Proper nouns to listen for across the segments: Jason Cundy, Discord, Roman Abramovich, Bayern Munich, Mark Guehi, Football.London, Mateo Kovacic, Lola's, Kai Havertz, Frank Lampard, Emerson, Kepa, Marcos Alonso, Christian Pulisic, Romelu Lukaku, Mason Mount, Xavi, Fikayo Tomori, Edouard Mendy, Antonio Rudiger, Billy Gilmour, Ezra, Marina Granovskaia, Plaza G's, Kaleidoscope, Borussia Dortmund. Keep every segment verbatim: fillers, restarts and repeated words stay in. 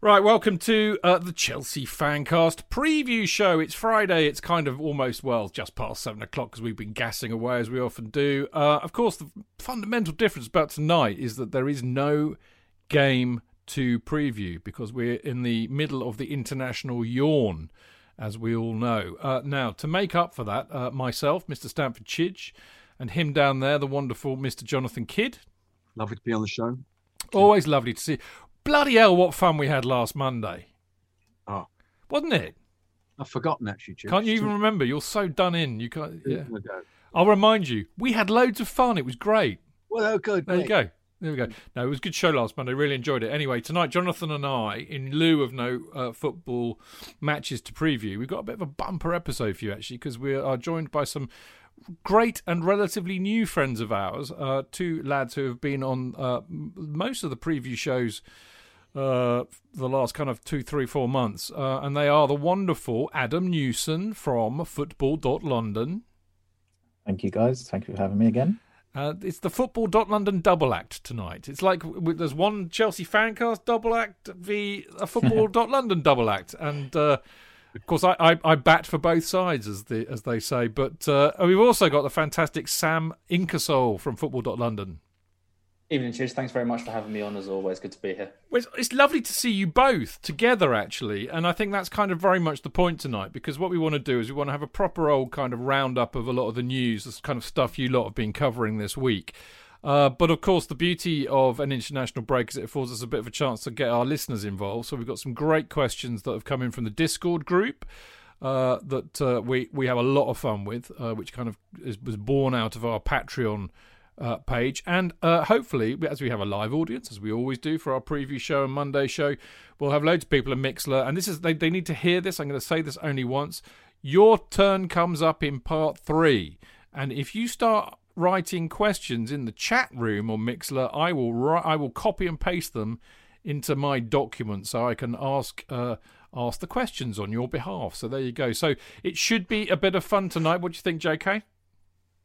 Right, welcome to uh, the Chelsea Fancast preview show. It's Friday. It's kind of almost, well, just past seven o'clock because we've been gassing away as we often do. Uh, of course, the fundamental difference about tonight is that there is no game to preview because we're in the middle of the international yawn, as we all know. Uh, now, to make up for that, uh, myself, Mister Stamford Chidge, and him down there, the wonderful Mister Jonathan Kidd. Lovely to be on the show. Always lovely to see you. Bloody hell, what fun we had last Monday. Oh. Wasn't it? I've forgotten, actually, Jim. Can't you even remember? You're so done in. You can't. Yeah. I'll remind you. We had loads of fun. It was great. Well, oh, good. There mate. you go. There we go. No, it was a good show last Monday. Really enjoyed it. Anyway, tonight, Jonathan and I, in lieu of no uh, football matches to preview, we've got a bit of a bumper episode for you, actually, because we are joined by some great and relatively new friends of ours, uh, two lads who have been on uh, most of the preview shows Uh, the last kind of two, three, four months. Uh, and they are the wonderful Adam Newson from football dot london. Thank you, guys. Thank you for having me again. Uh, it's the football dot london double act tonight. It's like there's one Chelsea Fancast double act, the a football dot london double act. And, uh, of course, I, I, I bat for both sides, as the as they say. But uh, we've also got the fantastic Sam Inkersoll from football dot london. Evening, Chidge. Thanks very much for having me on, as always. Good to be here. Well, it's, it's lovely to see you both together, actually. And I think that's kind of very much the point tonight, because what we want to do is we want to have a proper old kind of roundup of a lot of the news, this kind of stuff you lot have been covering this week. Uh, but, of course, the beauty of an international break is it affords us a bit of a chance to get our listeners involved. So we've got some great questions that have come in from the Discord group. Uh, that uh, we, we have a lot of fun with, uh, which kind of is, was born out of our Patreon Uh, page, and uh, hopefully, as we have a live audience, as we always do for our preview show and Monday show, we'll have loads of people in Mixlr, and this is they, they need to hear this. I'm going to say this only once. Your turn comes up in part three, and if you start writing questions in the chat room on Mixlr, I will I will copy and paste them into my document so I can ask uh, ask the questions on your behalf. So there you go. So it should be a bit of fun tonight. What do you think, J K?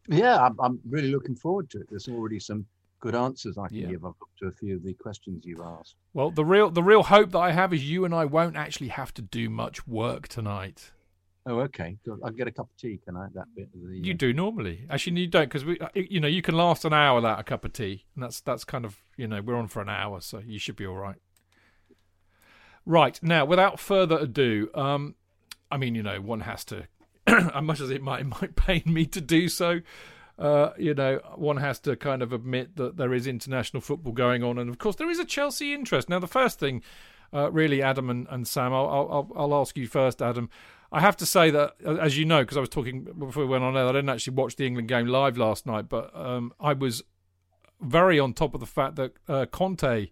Yeah, I'm, I'm really looking forward to it. There's already some good answers I can yeah. give up to a few of the questions you've asked. Well, the real the real hope that I have is you and I won't actually have to do much work tonight. Oh, okay. I'll get a cup of tea, can I? That bit of the, you uh... do normally. Actually, you don't, because we, you know, you can last an hour without a cup of tea, and that's that's kind of, you know, we're on for an hour, so you should be all right. Right now, without further ado, um, I mean, you know, one has to. As much as it might, it might pain me to do so, uh, you know, one has to kind of admit that there is international football going on. And, of course, there is a Chelsea interest. Now, the first thing, uh, really, Adam and, and Sam, I'll, I'll, I'll ask you first, Adam. I have to say that, as you know, because I was talking before we went on air, I didn't actually watch the England game live last night, but um, I was very on top of the fact that uh, Conte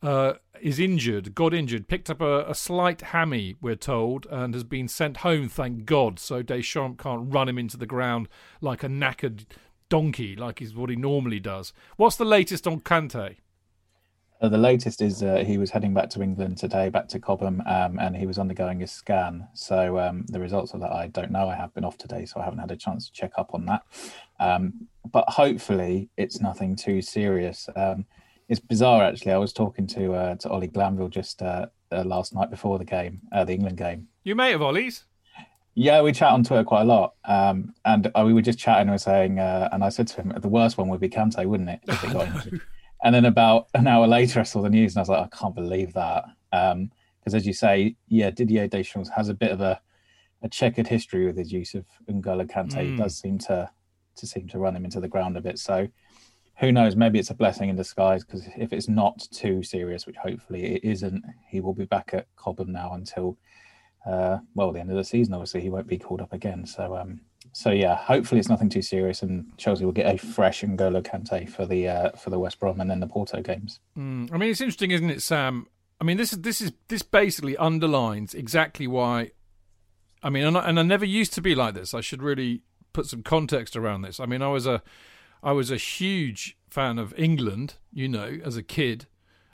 uh, is injured, got injured, picked up a, a slight hammy, we're told, and has been sent home, thank God, so Deschamps can't run him into the ground like a knackered donkey, like is what he normally does. What's the latest on Kante? Uh, the latest is uh, he was heading back to England today, back to Cobham, um, and he was undergoing a scan. So um, the results of that, I don't know. I have been off today, so I haven't had a chance to check up on that. Um, but hopefully it's nothing too serious. Um It's bizarre, actually. I was talking to uh, to Ollie Glanville just uh, uh, last night before the game, uh, the England game. You mate of Ollie's? Yeah, we chat on Twitter quite a lot. Um, and uh, we were just chatting and we were saying, uh, and I said to him, the worst one would be Kante, wouldn't it? If it got oh, no. And then about an hour later, I saw the news and I was like, I can't believe that. Because um, as you say, yeah, Didier Deschamps has a bit of a a checkered history with his use of N'Golo Kante. Mm. He does seem to to seem to run him into the ground a bit. So who knows? Maybe it's a blessing in disguise, because if it's not too serious, which hopefully it isn't, he will be back at Cobham now until uh, well the end of the season. Obviously, he won't be called up again. So um, so yeah, hopefully it's nothing too serious, and Chelsea will get a fresh N'Golo Kante for the uh, for the West Brom and then the Porto games. Mm. I mean, it's interesting, isn't it, Sam? I mean, this is this is this basically underlines exactly why. I mean, and I, and I never used to be like this. I should really put some context around this. I mean, I was a I was a huge fan of England, you know, as a kid.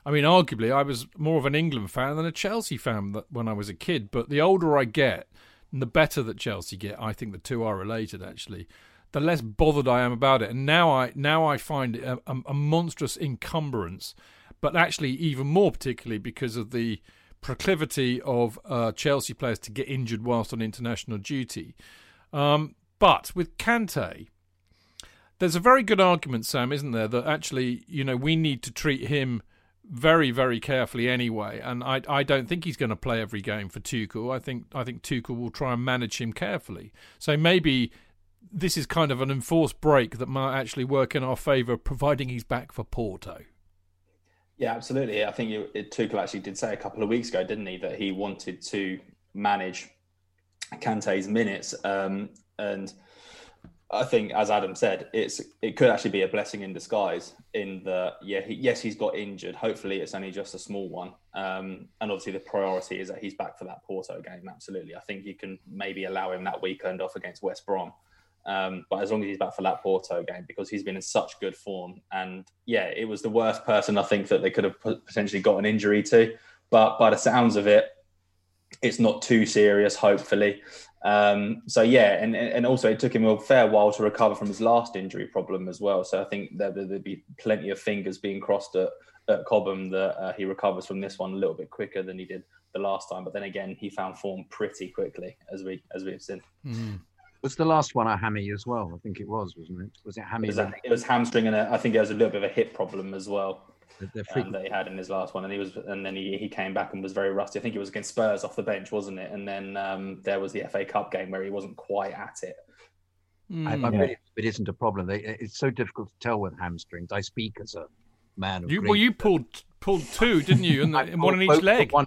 I mean, arguably, I was more of an England fan than a Chelsea fan when I was a kid. But the older I get and the better that Chelsea get, I think the two are related, actually, the less bothered I am about it. And now I now I find it a, a monstrous encumbrance, but actually even more particularly because of the proclivity of uh, Chelsea players to get injured whilst on international duty. Um, but with Kante... There's a very good argument, Sam, isn't there, that actually, you know, we need to treat him very, very carefully anyway. And I, I don't think he's going to play every game for Tuchel. I think, I think Tuchel will try and manage him carefully. So maybe this is kind of an enforced break that might actually work in our favour, providing he's back for Porto. Yeah, absolutely. I think you, Tuchel actually did say a couple of weeks ago, didn't he, that he wanted to manage Kante's minutes um, and. I think, as Adam said, it's it could actually be a blessing in disguise. In the yeah, he, yes, he's got injured. Hopefully, it's only just a small one. Um, and obviously, the priority is that he's back for that Porto game. Absolutely, I think you can maybe allow him that weekend off against West Brom. Um, but as long as he's back for that Porto game, because he's been in such good form, and yeah, it was the worst person I think that they could have potentially got an injury to. But by the sounds of it, it's not too serious. Hopefully. Um, so, yeah, and and also it took him a fair while to recover from his last injury problem as well. So I think there, there'd be plenty of fingers being crossed at, at Cobham that uh, he recovers from this one a little bit quicker than he did the last time. But then again, he found form pretty quickly, as, we, as we've seen. Mm. Was the last one a hammy as well? I think it was, wasn't it? Was it hammy? It was, a, it was hamstring and a, I think it was a little bit of a hip problem as well. Um, that he had in his last one, and he was, and then he, he came back and was very rusty. I think it was against Spurs off the bench, wasn't it? And then um, there was the F A Cup game where he wasn't quite at it. Mm. I, I yeah. really, it isn't a problem. It's so difficult to tell with hamstrings. I speak as a man. Of you, grief, well, you pulled pulled two, didn't you? And, and one on each leg. One,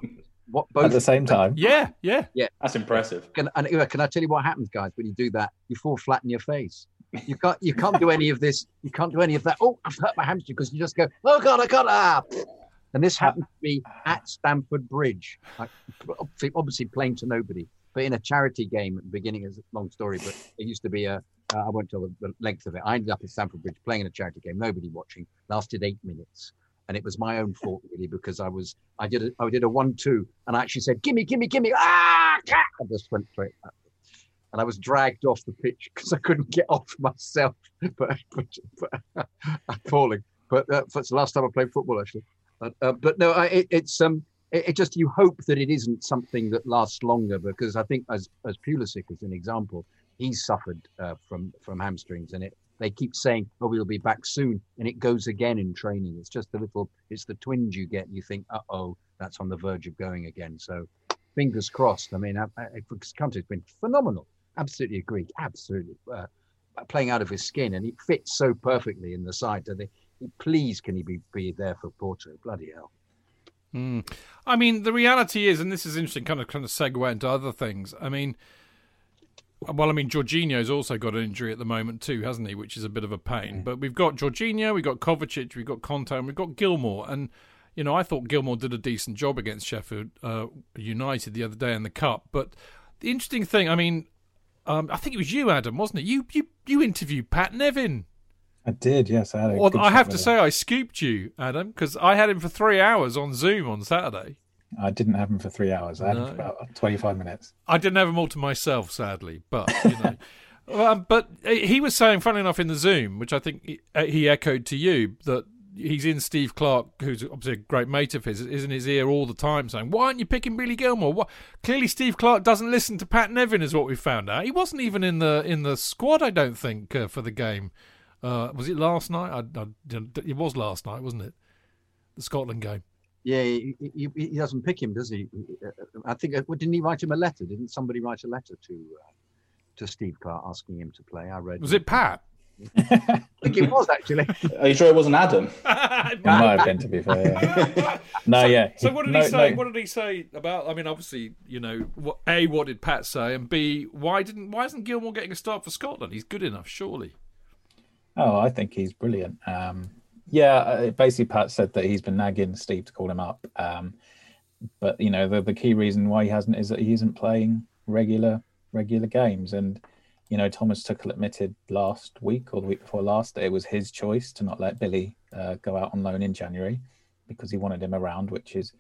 what, both at the same time. Yeah, yeah, yeah. That's impressive. Can, and can I tell you what happens, guys? When you do that, you fall flat in your face. You can't. You can't do any of this. You can't do any of that. Oh, I've hurt my hamstring, because you just go, oh God, I can't. Ah. And this happened to me at Stamford Bridge. I, obviously playing to nobody, but in a charity game at the beginning. It's a long story, but it used to be a. Uh, I won't tell the, the length of it. I ended up at Stamford Bridge playing in a charity game. Nobody watching. Lasted eight minutes, and it was my own fault really, because I was. I did. A, I did a one-two, and I actually said, "Gimme, gimme, gimme!" Ah! I just went straight. And I was dragged off the pitch because I couldn't get off myself. But, but, but I'm falling. But uh, that's the last time I played football, actually. But, uh, but no, I, it, it's um, it, it just you hope that it isn't something that lasts longer, because I think as as Pulisic as an example, he's suffered uh, from from hamstrings, and it they keep saying, "Oh, we'll be back soon," and it goes again in training. It's just a little, it's the twinge you get. You think, "Uh oh, that's on the verge of going again." So, fingers crossed. I mean, Kante's been phenomenal. Absolutely agree. Absolutely. Uh, playing out of his skin, and he fits so perfectly in the side. That they, please, can he be, be there for Porto? Bloody hell. Mm. I mean, the reality is, and this is interesting, kind of kind of segue into other things. I mean, well, I mean, Jorginho's also got an injury at the moment too, hasn't he? Which is a bit of a pain. But we've got Jorginho, we've got Kovacic, we've got Conte, and we've got Gilmour. And, you know, I thought Gilmour did a decent job against Sheffield uh, United the other day in the Cup. But the interesting thing, I mean... Um, I think it was you, Adam, wasn't it? You you you interviewed Pat Nevin. I did, yes. I, had a well, I have to say him. I scooped you, Adam, because I had him for three hours on Zoom on Saturday. I didn't have him for three hours. I had no. him for about twenty-five minutes. I didn't have him all to myself, sadly. But you know, um, but he was saying, funnily enough, in the Zoom, which I think he, he echoed to you, that he's in Steve Clarke, who's obviously a great mate of his, is in his ear all the time saying, "Why aren't you picking Billy Gilmour?" What? Clearly, Steve Clarke doesn't listen to Pat Nevin, is what we found out. He wasn't even in the in the squad, I don't think, uh, for the game. Uh, was it last night? I, I, it was last night, wasn't it? The Scotland game. Yeah, he, he, he doesn't pick him, does he? I think, didn't he write him a letter? Didn't somebody write a letter to uh, to Steve Clarke asking him to play? I read. Was it Pat? I think it was, actually. Are you sure it wasn't Adam? It might have been, to be fair. Yeah. no, so, yeah. So what did no, he say? No. What did he say about? I mean, obviously, you know, what, A, what did Pat say, and B, why didn't? Why isn't Gilmour getting a start for Scotland? He's good enough, surely. Oh, I think he's brilliant. Um, yeah, basically, Pat said that he's been nagging Steve to call him up, um, but you know, the, the key reason why he hasn't is that he isn't playing regular regular games. And you know, Thomas Tuchel admitted last week or the week before last that it was his choice to not let Billy uh, go out on loan in January because he wanted him around, which is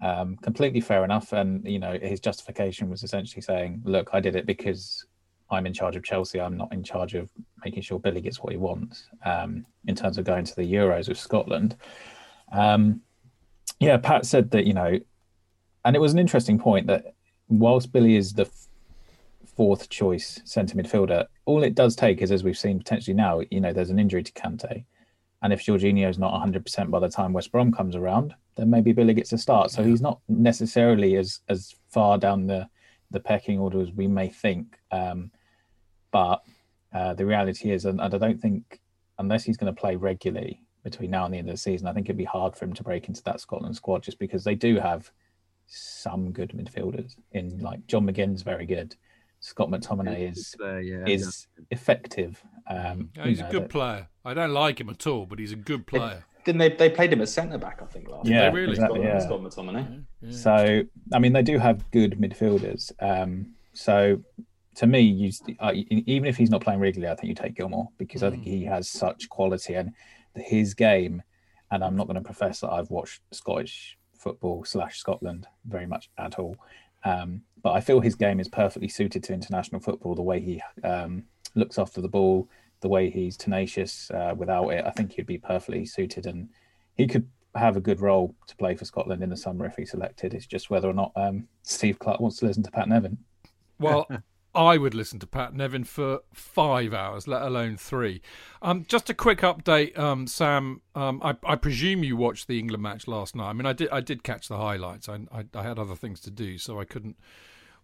um, completely fair enough. And, you know, his justification was essentially saying, look, I did it because I'm in charge of Chelsea. I'm not in charge of making sure Billy gets what he wants um, in terms of going to the Euros with Scotland. Um, yeah, Pat said that, you know, and it was an interesting point that whilst Billy is the fourth choice centre midfielder, all it does take is, as we've seen potentially now, you know, there's an injury to Kante, and if Jorginho's not one hundred percent by the time West Brom comes around, then maybe Billy gets a start. So he's not necessarily as as far down the the pecking order as we may think, um, but uh, the reality is, and, and I don't think, unless he's going to play regularly between now and the end of the season, I think it'd be hard for him to break into that Scotland squad, just because they do have some good midfielders in, like, John McGinn's very good, Scott McTominay is uh, yeah, is yeah. effective. Um, yeah, he's you know, a good that... player. I don't like him at all, but he's a good player. It, didn't they? They played him at centre back, I think, last year. Yeah, they really. Exactly, Scott, yeah. Scott McTominay. Yeah, yeah. So, I mean, they do have good midfielders. Um, so, to me, you, uh, even if he's not playing regularly, I think you take Gilmour, because mm. I think he has such quality, and his game. And I'm not going to profess that I've watched Scottish football slash Scotland very much at all. Um, but I feel his game is perfectly suited to international football, the way he um, looks after the ball, the way he's tenacious uh, without it. I think he'd be perfectly suited, and he could have a good role to play for Scotland in the summer if he's selected. It's just whether or not um, Steve Clarke wants to listen to Pat Nevin. Well, I would listen to Pat Nevin for five hours, let alone three. Um, just a quick update, um, Sam. Um, I, I presume you watched the England match last night. I mean, I did. I did catch the highlights. I, I, I had other things to do, so I couldn't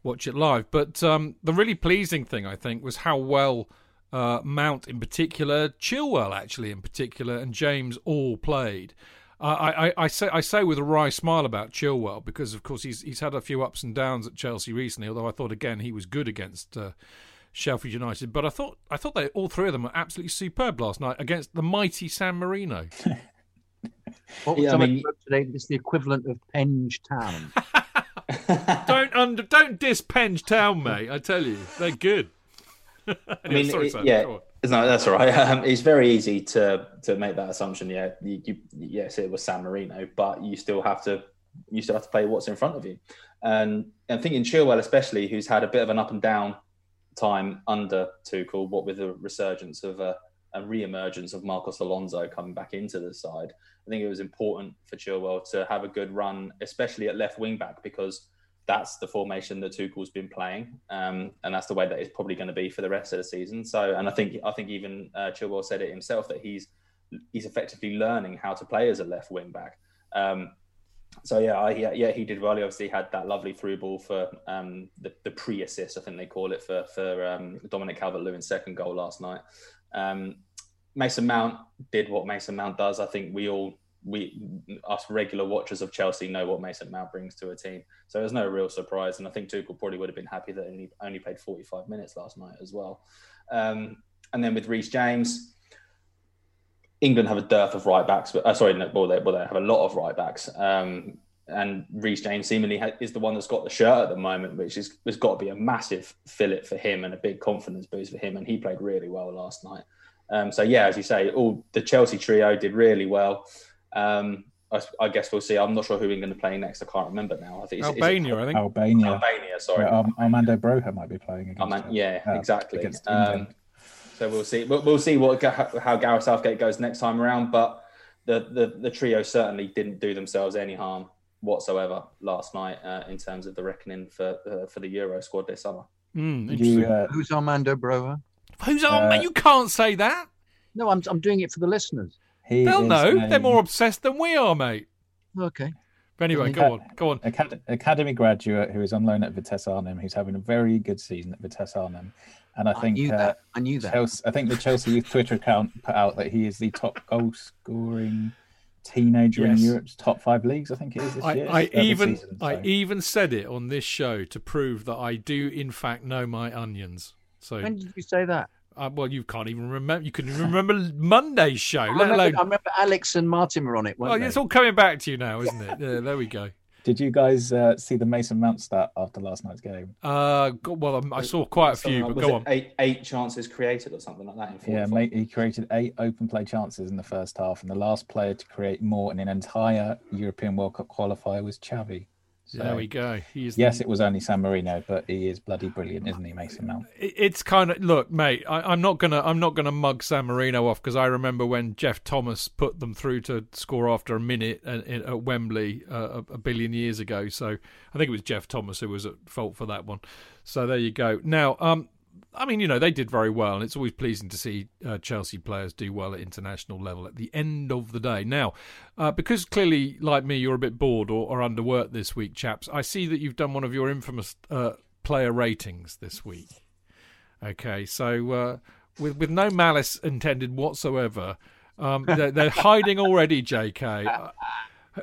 watch it live. But um, the really pleasing thing, I think, was how well uh, Mount, in particular, Chilwell, actually, in particular, and James all played. I, I, I say I say with a wry smile about Chilwell, because of course he's he's had a few ups and downs at Chelsea recently. Although I thought again he was good against uh, Sheffield United, but I thought I thought they all three of them were absolutely superb last night against the mighty San Marino. What was yeah, I mean, today? It's the equivalent of Penge Town. don't under don't diss Penge Town, mate. I tell you, they're good. anyway, I mean, sorry, it, Sam, yeah. No, that's all right. Um, it's very easy to to make that assumption. Yeah, you, you, yes, it was San Marino, but you still have to you still have to play what's in front of you. And I'm thinking Chilwell, especially, who's had a bit of an up and down time under Tuchel, what with the resurgence of uh, a re-emergence of Marcos Alonso coming back into the side. I think it was important for Chilwell to have a good run, especially at left wing back, because that's the formation that Tuchel's been playing, um, and that's the way that it's probably going to be for the rest of the season. So, and I think I think even uh, Chilwell said it himself that he's he's effectively learning how to play as a left wing back. Um, so yeah, I, yeah, yeah, he did well. He obviously had that lovely through ball for um, the, the pre-assist, I think they call it, for for um, Dominic Calvert-Lewin's second goal last night. Um, Mason Mount did what Mason Mount does. I think we all. We, us regular watchers of Chelsea, know what Mason Mount brings to a team. So there's no real surprise. And I think Tuchel probably would have been happy that he only played forty-five minutes last night as well. Um, and then with Reece James, England have a dearth of right backs. But, uh, sorry, no, well, they, well, they have a lot of right backs. Um, and Reece James seemingly ha- is the one that's got the shirt at the moment, which is, has got to be a massive fillip for him and a big confidence boost for him. And he played really well last night. Um, so, yeah, as you say, all the Chelsea trio did really well. Um, I, I guess we'll see. I'm not sure who England are playing next. I can't remember now. I think it's, Albania. It's, I think Albania. Albania. Sorry, yeah, um, Armando Broha might be playing against. Arman, yeah, uh, exactly. Um, so we'll see. We'll, we'll see what how Gareth Southgate goes next time around. But the, the, the trio certainly didn't do themselves any harm whatsoever last night uh, in terms of the reckoning for uh, for the Euro squad this summer. Mm, you, uh, Who's Armando Broha? Who's Armando? Uh, you can't say that. No, I'm I'm doing it for the listeners. He They'll know. A... They're more obsessed than we are, mate. Okay. But anyway, go on, go on. Acad- academy graduate who is on loan at Vitesse Arnhem, who's having a very good season at Vitesse Arnhem. And I, I think knew uh, that. I knew that. Chelsea, I think the Chelsea Youth Twitter account put out that he is the top goal scoring teenager yes. in Europe's top five leagues, I think it is this I, year. I even season, so. I even said it on this show to prove that I do in fact know my onions. So when did you say that? Uh, well, you can't even remember. You couldn't remember Monday's show. I remember, let alone... I remember Alex and Martin were on it. Well, oh, it's all coming back to you now, isn't it? Yeah, there we go. Did you guys uh, see the Mason Mount stat after last night's game? Uh, well, I saw quite a few, like, but go on. Eight, eight chances created or something like that. In four yeah, mate, he created eight open play chances in the first half, and the last player to create more in an entire European World Cup qualifier was Xavi. So, there we go. He's yes, the... it was only San Marino, but he is bloody brilliant, isn't he, Mason Mount? It's kind of look, mate. I, I'm not gonna, I'm not gonna mug San Marino off because I remember when Jeff Thomas put them through to score after a minute at, at Wembley uh, a billion years ago. So I think it was Jeff Thomas who was at fault for that one. So there you go. Now, um, I mean, you know, they did very well, and it's always pleasing to see uh, Chelsea players do well at international level at the end of the day. Now, uh, because clearly, like me, you're a bit bored or, or underworked this week, chaps, I see that you've done one of your infamous uh, player ratings this week. Okay, so uh, with with no malice intended whatsoever, um, they're, they're hiding already, J K. Uh,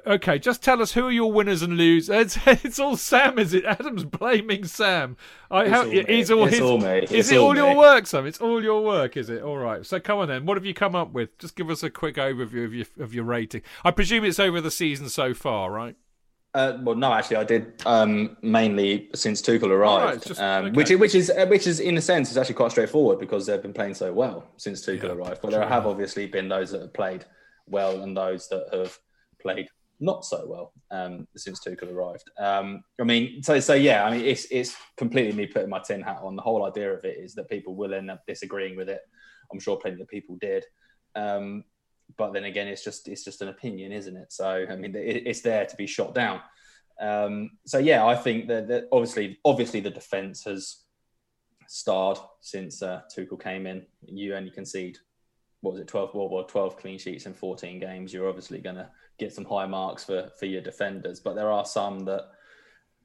Okay, just tell us who are your winners and losers. It's, it's all Sam, is it? Adam's blaming Sam. I hope it's all, it's all me. Is it all your work, Sam? It's all your work, is it? All right. So come on then. What have you come up with? Just give us a quick overview of your of your rating. I presume it's over the season so far, right? Uh, well, no, actually, I did um, mainly since Tuchel arrived, right, just, um, okay. which which is which is in a sense is actually quite straightforward because they've been playing so well since Tuchel yeah, arrived. But true. There have obviously been those that have played well and those that have played not so well um, since Tuchel arrived. Um, I mean, so so yeah. I mean, it's it's completely me putting my tin hat on. The whole idea of it is that people will end up disagreeing with it. I'm sure plenty of people did, um, but then again, it's just it's just an opinion, isn't it? So I mean, it, it's there to be shot down. Um, so yeah, I think that, that obviously obviously the defence has starred since uh, Tuchel came in. You only concede. What was it, twelve World War, twelve clean sheets in fourteen games, you're obviously going to get some high marks for, for your defenders. But there are some that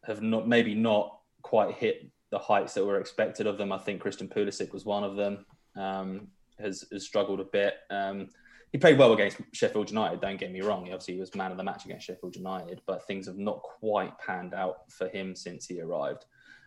have not maybe not quite hit the heights that were expected of them. I think Christian Pulisic was one of them, um, has, has struggled a bit. Um, he played well against Sheffield United, don't get me wrong. He obviously was man of the match against Sheffield United, but things have not quite panned out for him since he arrived.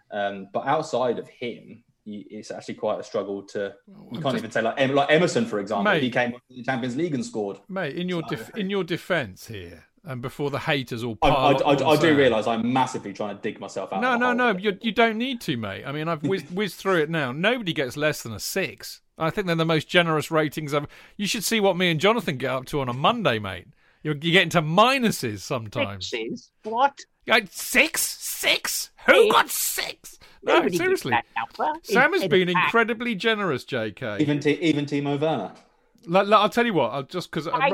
Um, but outside of him, it's actually quite a struggle to. You can't just, even say like like Emerson, for example. Mate, he came to the Champions League and scored. Mate, in your so, def, in your defense here, and before the haters all. I, I, I, I, I do realise I'm massively trying to dig myself out. No, of the no, no. You you don't need to, mate. I mean, I've whizzed, whizzed through it now. Nobody gets less than a six. I think they're the most generous ratings I've. You should see what me and Jonathan get up to on a Monday, mate. You're, you get into minuses sometimes. Sixes? What? Like six? Six? Who Eight. Got six? No, Nobody seriously. Sam has been pack. Incredibly generous, J K. Even t- even Timo Werner. L- l- I'll tell you what. I'll just because I,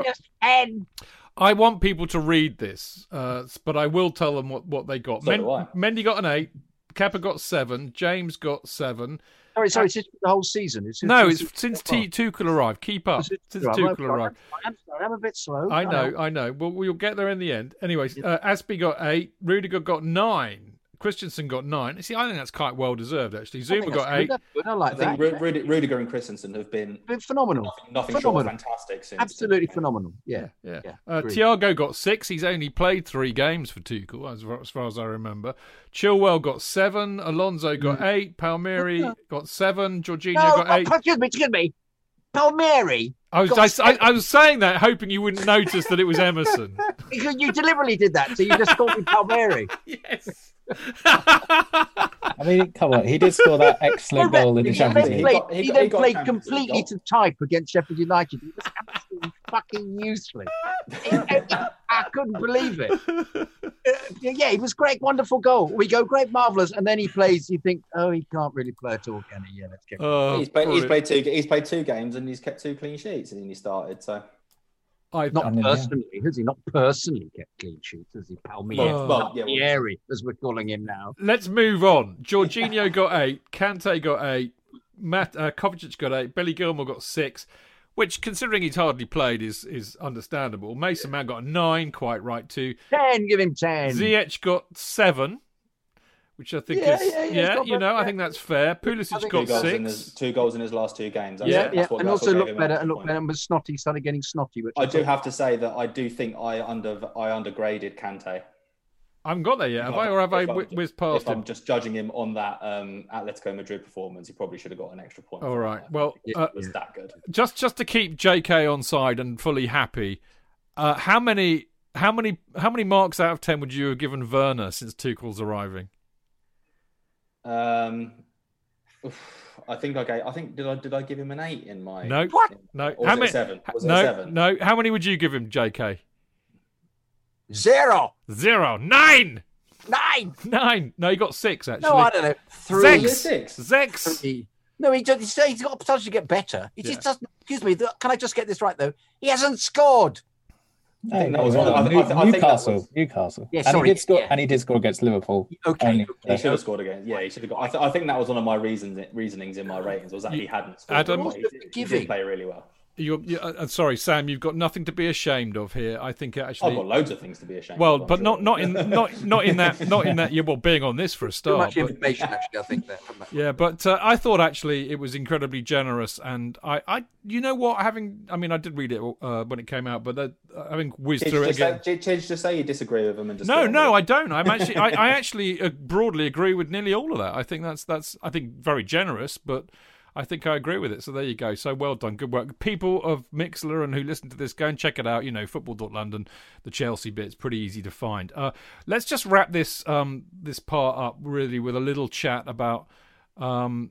I want people to read this, uh, but I will tell them what, what they got. So Men- Mendy got an eight. Kepa got seven. James got seven. Sorry, sorry. It's just the whole season. It's no, it's since T- Tuchel arrived. Keep up. Since Tuchel arrived. I'm sorry, I'm a bit slow. I know, I know. Well, we'll get there in the end. Anyways, uh, Aspie got eight. Rudiger got nine. Christensen got nine. See, I think that's quite well deserved, actually. Zuma got eight. Good. I like I that. Think Rud- Rudiger and Christensen have been, been phenomenal. Nothing, nothing phenomenal. Short of fantastic. Since Absolutely the, phenomenal. Yeah, yeah. yeah. yeah. Uh, Thiago got six. He's only played three games for Tuchel, as far as, far as I remember. Chilwell got seven. Alonso got mm. eight. Palmieri got seven. Jorginho no, got eight. Oh, excuse me, excuse me. Palmieri. I was I, I, I was saying that, hoping you wouldn't notice that it was Emerson. Because you deliberately did that, so you just called me Palmieri. Yes. I mean, come on, he did score that excellent goal in the Champions League. He, he, he, he then played completely to type against Sheffield United. He was absolutely fucking useless. I couldn't believe it. Uh, yeah, it was great, wonderful goal. We go great, marvellous, and then he plays. You think, oh, he can't really play at all, can he? Yeah, let's get him. Uh, he's, played, he's played two. He's played two games, and he's kept two clean sheets, and then he started. So. I've not personally, it, yeah. has he not personally kept clean sheets? Has he, Palmieri, well, well, yeah, well, as we're calling him now? Let's move on. Jorginho got eight. Kante got eight. Matt, uh, Kovacic got eight. Billy Gilmour got six. which, considering he's hardly played, is is understandable. Mason Mount got a nine, quite right too. Ten, give him ten. Ziyech got seven, which I think yeah, is, yeah, yeah you know, better. I think that's fair. Pulisic got goals six. His, two goals in his last two games. That's, yeah, that's yeah. What, and also looked better, and looked better, and was snotty, started getting snotty. Which I, I do have to say that I do think I under I undergraded Kante. I haven't got there yet, have I, or have I whizzed past him? If I'm just judging him on that um, Atletico Madrid performance, he probably should have got an extra point. All right, well, uh, it was that good. Just, just to keep J K on side and fully happy, uh, how many, how many, how many marks out of ten would you have given Werner since Tuchel's arriving? Um, oof, I think I gave. I think did I did I give him an eight in my? No, what? In, no. Or how was many? It seven? Was no, it seven? No. How many would you give him, J K? Zero. Zero. Nine. Nine. Nine. No, he got six, actually. No, I don't know. Three. Zex. Six. Zex. Three. No, he just, he's, he's got a potential to get better. He yeah. just doesn't. Excuse me. Can I just get this right, though? He hasn't scored. I think that was one of Newcastle. Newcastle. Newcastle. Yeah, sorry. And he did score, yeah. and he did score against Liverpool. Okay. Only, he should have scored again. Yeah, he should have got. I, th- I think that was one of my reasons, reasonings in my ratings, was that you, he hadn't scored. Adam, he, he did play really well. You're, you're, uh, sorry, Sam. You've got nothing to be ashamed of here. I think it actually. I've got loads of things to be ashamed. Well, of. Well, but sure. not not in not not in that not in that. You're well, being on this for a start. Too much but, information, actually. I think that. Yeah, but uh, I thought actually it was incredibly generous, and I, I, you know what, having, I mean, I did read it uh, when it came out, but that, having whizzed through it again. Did you just say you disagree with them? And just no, no, I don't. I'm actually, I, I actually broadly agree with nearly all of that. I think that's that's, I think, very generous, but. I think I agree with it. So there you go. So well done. Good work. People of Mixler and who listen to this, go and check it out. You know, football dot london, the Chelsea bit. It's pretty easy to find. Uh, let's just wrap this um, this part up, really, with a little chat about... Um,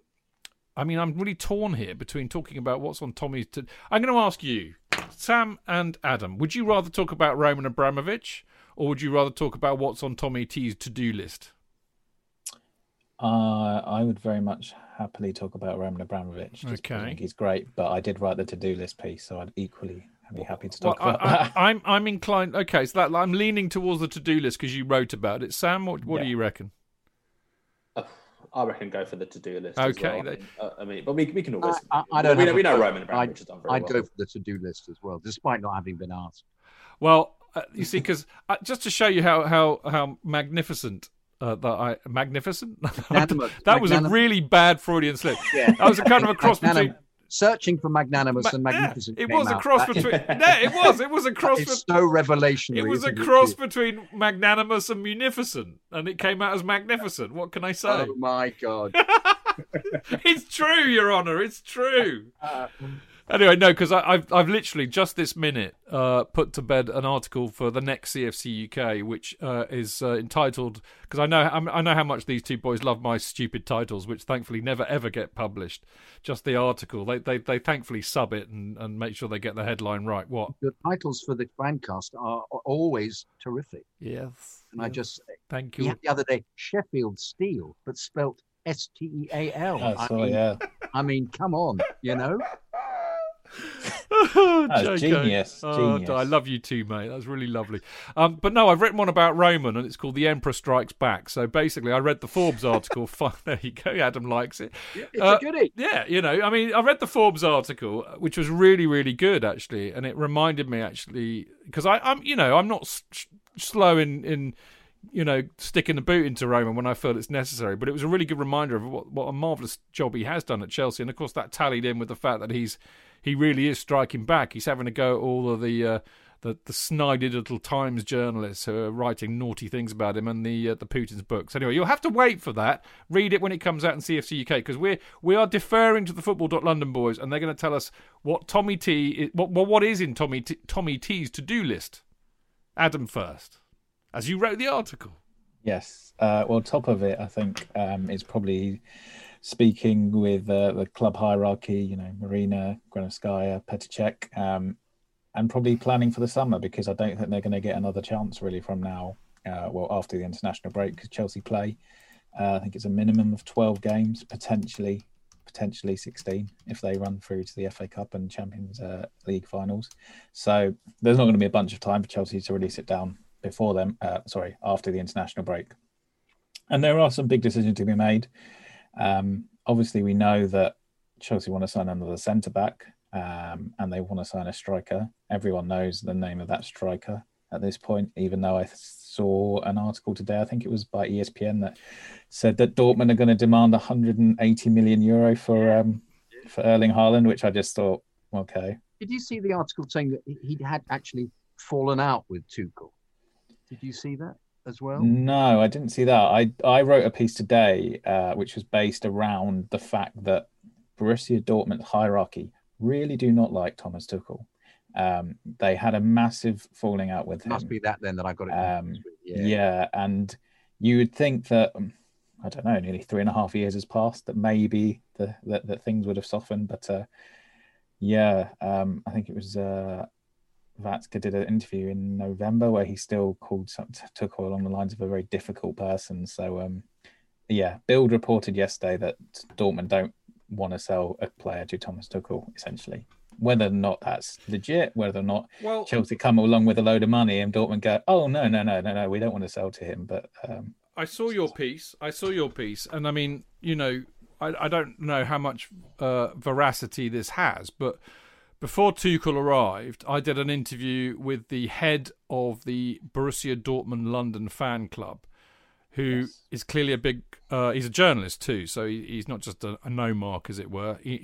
I mean, I'm really torn here between talking about what's on Tommy's... T- I'm going to ask you, Sam and Adam, would you rather talk about Roman Abramovich or would you rather talk about what's on Tommy T's to-do list? Uh, I would very much happily talk about Roman Abramovich. Okay. I think he's great, but I did write the to-do list piece, so I'd equally be happy to talk well, about I, that. I, I'm, I'm inclined... Okay, so that, I'm leaning towards the to-do list because you wrote about it. Sam, what, what yeah. do you reckon? Uh, I reckon go for the to-do list okay, as well. They... Uh, I mean, but we, we can always... I, I don't we, know, we know Roman Abramovich has done very I'd well. I'd go for the to-do list as well, despite not having been asked. Well, uh, you see, because uh, just to show you how how, how magnificent... Uh, that I magnificent. Magnanimous. That Magnanimous. was a really bad Freudian slip. Yeah. That was a kind of a cross Magnanim- between searching for magnanimous Ma- and magnificent. Yeah, it was a cross out. between. yeah, it was. It was a cross. It's be- so revelationary. It was a cross it? between magnanimous and munificent, and it came out as magnificent. What can I say? Oh my God! It's true, Your Honour. It's true. Uh, Anyway, no, because I've I've literally just this minute uh, put to bed an article for the next C F C U K, which uh, is uh, entitled, because I know I'm, I know how much these two boys love my stupid titles, which thankfully never ever get published. Just the article, they they, they thankfully sub it and, and make sure they get the headline right. What the titles for the fancast are always terrific. Yes, and yes. I just thank you. The other day, Sheffield Steel, but spelt S T E A L. I saw, mean, yeah. I mean, come on, you know. oh, oh, genius, oh, genius. I love you too, mate. That was really lovely. Um, but no, I've written one about Roman, and it's called "The Emperor Strikes Back." So basically, I read the Forbes article. There you go. Adam likes it. Yeah, it's uh, a goodie. Yeah, you know, I mean, I read the Forbes article, which was really, really good actually, and it reminded me actually because I'm, you know, I'm not s- slow in in. you know, sticking the boot into Roman when I feel it's necessary. But it was a really good reminder of what, what a marvellous job he has done at Chelsea. And, of course, that tallied in with the fact that he's he really is striking back. He's having a go at all of the uh, the, the snided little Times journalists who are writing naughty things about him and the uh, the Putin's books. Anyway, you'll have to wait for that. Read it when it comes out in C F C U K because we're, we are deferring to the football dot london boys and they're going to tell us what Tommy T... Is, what, what is in Tommy T, Tommy T's to-do list. Adam first. As you wrote the article. Yes. Uh, well, top of it, I think, um, is probably speaking with uh, the club hierarchy, you know, Marina, Granovskaya, Petacek, um, and probably planning for the summer because I don't think they're going to get another chance really from now, uh, well, after the international break because Chelsea play. Uh, I think it's a minimum of twelve games, potentially potentially sixteen if they run through to the F A Cup and Champions uh, League finals. So there's not going to be a bunch of time for Chelsea to really sit down before them, uh, sorry, after the international break. And there are some big decisions to be made. Um, obviously, we know that Chelsea want to sign another centre-back. um, and they want to sign a striker. Everyone knows the name of that striker at this point, even though I saw an article today, I think it was by E S P N, that said that Dortmund are going to demand one hundred eighty million euro for um, for Erling Haaland, which I just thought, okay. Did you see the article saying that he had actually fallen out with Tuchel? Did you see that as well? No, I didn't see that. I, I wrote a piece today uh, which was based around the fact that Borussia Dortmund hierarchy really do not like Thomas Tuchel. Um, they had a massive falling out with him. Must be that then that I got it. Um, yeah. yeah, and you would think that, I don't know, nearly three and a half years has passed, that maybe the, that, that things would have softened. But uh, yeah, um, I think it was uh, Vatska did an interview in November where he still called Tuchel along the lines of a very difficult person. So um, yeah, Bild reported yesterday that Dortmund don't want to sell a player to Thomas Tuchel, essentially. Whether or not that's legit, whether or not well, Chelsea come along with a load of money and Dortmund go, oh, no, no, no, no, no, we don't want to sell to him. But um, I saw your piece. I saw your piece. And I mean, you know, I, I don't know how much uh, veracity this has, but before Tuchel arrived, I did an interview with the head of the Borussia Dortmund London fan club, who yes. is clearly a big, uh, he's a journalist too. So he, he's not just a, a no mark, as it were. He,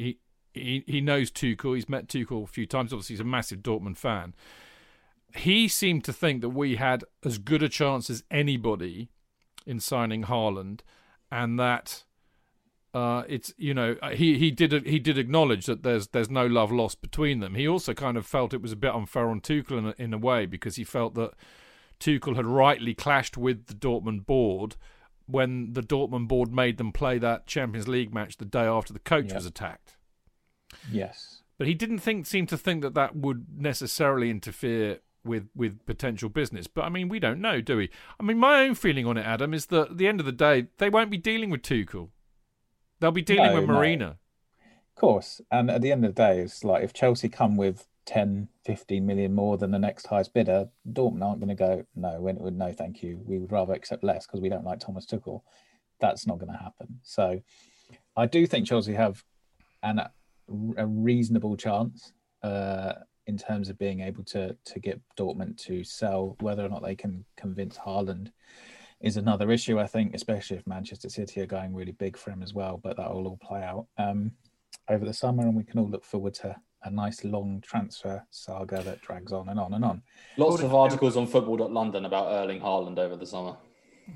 he He, he knows Tuchel. He's met Tuchel a few times. Obviously, he's a massive Dortmund fan. He seemed to think that we had as good a chance as anybody in signing Haaland, and that uh, it's you know he he did he did acknowledge that there's there's no love lost between them. He also kind of felt it was a bit unfair on Tuchel in a, in a way, because he felt that Tuchel had rightly clashed with the Dortmund board when the Dortmund board made them play that Champions League match the day after the coach yeah. was attacked. Yes, but he didn't think seem to think that that would necessarily interfere with with potential business. But I mean, we don't know, do we? I mean, my own feeling on it, Adam, is that at the end of the day, they won't be dealing with Tuchel. They'll be dealing no, with Marina. No. Of course, and at the end of the day, it's like if Chelsea come with ten, fifteen million more than the next highest bidder, Dortmund aren't going to go, no, no, thank you. We would rather accept less because we don't like Thomas Tuchel. That's not going to happen. So I do think Chelsea have an... a reasonable chance uh, in terms of being able to to get Dortmund to sell. Whether or not they can convince Haaland is another issue, I think, especially if Manchester City are going really big for him as well, but that will all play out um, over the summer, and we can all look forward to a nice long transfer saga that drags on and on and on. Lots of articles on football dot london about Erling Haaland over the summer.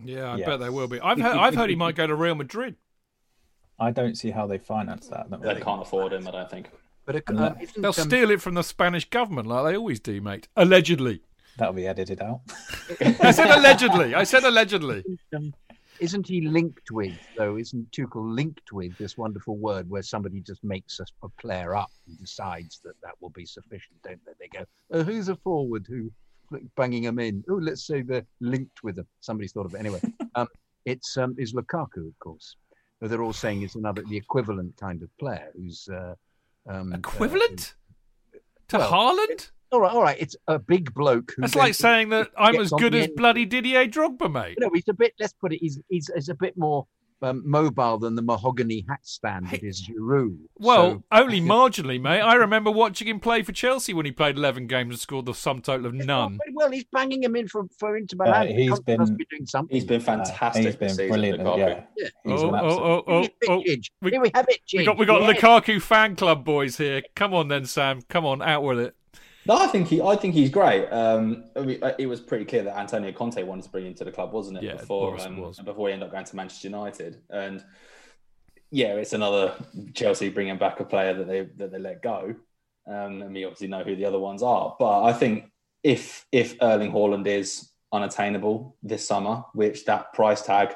Yeah, I yes. bet there will be. I've heard, I've heard he might go to Real Madrid. I don't see how they finance that. that they can't afford him, I don't think. But it, uh, they'll um, steal it from the Spanish government like they always do, mate. Allegedly. That'll be edited out. I said allegedly. I said allegedly. Isn't he linked with, though, isn't Tuchel linked with this wonderful word where somebody just makes a, a player up and decides that that will be sufficient, don't they? They go, oh, who's a forward who, banging them in? Oh, let's say they're linked with them. Somebody's thought of it. Anyway, um, it's um, is Lukaku, of course. They're all saying it's another, the equivalent kind of player who's uh, um, equivalent uh, to well, Haaland. All right, all right. It's a big bloke. Who That's like saying that I'm as good as bloody Didier Drogba, mate. No, he's a bit. Let's put it. He's he's, he's a bit more um, mobile than the mahogany hat stand that is Giroud. Well, so, only marginally, mate. I remember watching him play for Chelsea when he played eleven games and scored the sum total of none. Well, he's banging him in for for Inter Milan. Uh, he's been be doing something. He's been fantastic. Uh, he's been brilliant. Yeah. yeah. Oh, oh, oh, oh, oh. We, here we have it, Jim. We got, we got yeah. Lukaku fan club boys here. Come on then, Sam. Come on, out with it. No, I think he. I think he's great. Um, I mean, it was pretty clear that Antonio Conte wanted to bring him to the club, wasn't it? Yeah, before it um, was. before he ended up going to Manchester United, and yeah, it's another Chelsea bringing back a player that they that they let go, um, and we obviously know who the other ones are. But I think if if Erling Haaland is unattainable this summer, which that price tag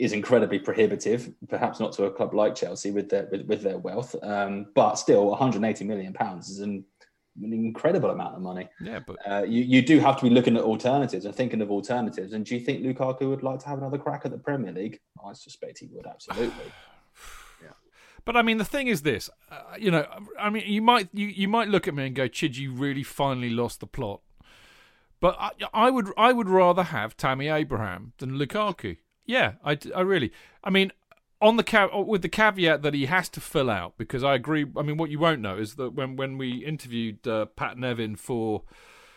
is incredibly prohibitive, perhaps not to a club like Chelsea with their with, with their wealth, um, but still, one hundred eighty million pounds is an an incredible amount of money. Yeah, but uh, you, you do have to be looking at alternatives and thinking of alternatives. And do you think Lukaku would like to have another crack at the Premier League? I suspect he would, absolutely. yeah. But I mean, the thing is this, uh, you know, I mean, you might you, you might look at me and go, Chid, you really finally lost the plot. But I, I would I would rather have Tammy Abraham than Lukaku. Yeah, I, I really. I mean, On the ca- with the caveat that he has to fill out, because I agree. I mean, what you won't know is that when when we interviewed uh, Pat Nevin for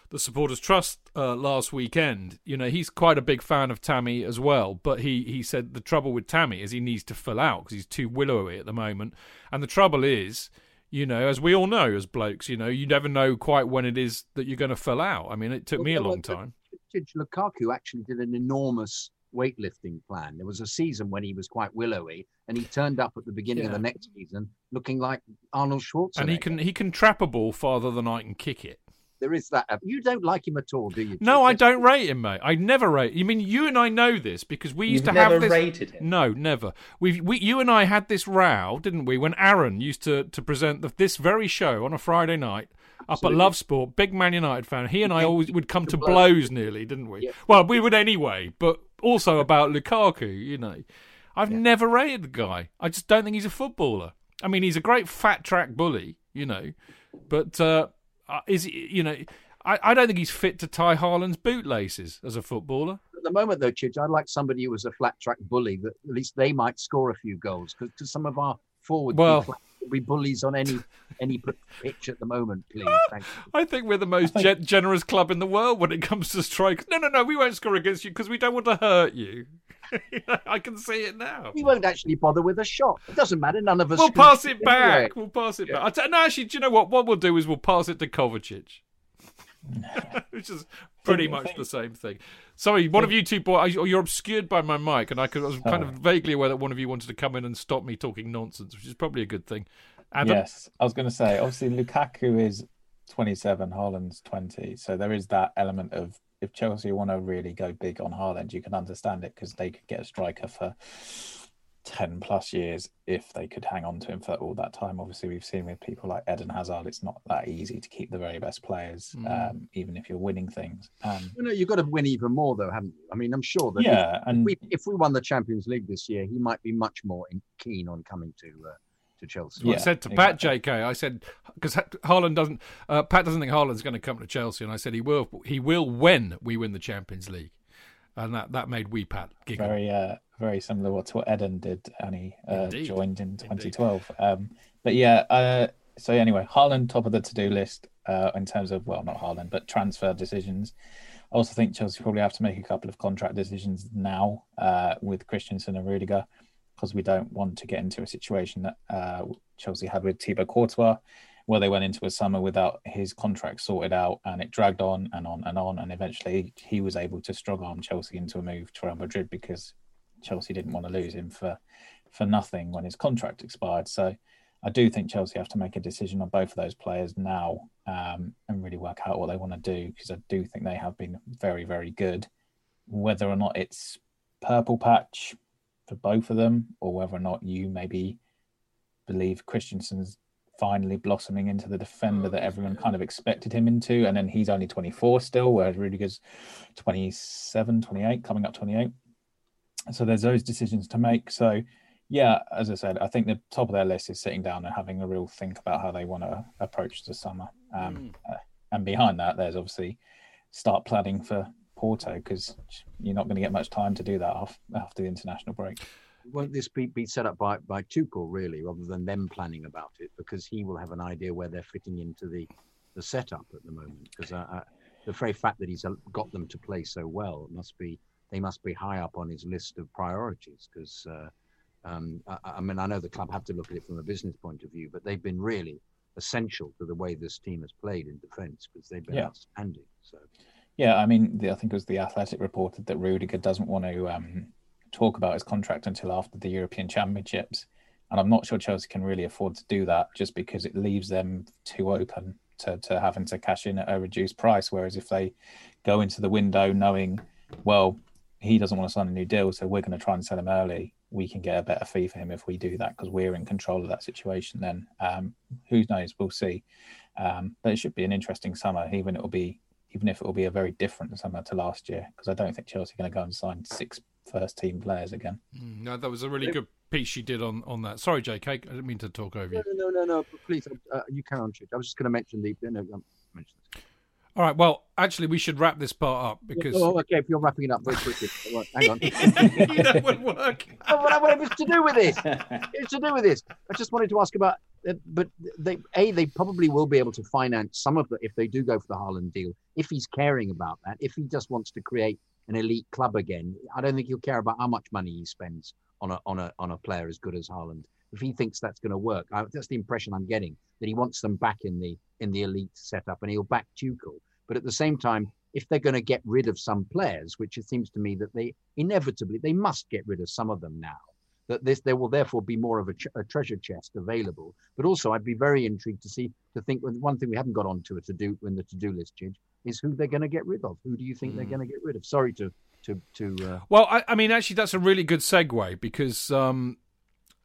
the Supporters Trust uh, last weekend, you know, he's quite a big fan of Tammy as well. But he he said the trouble with Tammy is he needs to fill out because he's too willowy at the moment. And the trouble is, you know, as we all know as blokes, you know, you never know quite when it is that you're going to fill out. I mean, it took well, me a long well, time. Lukaku actually did an enormous weightlifting plan. There was a season when he was quite willowy, and he turned up at the beginning yeah. of the next season looking like Arnold Schwarzenegger. And he can he can trap a ball farther than I can kick it. There is that. You don't like him at all, do you? No, I don't rate him, mate. I never rate. I mean, you and I know this because we used You've to have this. Never rated him. No, never. We we you and I had this row, didn't we? When Aaron used to to present the, this very show on a Friday night. Absolutely. Up at Love Sport, big Man United fan. He and I always would come to blows nearly, didn't we? Yeah. Well, we would anyway, but also about Lukaku, you know. I've yeah. never rated the guy. I just don't think he's a footballer. I mean, he's a great fat track bully, you know, but uh, is he, you know, I, I don't think he's fit to tie Haaland's bootlaces as a footballer. At the moment, though, Chidge, I'd like somebody who was a flat track bully, that at least they might score a few goals, because some of our forwards... Well, we bullies on any any pitch at the moment, please. Thank you. I think we're the most ge- generous club in the world when it comes to strikers. No, no, no, we won't score against you because we don't want to hurt you. I can see it now. We won't actually bother with a shot. It doesn't matter. None of us. We'll pass it back. Anyway. We'll pass it yeah. back. I t- no, actually, do you know what? What we'll do is we'll pass it to Kovacic, which is pretty much think? the same thing. Sorry, one of you two, boy, you're obscured by my mic, and I, could, I was kind oh. of vaguely aware that one of you wanted to come in and stop me talking nonsense, which is probably a good thing. Adam? Yes, I was going to say, obviously Lukaku is twenty-seven, Haaland's twenty, so there is that element of if Chelsea want to really go big on Haaland, you can understand it because they could get a striker for ten plus years if they could hang on to him for all that time. Obviously we've seen with people like Eden Hazard, it's not that easy to keep the very best players mm. um, even if you're winning things. Um, you know, you've got to win even more though, haven't you? I mean, I'm sure that yeah, if, and... if, we, if we won the Champions League this year, he might be much more in, keen on coming to uh, to Chelsea. Yeah, I said to Pat, exactly. J K, I said, because Haaland doesn't, uh, Pat doesn't think Haaland's going to come to Chelsea, and I said he will he will when we win the Champions League. And that, that made wee Pat giggle. Very, uh, very similar to what Eden did, and he uh, joined in twenty twelve. Um, but yeah, uh, so anyway, Haaland, top of the to-do list uh, in terms of, well, not Haaland, but transfer decisions. I also think Chelsea probably have to make a couple of contract decisions now uh, with Christensen and Rudiger, because we don't want to get into a situation that uh, Chelsea had with Thibaut Courtois, where they went into a summer without his contract sorted out, and it dragged on and on and on, and eventually he was able to strong-arm Chelsea into a move to Real Madrid because Chelsea didn't want to lose him for, for nothing when his contract expired. So I do think Chelsea have to make a decision on both of those players now um, and really work out what they want to do, because I do think they have been very, very good. Whether or not it's purple patch for both of them, or whether or not you maybe believe Christensen's finally blossoming into the defender that everyone kind of expected him into, and then he's only twenty-four still, whereas Rudiger's twenty-seven, twenty-eight, coming up twenty-eight. So there's those decisions to make. So yeah, as I said, I think the top of their list is sitting down and having a real think about how they want to approach the summer. Um, mm. And behind that, there's obviously start planning for Porto, because you're not going to get much time to do that after the international break. Won't this be, be set up by, by Tuchel, really, rather than them planning about it? Because he will have an idea where they're fitting into the, the setup at the moment. Because uh, uh, the very fact that he's got them to play so well, must be they must be high up on his list of priorities. Because, uh, um, I, I mean, I know the club have to look at it from a business point of view, but they've been really essential to the way this team has played in defence, because they've been yeah. outstanding. So, yeah, I mean, the, I think it was The Athletic reported that Rudiger doesn't want to... Um, talk about his contract until after the European Championships, and I'm not sure Chelsea can really afford to do that, just because it leaves them too open to, to having to cash in at a reduced price, whereas if they go into the window knowing, well, he doesn't want to sign a new deal, so we're going to try and sell him early, we can get a better fee for him if we do that, because we're in control of that situation then. Um, who knows, we'll see. Um, but it should be an interesting summer, even it will be even if it will be a very different summer to last year, because I don't think Chelsea are going to go and sign six first team players again. No, that was a really good piece you did on, on that. Sorry, J K, I didn't mean to talk over you. No, no, no, no, no. Please, uh, you carry on. I was just going to mention the. No, mention All right, well, actually, we should wrap this part up because... Oh, okay, if you're wrapping it up very quickly. Hang on. That would work. Oh, well, well, it was to do with this. It was to do with this. I just wanted to ask about... But, they, A, they probably will be able to finance some of the... If they do go for the Haaland deal, if he's caring about that, if he just wants to create an elite club again, I don't think he'll care about how much money he spends on a on a, on a player as good as Haaland. If he thinks that's going to work, I, that's the impression I'm getting, that he wants them back in the in the elite setup, and he'll back Tuchel. But at the same time, if they're going to get rid of some players, which it seems to me that they inevitably, they must get rid of some of them now, that this there will therefore be more of a, ch- a treasure chest available. But also, I'd be very intrigued to see, to think, one thing we haven't got onto a to-do, in the to-do list, Chidge, is who they're going to get rid of. Who do you think mm. they're going to get rid of? Sorry to... to, to uh... Well, I, I mean, actually, that's a really good segue because... Um...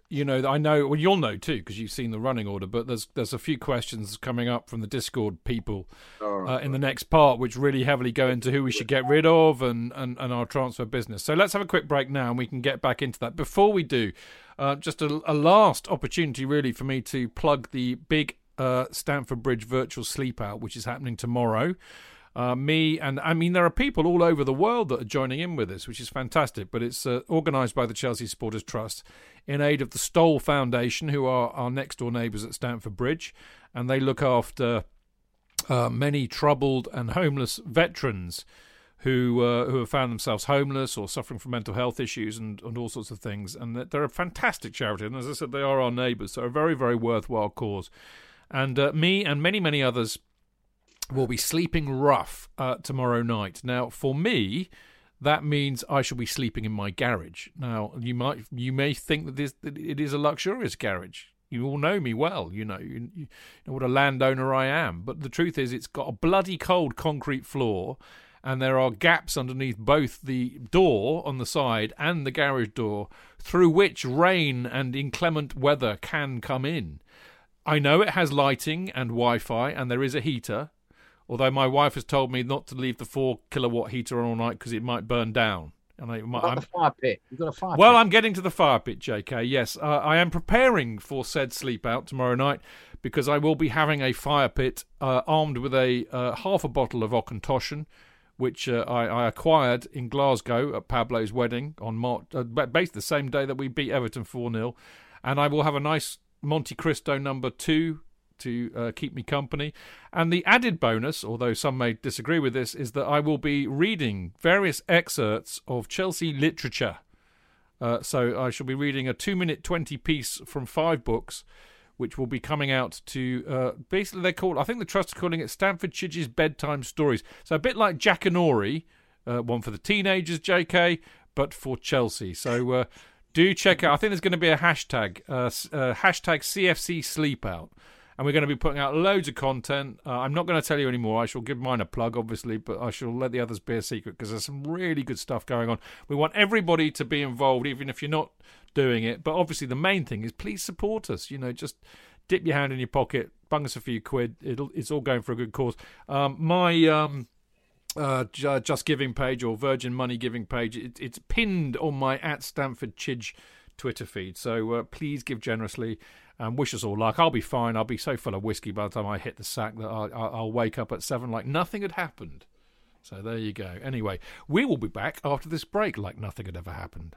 You know, I know, well, you'll know too, because you've seen the running order, but there's there's a few questions coming up from the Discord people oh, right, uh, in right. the next part, which really heavily go into who we should get rid of and, and, and our transfer business. So let's have a quick break now and we can get back into that. Before we do, uh, just a, a last opportunity really for me to plug the big uh, Stamford Bridge virtual sleepout, which is happening tomorrow. Uh, me and I mean there are people all over the world that are joining in with this, which is fantastic. But it's uh, organised by the Chelsea Supporters Trust in aid of the Stoll Foundation, who are our next door neighbours at Stamford Bridge, and they look after uh, many troubled and homeless veterans who uh, who have found themselves homeless or suffering from mental health issues and, and all sorts of things. And they're a fantastic charity, and as I said, they are our neighbours, so a very very worthwhile cause. And uh, me and many many others will be sleeping rough uh, tomorrow night. Now, for me, that means I shall be sleeping in my garage. Now, you might, you may think that, this, that it is a luxurious garage. You all know me well. You know, you, you know what a landowner I am. But the truth is, it's got a bloody cold concrete floor, and there are gaps underneath both the door on the side and the garage door through which rain and inclement weather can come in. I know it has lighting and Wi-Fi, and there is a heater. Although my wife has told me not to leave the four kilowatt heater on all night because it might burn down. And I, might, about the fire pit? You've got a fire well, pit. I'm getting to the fire pit, J K, yes. Uh, I am preparing for said sleep out tomorrow night because I will be having a fire pit uh, armed with a uh, half a bottle of Auchentoshan, which uh, I, I acquired in Glasgow at Pablo's wedding on March, uh, basically the same day that we beat Everton four nil. And I will have a nice Monte Cristo number two to uh, keep me company. And the added bonus, although some may disagree with this, is that I will be reading various excerpts of Chelsea literature. Uh, so I shall be reading a two minute twenty piece from five books, which will be coming out to, uh, basically they're called, I think the Trust are calling it Stamford Chidge's Bedtime Stories. So a bit like Jackanory, uh, one for the teenagers, J K, but for Chelsea. So uh, do check out, I think there's going to be a hashtag, uh, uh, hashtag C F C Sleepout. And we're going to be putting out loads of content. Uh, I'm not going to tell you anymore. I shall give mine a plug, obviously, but I shall let the others be a secret because there's some really good stuff going on. We want everybody to be involved, even if you're not doing it. But obviously, the main thing is please support us. You know, just dip your hand in your pocket, bung us a few quid. It'll, it's all going for a good cause. Um, my um, uh, Just Giving page or Virgin Money Giving page, it, it's pinned on my at Stamford Chidge Twitter feed. So uh, please give generously. And wish us all luck. I'll be fine. I'll be so full of whiskey by the time I hit the sack that I'll, I'll wake up at seven like nothing had happened. So there you go. Anyway, we will be back after this break like nothing had ever happened.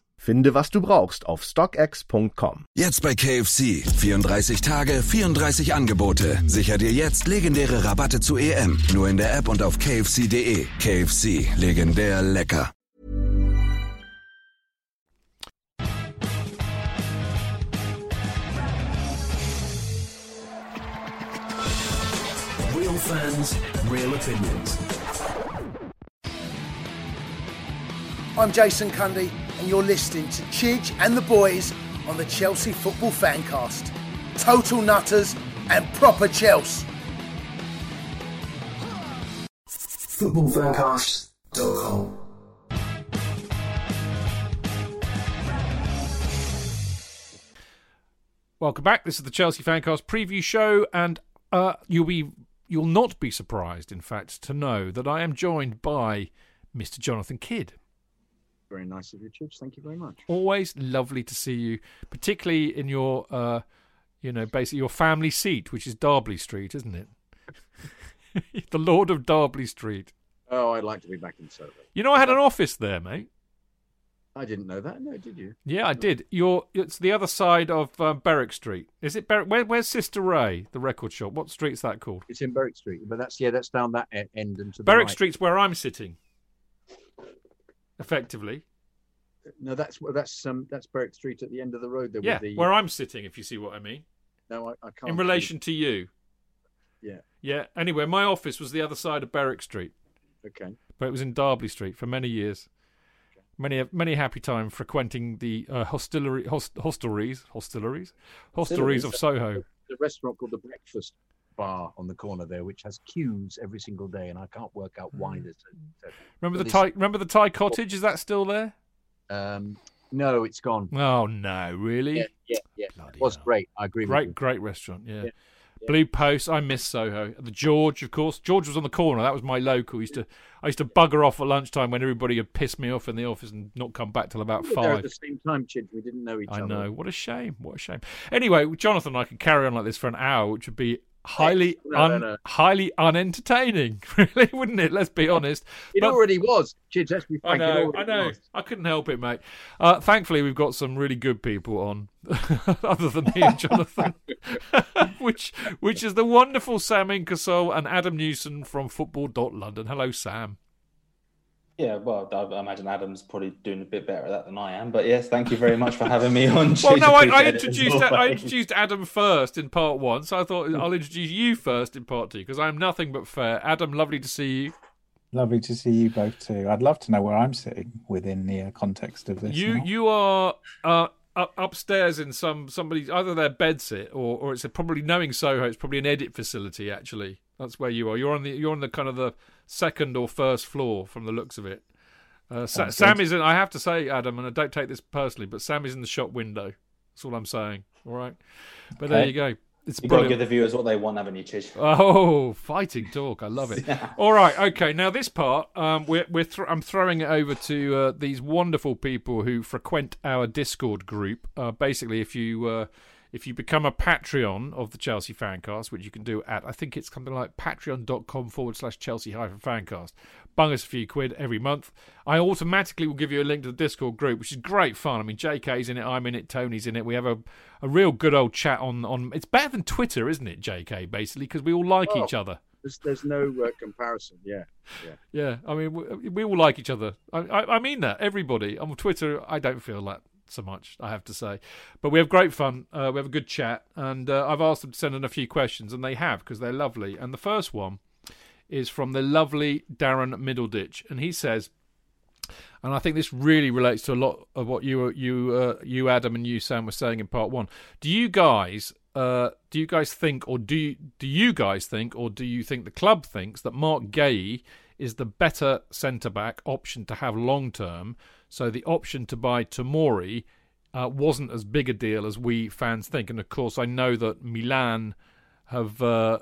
Finde, was du brauchst auf StockX Punkt com. Jetzt bei K F C. vierunddreißig Tage, vierunddreißig Angebote. Sicher dir jetzt legendäre Rabatte zu E M. Nur in der App und auf K F C Punkt D E. K F C. Legendär lecker. Real fans, real opinions. I'm Jason Cundy. And you're listening to Chidge and the boys on the Chelsea Football Fancast. Total nutters and proper Chelsea. football fancast dot com. Welcome back. This is the Chelsea Fancast preview show, and uh, you'll be you'll not be surprised, in fact, to know that I am joined by Mister Jonathan Kidd. Very nice of you, Chips. Thank you very much. Always lovely to see you, particularly in your, uh, you know, basically your family seat, which is Derby Street, isn't it? The Lord of Derby Street. Oh, I'd like to be back in Soho. You know, I had an office there, mate. I didn't know that. No, did you? Yeah, I did. You're, it's the other side of uh, Berwick Street. Is it Berwick? Where, where's Sister Ray, the record shop? What street's that called? It's in Berwick Street, but that's yeah, that's down that end and to the Berwick right. Street's where I'm sitting, effectively. No, that's that's um, that's Berwick Street at the end of the road. There, yeah, with the... where I'm sitting, if you see what I mean. No, I, I can't. In relation see... to you. Yeah. Yeah. Anyway, my office was the other side of Berwick Street. Okay. But it was in Derby Street for many years. Many many happy time frequenting the uh, hostelry, host, hostelries, hostelries, hostelries of Soho. The restaurant called the Breakfast Bar on the corner there, which has queues every single day, and I can't work out why. Mm. There's a, a, remember the Thai, remember the Thai Cottage? Is that still there? Um, no, it's gone. Oh no, really? Yeah, yeah, yeah. Bloody it was hell. Great. I agree. Great, with you. Great restaurant. Yeah. yeah. Blue Post, I miss Soho. The George, of course. George was on the corner. That was my local. I used to, I used to bugger off at lunchtime when everybody had pissed me off in the office and not come back till about we were five. There at the same time, Chid. We didn't know each I other. I know. What a shame. What a shame. Anyway, Jonathan and I could carry on like this for an hour, which would be highly no, un, no, no. highly unentertaining, really, wouldn't it? Let's be honest. It but, already was. Chid, let's be frank. I know. I know. Was. I couldn't help it, mate. Uh, thankfully, we've got some really good people on, other than me and Jonathan, which which is the wonderful Sam Ingersoll and Adam Newson from football dot london. Hello, Sam. Yeah, well, I imagine Adam's probably doing a bit better at that than I am. But yes, thank you very much for having me on. Well, no, I, I introduced I introduced Adam first in part one, so I thought I'll introduce you first in part two, because I'm nothing but fair. Adam, lovely to see you. Lovely to see you both too. I'd love to know where I'm sitting within the context of this. You now. you are uh, upstairs in some somebody's either their bed sit or or it's a, probably knowing Soho, it's probably an edit facility actually. That's where you are. You're on the you're on the kind of the second or first floor from the looks of it. Uh, Sa- Sam is in, I have to say, Adam, and I don't take this personally, but Sam is in the shop window. That's all I'm saying. All right, but okay. There you go. It's you got to give the viewers what they want, haven't you, Chish? Oh, fighting talk! I love it. All right, okay. Now this part, um, we're we're th- I'm throwing it over to uh, these wonderful people who frequent our Discord group. Uh, basically, if you uh, If you become a Patreon of the Chelsea Fancast, which you can do at, I think it's something like patreon.com forward slash Chelsea hyphen fancast. Bung us a few quid every month. I automatically will give you a link to the Discord group, which is great fun. I mean, J K's in it, I'm in it, Tony's in it. We have a, a real good old chat on, on... It's better than Twitter, isn't it, J K, basically, because we all like oh, each other. There's, there's no uh, comparison, yeah. Yeah, yeah. I mean, we, we all like each other. I, I, I mean that, everybody. On Twitter, I don't feel that so much, I have to say, but we have great fun. Uh, we have a good chat, and uh, I've asked them to send in a few questions, and they have, because they're lovely. And the first one is from the lovely Darren Middleditch, and he says, and I think this really relates to a lot of what you, you, uh, you, Adam, and you, Sam, were saying in part one. Do you guys, uh, do you guys think, or do you, do you guys think, or do you think the club thinks that Mark Guéhi is the better centre back option to have long term? So the option to buy Tomori uh, wasn't as big a deal as we fans think. And, of course, I know that Milan have... Uh,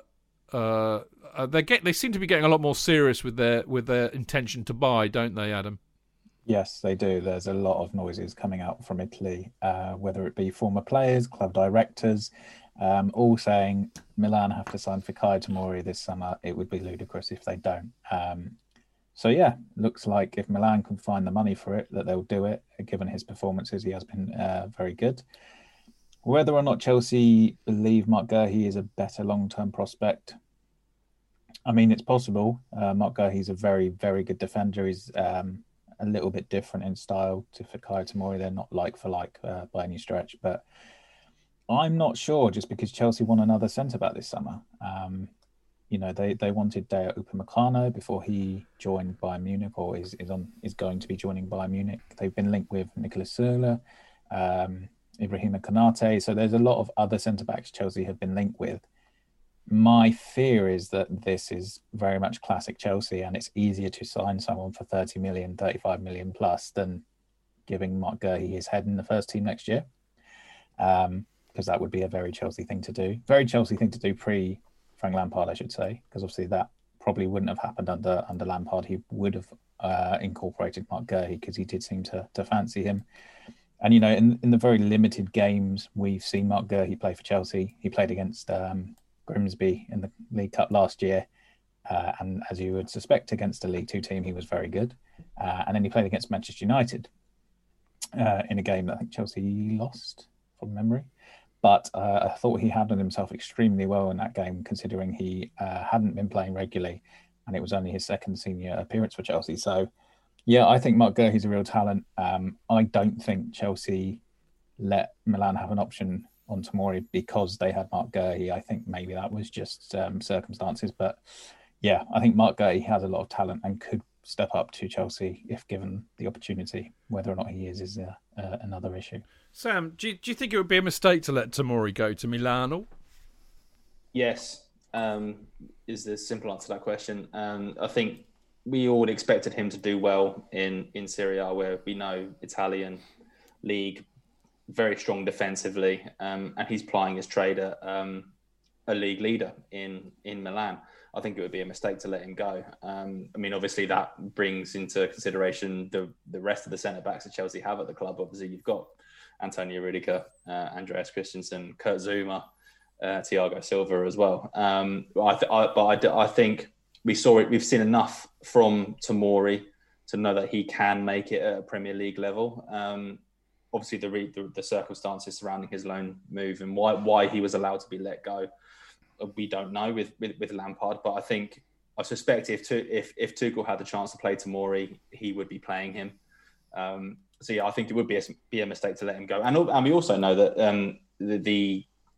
uh, they get they seem to be getting a lot more serious with their with their intention to buy, don't they, Adam? Yes, they do. There's a lot of noises coming out from Italy, uh, whether it be former players, club directors, um, all saying Milan have to sign Fikayo Tomori this summer. It would be ludicrous if they don't. Um So, yeah, looks like if Milan can find the money for it, that they'll do it. Given his performances, he has been uh, very good. Whether or not Chelsea believe Mark Guéhi is a better long-term prospect, I mean, it's possible. Uh, Mark Guéhi's a very, very good defender. He's um, a little bit different in style to Fikayo Tomori. They're not like-for-like uh, by any stretch. But I'm not sure, just because Chelsea won another centre-back this summer. Um You know, they, they wanted Deo Upamecano before he joined Bayern Munich, or is is on is going to be joining Bayern Munich. They've been linked with Nicolas Sula, um, Ibrahima Konate. So there's a lot of other centre-backs Chelsea have been linked with. my fear is that this is very much classic Chelsea, and it's easier to sign someone for thirty million, thirty-five million plus than giving Mark Guehi his head in the first team next year. Um, because that would be a very Chelsea thing to do. Very Chelsea thing to do pre Frank Lampard, I should say, because obviously that probably wouldn't have happened under under Lampard. He would have uh, incorporated Mark Guehi because he did seem to to fancy him. And, you know, in, in the very limited games we've seen Mark Guehi play for Chelsea, he played against um, Grimsby in the League Cup last year. Uh, and as you would suspect, against a League Two team, he was very good. Uh, and then he played against Manchester United uh, in a game that I think Chelsea lost from memory. But uh, I thought he handled himself extremely well in that game, considering he uh, hadn't been playing regularly, and it was only his second senior appearance for Chelsea. So, yeah, I think Mark Guehi's a real talent. Um, I don't think Chelsea let Milan have an option on Tomori because they had Mark Guehi. I think maybe that was just um, circumstances. But, yeah, I think Mark Guehi has a lot of talent and could step up to Chelsea if given the opportunity. Whether or not he is is a, uh, another issue. Sam, do you, do you think it would be a mistake to let Tomori go to Milano? Yes, um, is the simple answer to that question. Um, I think we all expected him to do well in, in Serie A, where we know Italian league, very strong defensively, um, and he's plying his trade at um, a league leader in, in Milan. I think it would be a mistake to let him go. Um, I mean, obviously that brings into consideration the, the rest of the centre-backs that Chelsea have at the club. Obviously you've got Antonio Rudiger, uh, Andreas Christensen, Kurt Zouma, uh, Thiago Silva as well. Um, but I, th- I, but I, I think we saw it. We've seen enough from Tomori to know that he can make it at a Premier League level. Um, obviously, the, re- the the circumstances surrounding his loan move and why why he was allowed to be let go, we don't know with with, with Lampard. But I think I suspect if to, if if Tuchel had the chance to play Tomori, he would be playing him. Um, So yeah, I think it would be a, be a mistake to let him go, and and we also know that um, the,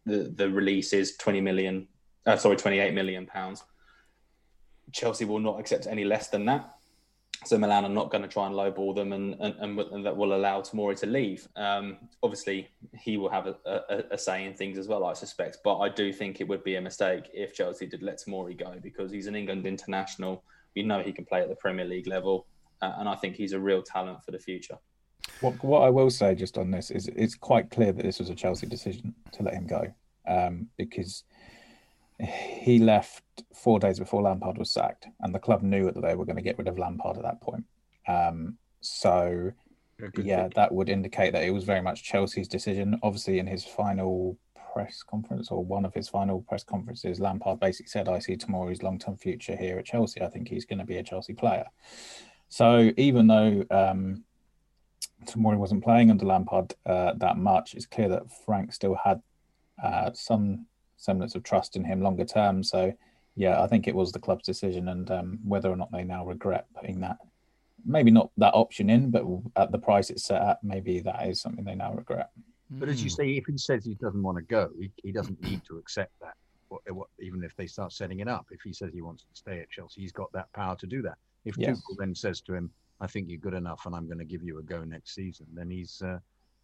the the release is twenty million, uh, sorry, twenty eight million pounds. Chelsea will not accept any less than that, so Milan are not going to try and lowball them, and and, and, and that will allow Tomori to leave. Um, obviously, he will have a, a, a say in things as well, I suspect, but I do think it would be a mistake if Chelsea did let Tomori go because he's an England international. We know he can play at the Premier League level, uh, and I think he's a real talent for the future. What, what I will say just on this is it's quite clear that this was a Chelsea decision to let him go um, because he left four days before Lampard was sacked, and the club knew that they were going to get rid of Lampard at that point. Um, so, yeah, pick. That would indicate that it was very much Chelsea's decision. Obviously, in his final press conference or one of his final press conferences, Lampard basically said, I see Tomori's long-term future here at Chelsea. I think he's going to be a Chelsea player. So even though... Um, Tomori wasn't playing under Lampard uh, that much, it's clear that Frank still had uh, some semblance of trust in him longer term. So, yeah, I think it was the club's decision, and um, whether or not they now regret putting that, maybe not that option in, but at the price it's set at, maybe that is something they now regret. But as you say, if he says he doesn't want to go, he, he doesn't need to accept that, or, or, even if they start setting it up. If he says he wants to stay at Chelsea, he's got that power to do that. If yes. Tuchel then says to him, I think you're good enough, and I'm going to give you a go next season. Then he's uh,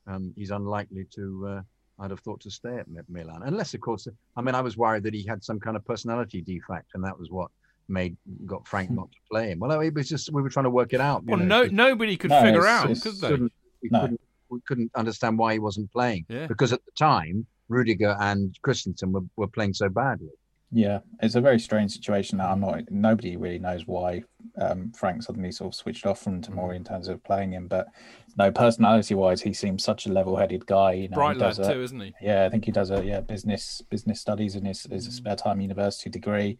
um, he's unlikely to, uh, I'd have thought, to stay at Milan, unless, of course, I mean, I was worried that he had some kind of personality defect, and that was what made got Frank not to play him. Well, it was just we were trying to work it out. Well, know, no, nobody could no, figure out, could they? We, no. couldn't, we couldn't understand why he wasn't playing yeah. because at the time Rudiger and Christensen were, were playing so badly. Yeah, it's a very strange situation. I'm not. Nobody really knows why um, Frank suddenly sort of switched off from Tomori in terms of playing him. But no, personality-wise, he seems such a level-headed guy. You know, bright lad too, isn't he? Yeah, I think he does a yeah business business studies in his, his mm. spare time university degree.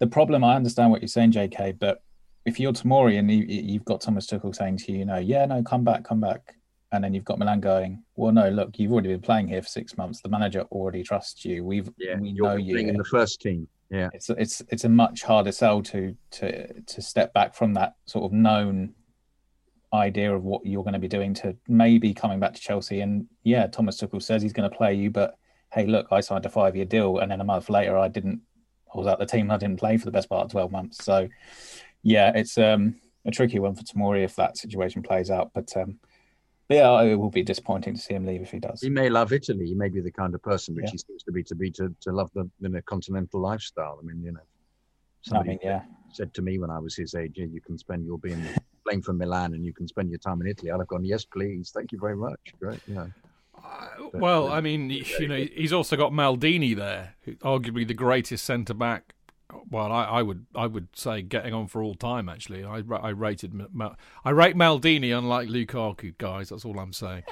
The problem, I understand what you're saying, J K, but if you're Tomori and you, you've got Thomas Tuchel saying to you, you know, yeah, no, come back, come back. And then you've got Milan going, well, no, look, you've already been playing here for six months. The manager already trusts you. We've yeah, we know you in the first team. Yeah, it's it's it's a much harder sell to to to step back from that sort of known idea of what you're going to be doing to maybe coming back to Chelsea. And yeah, Thomas Tuchel says he's going to play you, but hey, look, I signed a five-year deal, and then a month later, I didn't. I was out the team. And I didn't play for the best part of twelve months. So yeah, it's um, a tricky one for Tomori if that situation plays out, but. Um, But yeah, it will be disappointing to see him leave if he does. He may love Italy. He may be the kind of person which yeah. he seems to be to be to, to love the, you know, continental lifestyle. I mean, you know, somebody I mean, yeah. said to me when I was his age, yeah, you can spend your being playing for Milan and you can spend your time in Italy. I'd have gone, yes, please, thank you very much. Great, you know. Uh, well, I mean, you know, he's also got Maldini there, who, arguably the greatest centre back. Well, I, I would, I would say getting on for all time. Actually, I, I rated, I rate Maldini unlike Lukaku, guys. That's all I'm saying.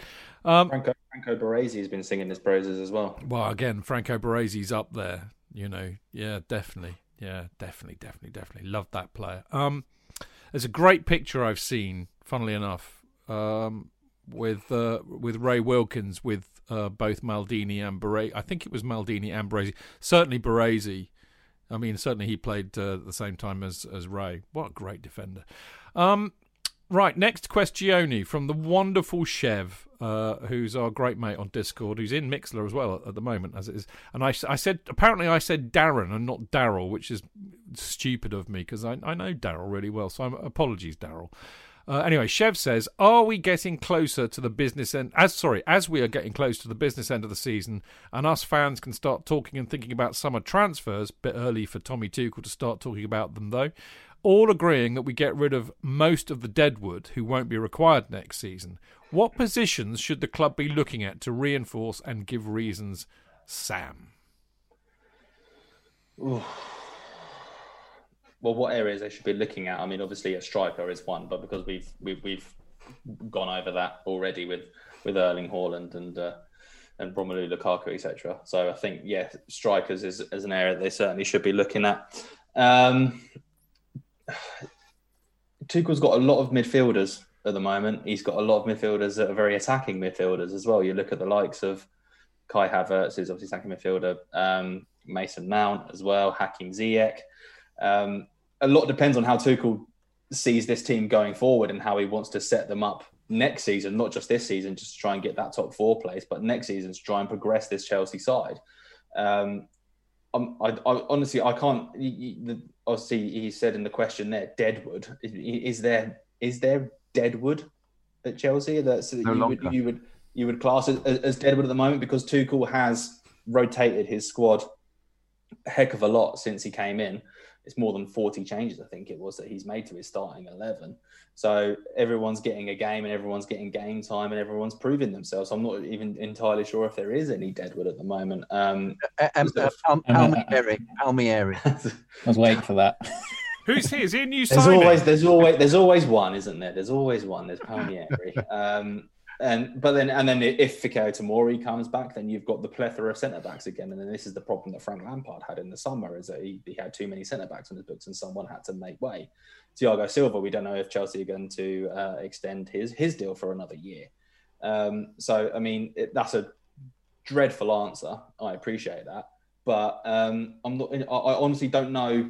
Um, Franco, Franco Baresi has been singing his praises as well. Well, again, Franco Baresi's up there. You know, yeah, definitely, yeah, definitely, definitely, definitely. Loved that player. Um, there's a great picture I've seen, funnily enough. Um, With uh, with Ray Wilkins, with uh, both Maldini and Baresi. I think it was Maldini and Baresi. Certainly Baresi. I mean, certainly he played uh, at the same time as, as Ray. What a great defender. Um, right, next question from the wonderful Chev, uh, who's our great mate on Discord, who's in Mixler as well at the moment, as it is. And I, I said, apparently I said Darren and not Daryl, which is stupid of me because I, I know Daryl really well. So I'm, apologies, Daryl. Uh, anyway, Chev says, are we getting closer to the business end? As sorry, as we are getting close to the business end of the season and us fans can start talking and thinking about summer transfers, bit early for Tommy Tuchel to start talking about them though, all agreeing that we get rid of most of the deadwood who won't be required next season. What positions should the club be looking at to reinforce and give reasons, Sam? Ooh. Well, what areas they should be looking at? I mean, obviously a striker is one, but because we've we've, we've gone over that already with, with Erling Haaland and uh, and Romelu Lukaku, et cetera. So I think yeah, strikers is, is an area they certainly should be looking at. Um, Tuchel's got a lot of midfielders at the moment. He's got a lot of midfielders that are very attacking midfielders as well. You look at the likes of Kai Havertz, who's obviously attacking midfielder, um, Mason Mount as well, Hakim Ziyech. Um, a lot depends on how Tuchel sees this team going forward and how he wants to set them up next season, not just this season, just to try and get that top four place, but next season to try and progress this Chelsea side. Um, I, I honestly, I can't. Obviously, he said in the question there, deadwood. Is there is there deadwood at Chelsea that no you, would, you would you would class as, as deadwood at the moment? Because Tuchel has rotated his squad a heck of a lot since he came in. It's more than forty changes, I think it was, that he's made to his starting eleven. So everyone's getting a game and everyone's getting game time and everyone's proving themselves. I'm not even entirely sure if there is any deadwood at the moment. Um, um, so, um, um, Palmieri. Palmieri. I was waiting for that. Who's here? Is he a new signing? There's always, there's always, there's always one, isn't there? There's always one. There's Palmieri. Um, And but then and then if Fikayo Tomori comes back, then you've got the plethora of centre backs again. And then this is the problem that Frank Lampard had in the summer, is that he, he had too many centre backs on his books, and someone had to make way. Thiago Silva, we don't know if Chelsea are going to uh, extend his his deal for another year. Um, so I mean it, that's a dreadful answer. I appreciate that, but um, I'm not. I, I honestly don't know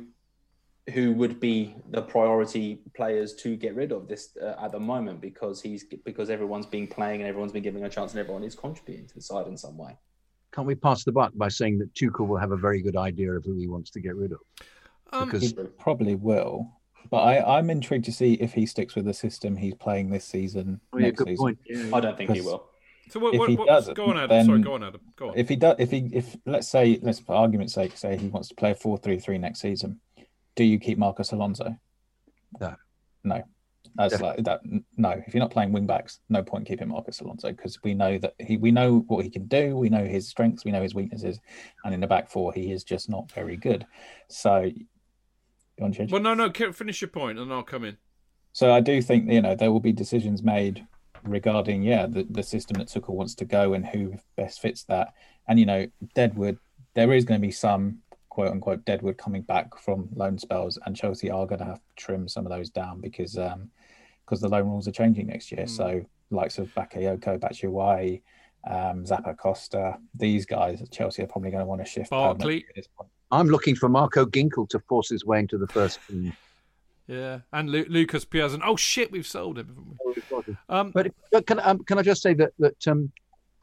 who would be the priority players to get rid of this uh, at the moment, because he's because everyone's been playing and everyone's been given a chance and everyone is contributing to the side in some way. Can't we pass the buck by saying that Tuchel will have a very good idea of who he wants to get rid of? Um, because he probably will, but I, I'm intrigued to see if he sticks with the system he's playing this season. Oh, yeah, next good season. Point. Yeah. I don't think because he will. So what? what, what go on, Adam. Then, Sorry, go on, Adam. Go on. If he does, if he if let's say let's for argument's sake say he wants to play a four three three next season. Do you keep Marcos Alonso? No, no. That's like that. No, if you're not playing wing backs, no point keeping Marcos Alonso, because we know that he, we know what he can do. We know his strengths. We know his weaknesses, and in the back four, he is just not very good. So, well, no, no. Finish your point, and I'll come in. So I do think you know there will be decisions made regarding yeah the, the system that Tuchel wants to go and who best fits that. And you know, deadwood, there is going to be some quote unquote deadwood coming back from loan spells, and Chelsea are going to have to trim some of those down because um, because the loan rules are changing next year. Mm. So likes of Bakayoko, Batshuayi, um, Zappa Costa, these guys at Chelsea are probably going to want to shift. Barkley. At this point. I'm looking for Marco Ginkel to force his way into the first team. Yeah, and Lu- Lucas Piazon. Oh shit, we've sold him, haven't we? Oh, we've got him. Um, but, but can um, can I just say that that um,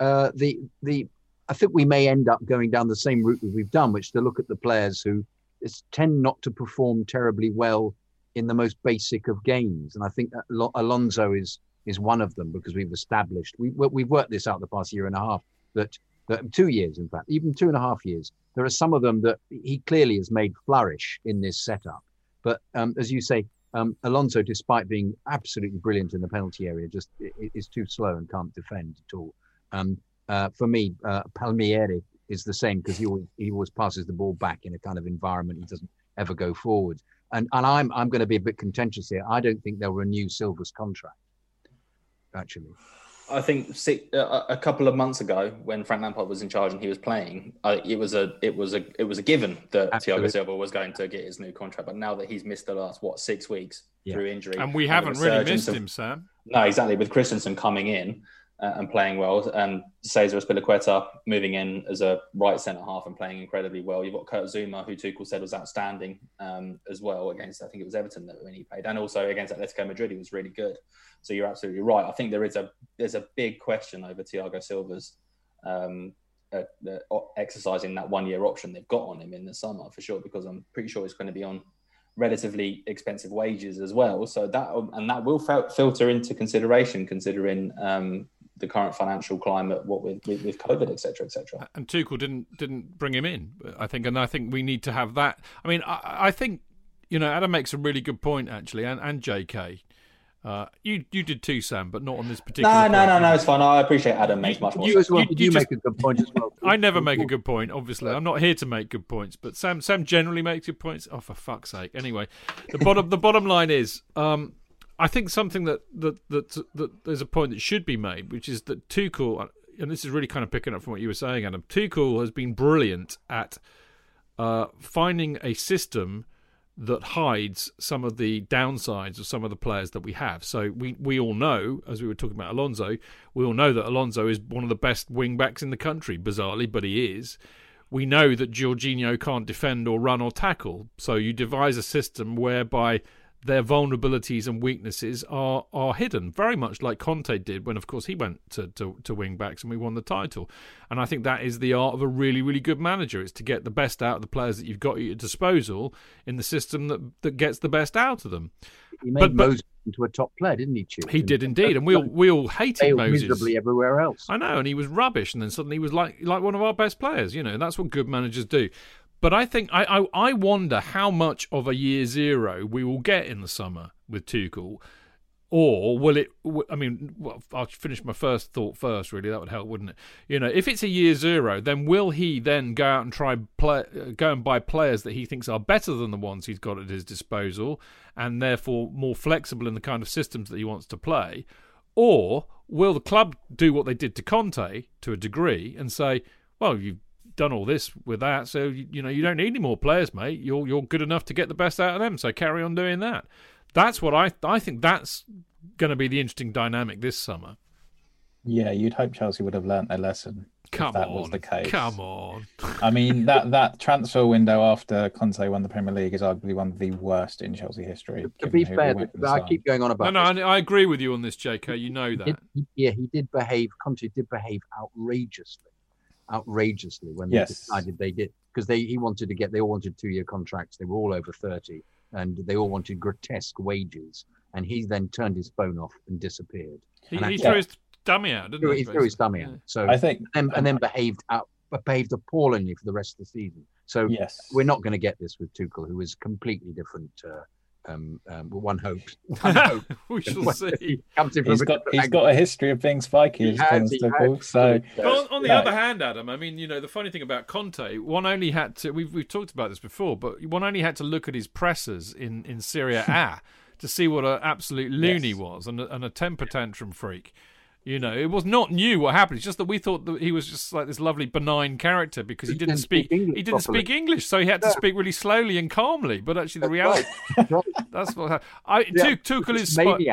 uh, the the I think we may end up going down the same route that we've done, which is to look at the players who is, tend not to perform terribly well in the most basic of games. And I think that Alonso is is one of them, because we've established, we, we've worked this out the past year and a half, that, that two years, in fact, even two and a half years, there are some of them that he clearly has made flourish in this setup. But um, as you say, um, Alonso, despite being absolutely brilliant in the penalty area, just is too slow and can't defend at all. Um, uh, for me, uh, Palmieri is the same, because he always, he always passes the ball back in a kind of environment. He doesn't ever go forward. And and I'm I'm going to be a bit contentious here. I don't think they'll renew Silva's contract, actually. I think a couple of months ago, when Frank Lampard was in charge and he was playing, uh, it was a it was a it was a given that Thiago Silva was going to get his new contract. But now that he's missed the last what six weeks yeah. through injury, and we haven't really missed of, him, Sam. No, exactly. With Christensen coming in uh, and playing well, and Cesar Azpilicueta moving in as a right centre half and playing incredibly well. You've got Kurt Zouma, who Tuchel said was outstanding um, as well against, I think it was Everton that when he played, and also against Atletico Madrid, he was really good. So you're absolutely right. I think there is a there's a big question over Thiago Silva's um, uh, uh, exercising that one year option they've got on him in the summer for sure, because I'm pretty sure he's going to be on relatively expensive wages as well. So that and that will f- filter into consideration, considering um, the current financial climate, what with with, with COVID, et cetera, et cetera. And Tuchel didn't didn't bring him in, I think, and I think we need to have that. I mean, I, I think you know Adam makes a really good point actually, and and J K. Uh, you you did too, Sam, but not on this particular. No, point. no, no, no. It's fine. I appreciate Adam makes much more. You sense. as well. You, you, you just, make a good point as well. I never make a good point. Obviously, I'm not here to make good points. But Sam, Sam generally makes good points. Oh, for fuck's sake! Anyway, the bottom the bottom line is, um, I think something that that, that that that there's a point that should be made, which is that Tuchel, and this is really kind of picking up from what you were saying, Adam. Tuchel has been brilliant at uh, finding a system that hides some of the downsides of some of the players that we have. So we, we all know, as we were talking about Alonso, we all know that Alonso is one of the best wing-backs in the country, bizarrely, but he is. We know that Jorginho can't defend or run or tackle. So you devise a system whereby their vulnerabilities and weaknesses are are hidden, very much like Conte did when, of course, he went to, to, to wing-backs and we won the title. And I think that is the art of a really, really good manager. It's to get the best out of the players that you've got at your disposal in the system that, that gets the best out of them. He made but, Moses but, into a top player, didn't he, Chip? He did indeed, and we all, we all hated Moses. Miserably everywhere else. I know, and he was rubbish, and then suddenly he was like, like one of our best players. You know, that's what good managers do. But I think I, I, I wonder how much of a year zero we will get in the summer with Tuchel, or will it? I mean, I'll finish my first thought first. Really, that would help, wouldn't it? You know, if it's a year zero, then will he then go out and try play, go and buy players that he thinks are better than the ones he's got at his disposal, and therefore more flexible in the kind of systems that he wants to play, or will the club do what they did to Conte to a degree and say, well, you've done all this with that, so you know you don't need any more players, mate. You're you're good enough to get the best out of them, so carry on doing that. That's what I I think that's going to be the interesting dynamic this summer. Yeah, you'd hope Chelsea would have learnt their lesson. Come if that on, was the case. Come on. I mean that that transfer window after Conte won the Premier League is arguably one of the worst in Chelsea history. To be fair, we I keep going on about. No, no, I agree with you on this, J K. You know that. He, yeah, he did behave. Conte did behave outrageously. outrageously when yes. they decided they did, because they he wanted to get they all wanted two-year contracts, they were all over thirty, and they all wanted grotesque wages, and he then turned his phone off and disappeared. He, and he actually, threw his dummy out, didn't he? He threw his dummy out. Yeah. So I think and, and then behaved out behaved appallingly for the rest of the season. So yes. we're not going to get this with Tuchel, who is completely different. Uh, Um, um, one hopes. One hope. We shall see. He he's got, he's got a history of being spiky. He has, he Tuchel, so. But on, on the no. other hand, Adam, I mean, you know, the funny thing about Conte, one only had to. We've we've talked about this before, but one only had to look at his pressers in in Serie A to see what an absolute loony yes. was and a, and a temper tantrum freak. You know, it was not new what happened. It's just that we thought that he was just like this lovely benign character because he, he didn't speak. English he didn't properly. speak English, so he had to speak really slowly and calmly. But actually, the reality that's what happened. I, yeah. Tuchel is spi-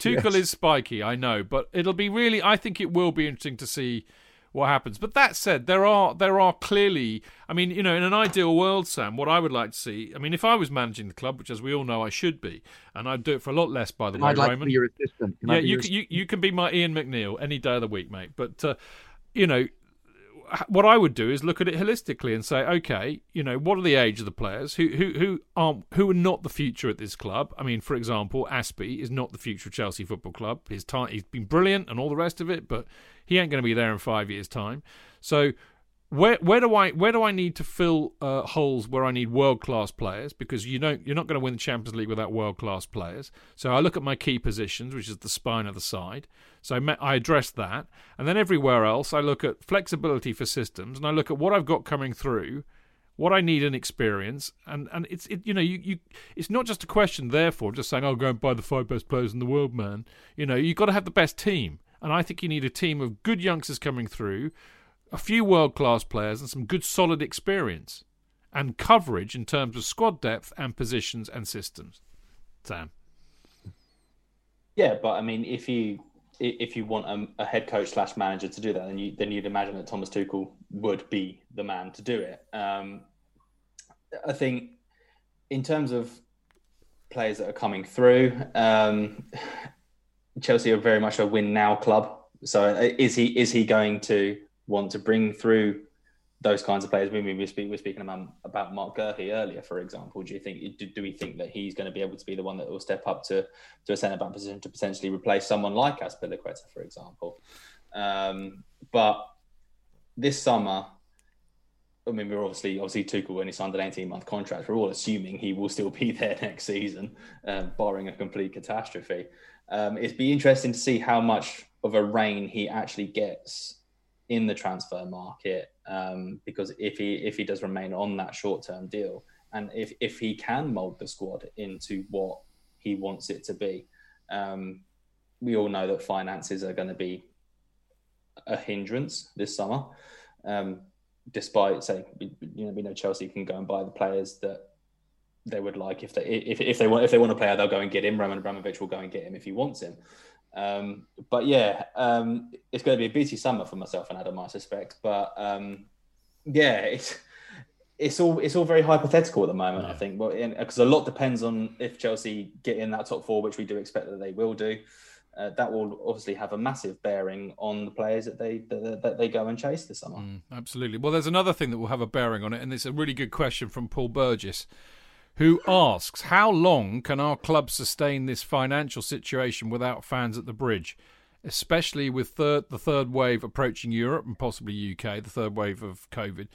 Tuchel yes. is spiky. I know, but it'll be really. I think it will be interesting to see what happens. But that said, there are there are clearly. I mean, you know, in an ideal world, Sam, what I would like to see. I mean, if I was managing the club, which as we all know I should be, and I'd do it for a lot less, by the and way, I'd like Roman. To be your assistant. Can yeah, I be you, your... you you can be my Ian McNeil any day of the week, mate. But uh, you know, what I would do is look at it holistically and say, okay, you know, what are the age of the players who who who aren't who are not the future at this club? I mean, for example, Aspie is not the future of Chelsea Football Club. His time, he's been brilliant and all the rest of it, but he ain't going to be there in five years' time. So where where do I where do I need to fill uh, holes where I need world class players? Because you don't you're not going to win the Champions League without world class players. So I look at my key positions, which is the spine of the side. So I address that, and then everywhere else I look at flexibility for systems, and I look at what I've got coming through, what I need in experience, and and it's it, you know you, you it's not just a question therefore just saying, oh, go and buy the five best players in the world, man. You know, you've got to have the best team, and I think you need a team of good youngsters coming through, a few world class players, and some good solid experience and coverage in terms of squad depth and positions and systems. Sam. Yeah, but I mean, if you. If you want a, a head coach slash manager to do that, then, you, then you'd imagine that Thomas Tuchel would be the man to do it. Um, I think in terms of players that are coming through, um, Chelsea are very much a win now club. So is he is he going to want to bring through those kinds of players? We were speaking about, about Mark Gurkey earlier, for example. Do you think? Do, do we think that he's going to be able to be the one that will step up to, to a centre-back position to potentially replace someone like Azpilicueta, for example? Um, but this summer, I mean, we're obviously, obviously Tuchel, when he signed an eighteen-month contract, we're all assuming he will still be there next season, uh, barring a complete catastrophe. Um, it'd be interesting to see how much of a reign he actually gets in the transfer market, um, because if he if he does remain on that short-term deal, and if, if he can mould the squad into what he wants it to be, um, we all know that finances are going to be a hindrance this summer. Um, despite saying, you know, we know Chelsea can go and buy the players that they would like. If they if if they want if they want a player, they'll go and get him. Roman Abramovich will go and get him if he wants him. Um, but yeah, um, it's going to be a busy summer for myself and Adam, I suspect. But um, yeah, it's it's all it's all very hypothetical at the moment. Yeah. I think, well, because a lot depends on if Chelsea get in that top four, which we do expect that they will do. Uh, that will obviously have a massive bearing on the players that they that, that they go and chase this summer. Mm, absolutely. Well, there's another thing that will have a bearing on it, and it's a really good question from Paul Burgess, who asks, how long can our club sustain this financial situation without fans at the bridge, especially with third, the third wave approaching Europe and possibly U K, the third wave of COVID?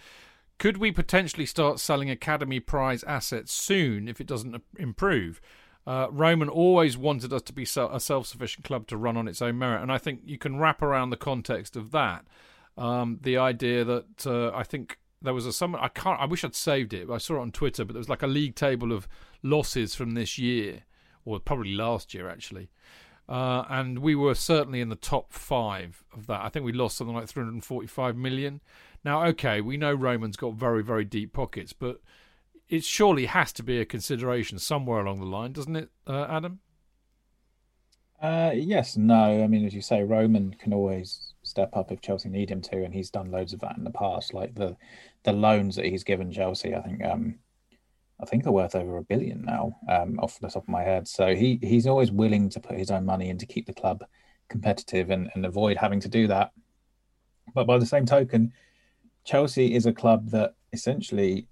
Could we potentially start selling academy prize assets soon if it doesn't improve? Uh, Roman always wanted us to be a self-sufficient club to run on its own merit, and I think you can wrap around the context of that. Um, the idea that uh, I think... There was a summer, I can't. I wish I'd saved it. I saw it on Twitter, but there was like a league table of losses from this year, or probably last year actually, uh, and we were certainly in the top five of that. I think we lost something like three hundred forty-five million. Now, okay, we know Roman's got very, very deep pockets, but it surely has to be a consideration somewhere along the line, doesn't it, uh, Adam? Uh, yes, no. I mean, as you say, Roman can always step up if Chelsea need him to, and he's done loads of that in the past. Like the the loans that he's given Chelsea, I think um, I think are worth over a billion now, um, off the top of my head. So he he's always willing to put his own money in to keep the club competitive and, and avoid having to do that. But by the same token, Chelsea is a club that essentially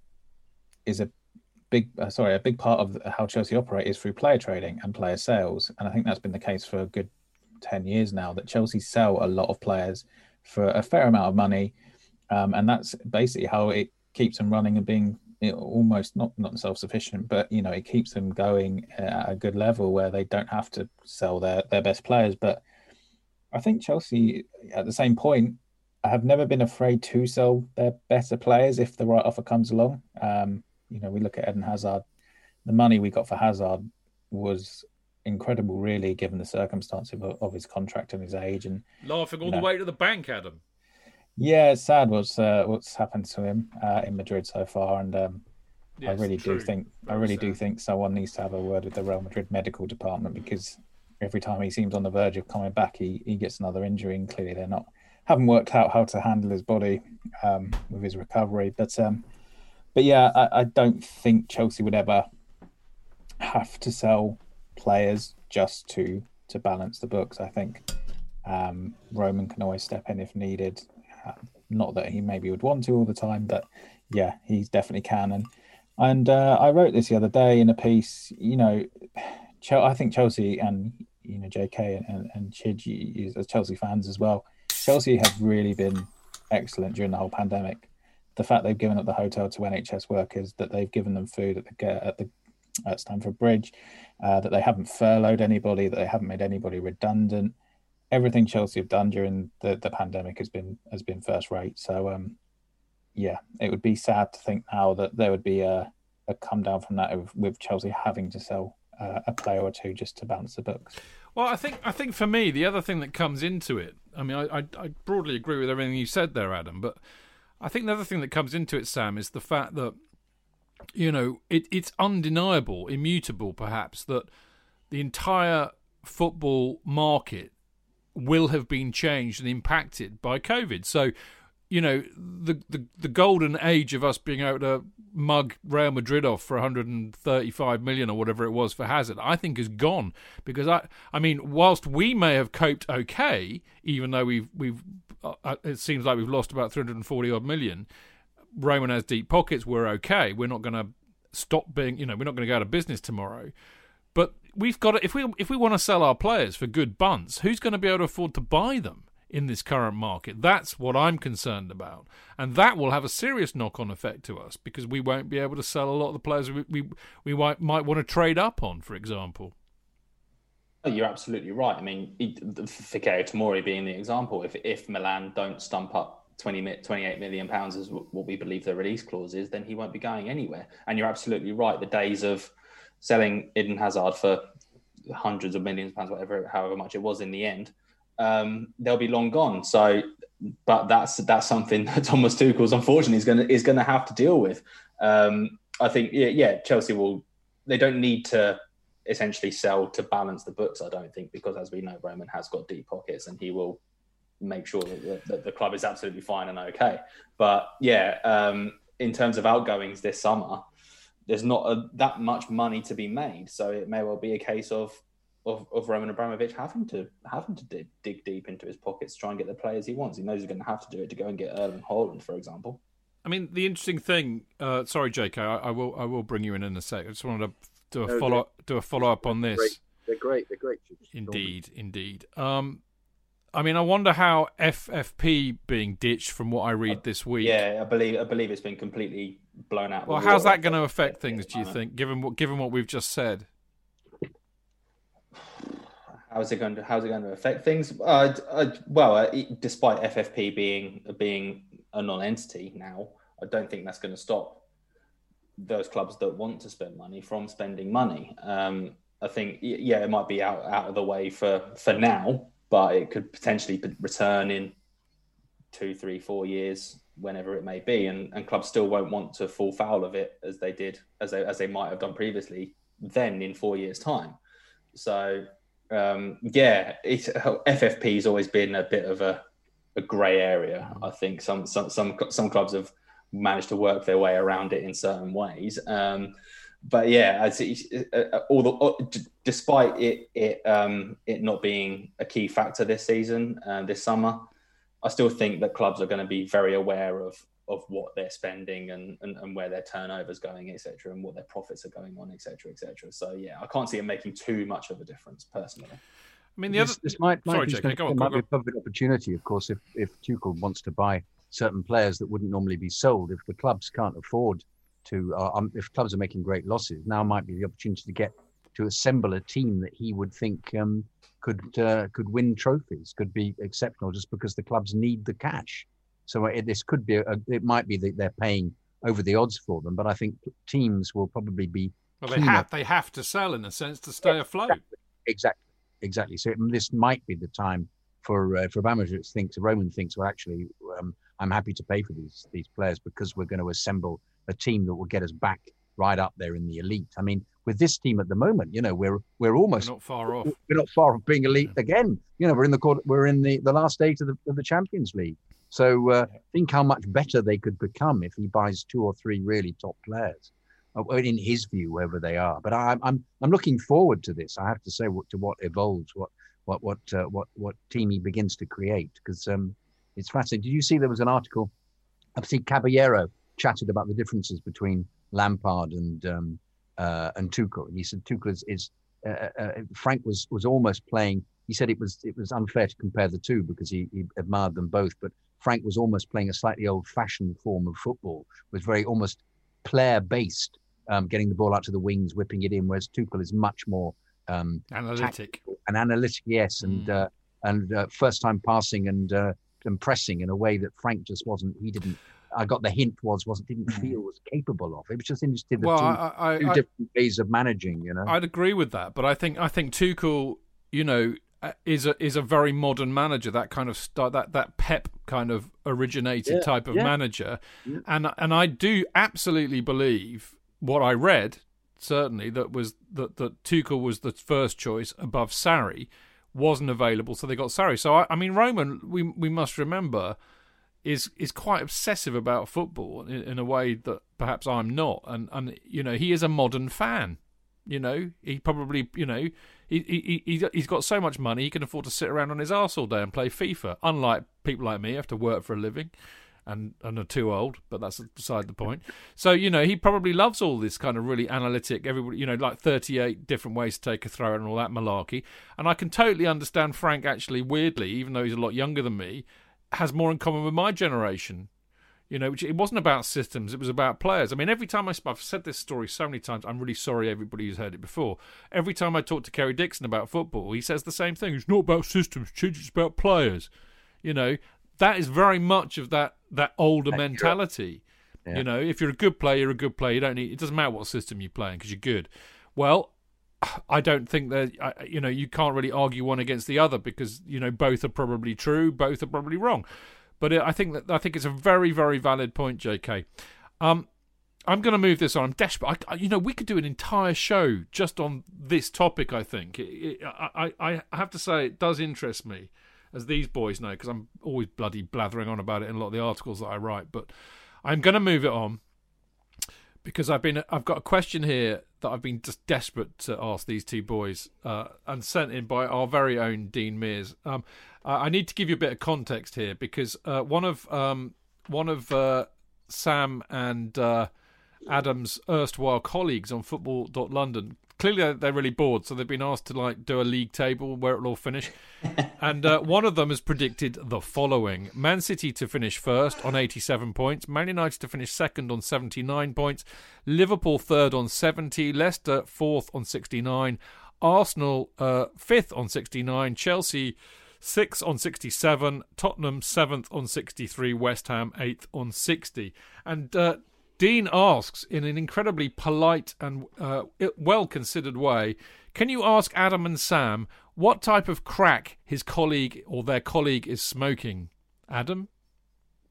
is a big uh, sorry a big part of how Chelsea operate is through player trading and player sales, and I think that's been the case for a good ten years now, that Chelsea sell a lot of players for a fair amount of money, um, and that's basically how it keeps them running and being almost not not self-sufficient, but you know, it keeps them going at a good level where they don't have to sell their their best players. But I think Chelsea at the same point have never been afraid to sell their better players if the right offer comes along. Um, you know, we look at Eden Hazard. The money we got for Hazard was incredible, really, given the circumstances of, of his contract and his age, and laughing all you know, the way to the bank, Adam. Yeah, it's sad what's uh, what's happened to him uh, in Madrid so far, and um, yes, I really true. do think Very I really sad. do think someone needs to have a word with the Real Madrid medical department, because every time he seems on the verge of coming back, he, he gets another injury, and clearly they're not haven't worked out how to handle his body um, with his recovery. But um, but yeah, I, I don't think Chelsea would ever have to sell players just to to balance the books. I think um Roman can always step in if needed. Not that he maybe would want to all the time, but yeah, he definitely can. And and uh, I wrote this the other day in a piece. You know, I think Chelsea and you know J K and and, and Chidge as Chelsea fans as well. Chelsea have really been excellent during the whole pandemic. The fact they've given up the hotel to N H S workers, that they've given them food at the at the at Stamford Bridge, uh, that they haven't furloughed anybody, that they haven't made anybody redundant. Everything Chelsea have done during the, the pandemic has been has been first rate. So, um, yeah, it would be sad to think now that there would be a, a come down from that of, with Chelsea having to sell uh, a player or two just to balance the books. Well, I think I think for me, the other thing that comes into it, I mean, I, I, I broadly agree with everything you said there, Adam, but I think the other thing that comes into it, Sam, is the fact that, you know, it, it's undeniable, immutable perhaps, that the entire football market will have been changed and impacted by COVID. So, you know, the, the the golden age of us being able to mug Real Madrid off for one hundred thirty-five million or whatever it was for Hazard, I think is gone. Because, I I mean, whilst we may have coped okay, even though we've, we've uh, it seems like we've lost about three hundred forty odd million, Roman has deep pockets, we're okay. We're not going to stop being, you know, we're not going to go out of business tomorrow. But we've got to, if we if we want to sell our players for good bunts, who's going to be able to afford to buy them in this current market? That's what I'm concerned about, and that will have a serious knock-on effect to us because we won't be able to sell a lot of the players we we, we might, might want to trade up on, for example. You're absolutely right. I mean, Fikayo Tomori being the example. If if Milan don't stump up twenty-eight million pounds is what we believe the release clause is, then he won't be going anywhere. And you're absolutely right. The days of selling Eden Hazard for hundreds of millions of pounds, whatever, however much it was in the end, um, they'll be long gone. So, but that's that's something that Thomas Tuchel's unfortunately is going to is going to have to deal with. Um, I think, yeah, yeah, Chelsea will. They don't need to essentially sell to balance the books, I don't think, because as we know, Roman has got deep pockets and he will make sure that the, that the club is absolutely fine and okay. But yeah, um, in terms of outgoings this summer, there's not a, that much money to be made. So it may well be a case of of, of Roman Abramovich having to having to dig, dig deep into his pockets to try and get the players he wants. He knows he's going to have to do it to go and get Erling Haaland, for example. I mean, the interesting thing. Uh, sorry, J K, I, I will I will bring you in in a sec. I just wanted to do a no, follow do a follow up on this. Great. They're great. They're great. Indeed, indeed. Um, I mean, I wonder how F F P being ditched from what I read this week. Yeah, I believe I believe it's been completely blown out. Well, how's that going to affect things, do you think, given what given what we've just said? How's it going to How's it going to affect things? Uh, I, well, uh, despite F F P being being a non-entity now, I don't think that's going to stop those clubs that want to spend money from spending money. Um, I think, yeah, it might be out, out of the way for, for now, but it could potentially return in two, three, four years, whenever it may be, and, and clubs still won't want to fall foul of it as they did, as they as they might have done previously. Then in four years' time, so um, yeah, it's, F F P has always been a bit of a, a grey area. I think some some some some clubs have managed to work their way around it in certain ways, um, but yeah, all the despite it it um, it not being a key factor this season, uh, this summer. I still think that clubs are going to be very aware of of what they're spending and, and, and where their turnover's going, et cetera, and what their profits are going on, et cetera, et cetera. So yeah, I can't see it making too much of a difference personally. I mean, the this, other this might might, Sorry, be, Jake, go on, might go on. Be a public opportunity, of course, if if Tuchel wants to buy certain players that wouldn't normally be sold, if the clubs can't afford to, uh, um, if clubs are making great losses, now might be the opportunity to get to assemble a team that he would think um, could uh, could win trophies, could be exceptional, just because the clubs need the cash. So it, this could be, a, it might be that they're paying over the odds for them, but I think teams will probably be. Well, they have they have to sell in a sense to stay yeah, afloat. Exactly, exactly, exactly. So it, this might be the time for uh, for Abramovich thinks Roman thinks. Well, actually, um, I'm happy to pay for these these players because we're going to assemble a team that will get us back right up there in the elite. I mean, with this team at the moment, you know, we're we're almost we're not far off. We're not far off being elite yeah. again. You know, we're in the quarter, we're in the, the last eight of the of the Champions League. So uh, yeah. think how much better they could become if he buys two or three really top players, in his view, wherever they are. But I'm I'm I'm looking forward to this. I have to say, what to what evolves, what what what uh, what what team he begins to create, because um, It's fascinating. Did you see there was an article? I've seen Caballero chatted about the differences between Lampard and um, uh, and Tuchel. And he said Tuchel is, is uh, uh, Frank was was almost playing. He said it was it was unfair to compare the two because he, he admired them both. But Frank was almost playing a slightly old-fashioned form of football. It was very almost player-based, um, getting the ball out to the wings, whipping it in. Whereas Tuchel is much more um, analytic and analytic. Yes, mm. and uh, and uh, first-time passing and uh, and pressing in a way that Frank just wasn't. He didn't. I got the hint was wasn't didn't feel was capable of. It was just interesting. The well, two, I, I, two I, different I, ways of managing. You know, I'd agree with that, but I think I think Tuchel, you know, is a is a very modern manager. That kind of start, that that Pep kind of originated yeah, type of yeah. manager, yeah. and and I do absolutely believe what I read certainly that was that that Tuchel was the first choice above Sarri, wasn't available, so they got Sarri. So I, I mean, Roman, we we must remember, is is quite obsessive about football in, in a way that perhaps I'm not, and and you know he is a modern fan. You know, he probably you know he he he he's got so much money he can afford to sit around on his arse all day and play FIFA. Unlike people like me, who have to work for a living, and and are too old. But that's beside the point. So you know he probably loves all this kind of really analytic. Everybody you know like thirty-eight different ways to take a throw and all that malarkey. And I can totally understand Frank actually weirdly, even though he's a lot younger than me, has more in common with my generation, you know, which it wasn't about systems, it was about players. I mean, every time I, I've said this story so many times, I'm really sorry everybody who's heard it before. Every time I talk to Kerry Dixon about football, he says the same thing. It's not about systems, it's about players. You know, that is very much of that, that older That's mentality. Yeah. You know, if you're a good player, you're a good player. You don't need, it doesn't matter what system you play in because you're good. Well, I don't think that, you know, you can't really argue one against the other because, you know, both are probably true, both are probably wrong. But I think that I think it's a very, very valid point, J K. Um, I'm going to move this on. I'm desperate. I, you know, we could do an entire show just on this topic, I think. It, it, I, I have to say it does interest me, as these boys know, because I'm always bloody blathering on about it in a lot of the articles that I write. But I'm going to move it on. Because I've been, I've got a question here that I've been just desperate to ask these two boys, uh, and sent in by our very own Dean Mears. Um, I need to give you a bit of context here because uh, one of um, one of uh, Sam and uh, Adam's erstwhile colleagues on Football dot London. Clearly, they're really bored, so they've been asked to like do a league table where it'll all finish. And uh, one of them has predicted the following: Man City to finish first on eighty-seven points, Man United to finish second on seventy-nine points, Liverpool third on seventy, Leicester fourth on sixty-nine, Arsenal uh, fifth on sixty-nine, Chelsea sixth on sixty-seven, Tottenham seventh on sixty-three, West Ham eighth on sixty. And uh, Dean asks, in an incredibly polite and uh, well-considered way, can you ask Adam and Sam what type of crack his colleague or their colleague is smoking? Adam?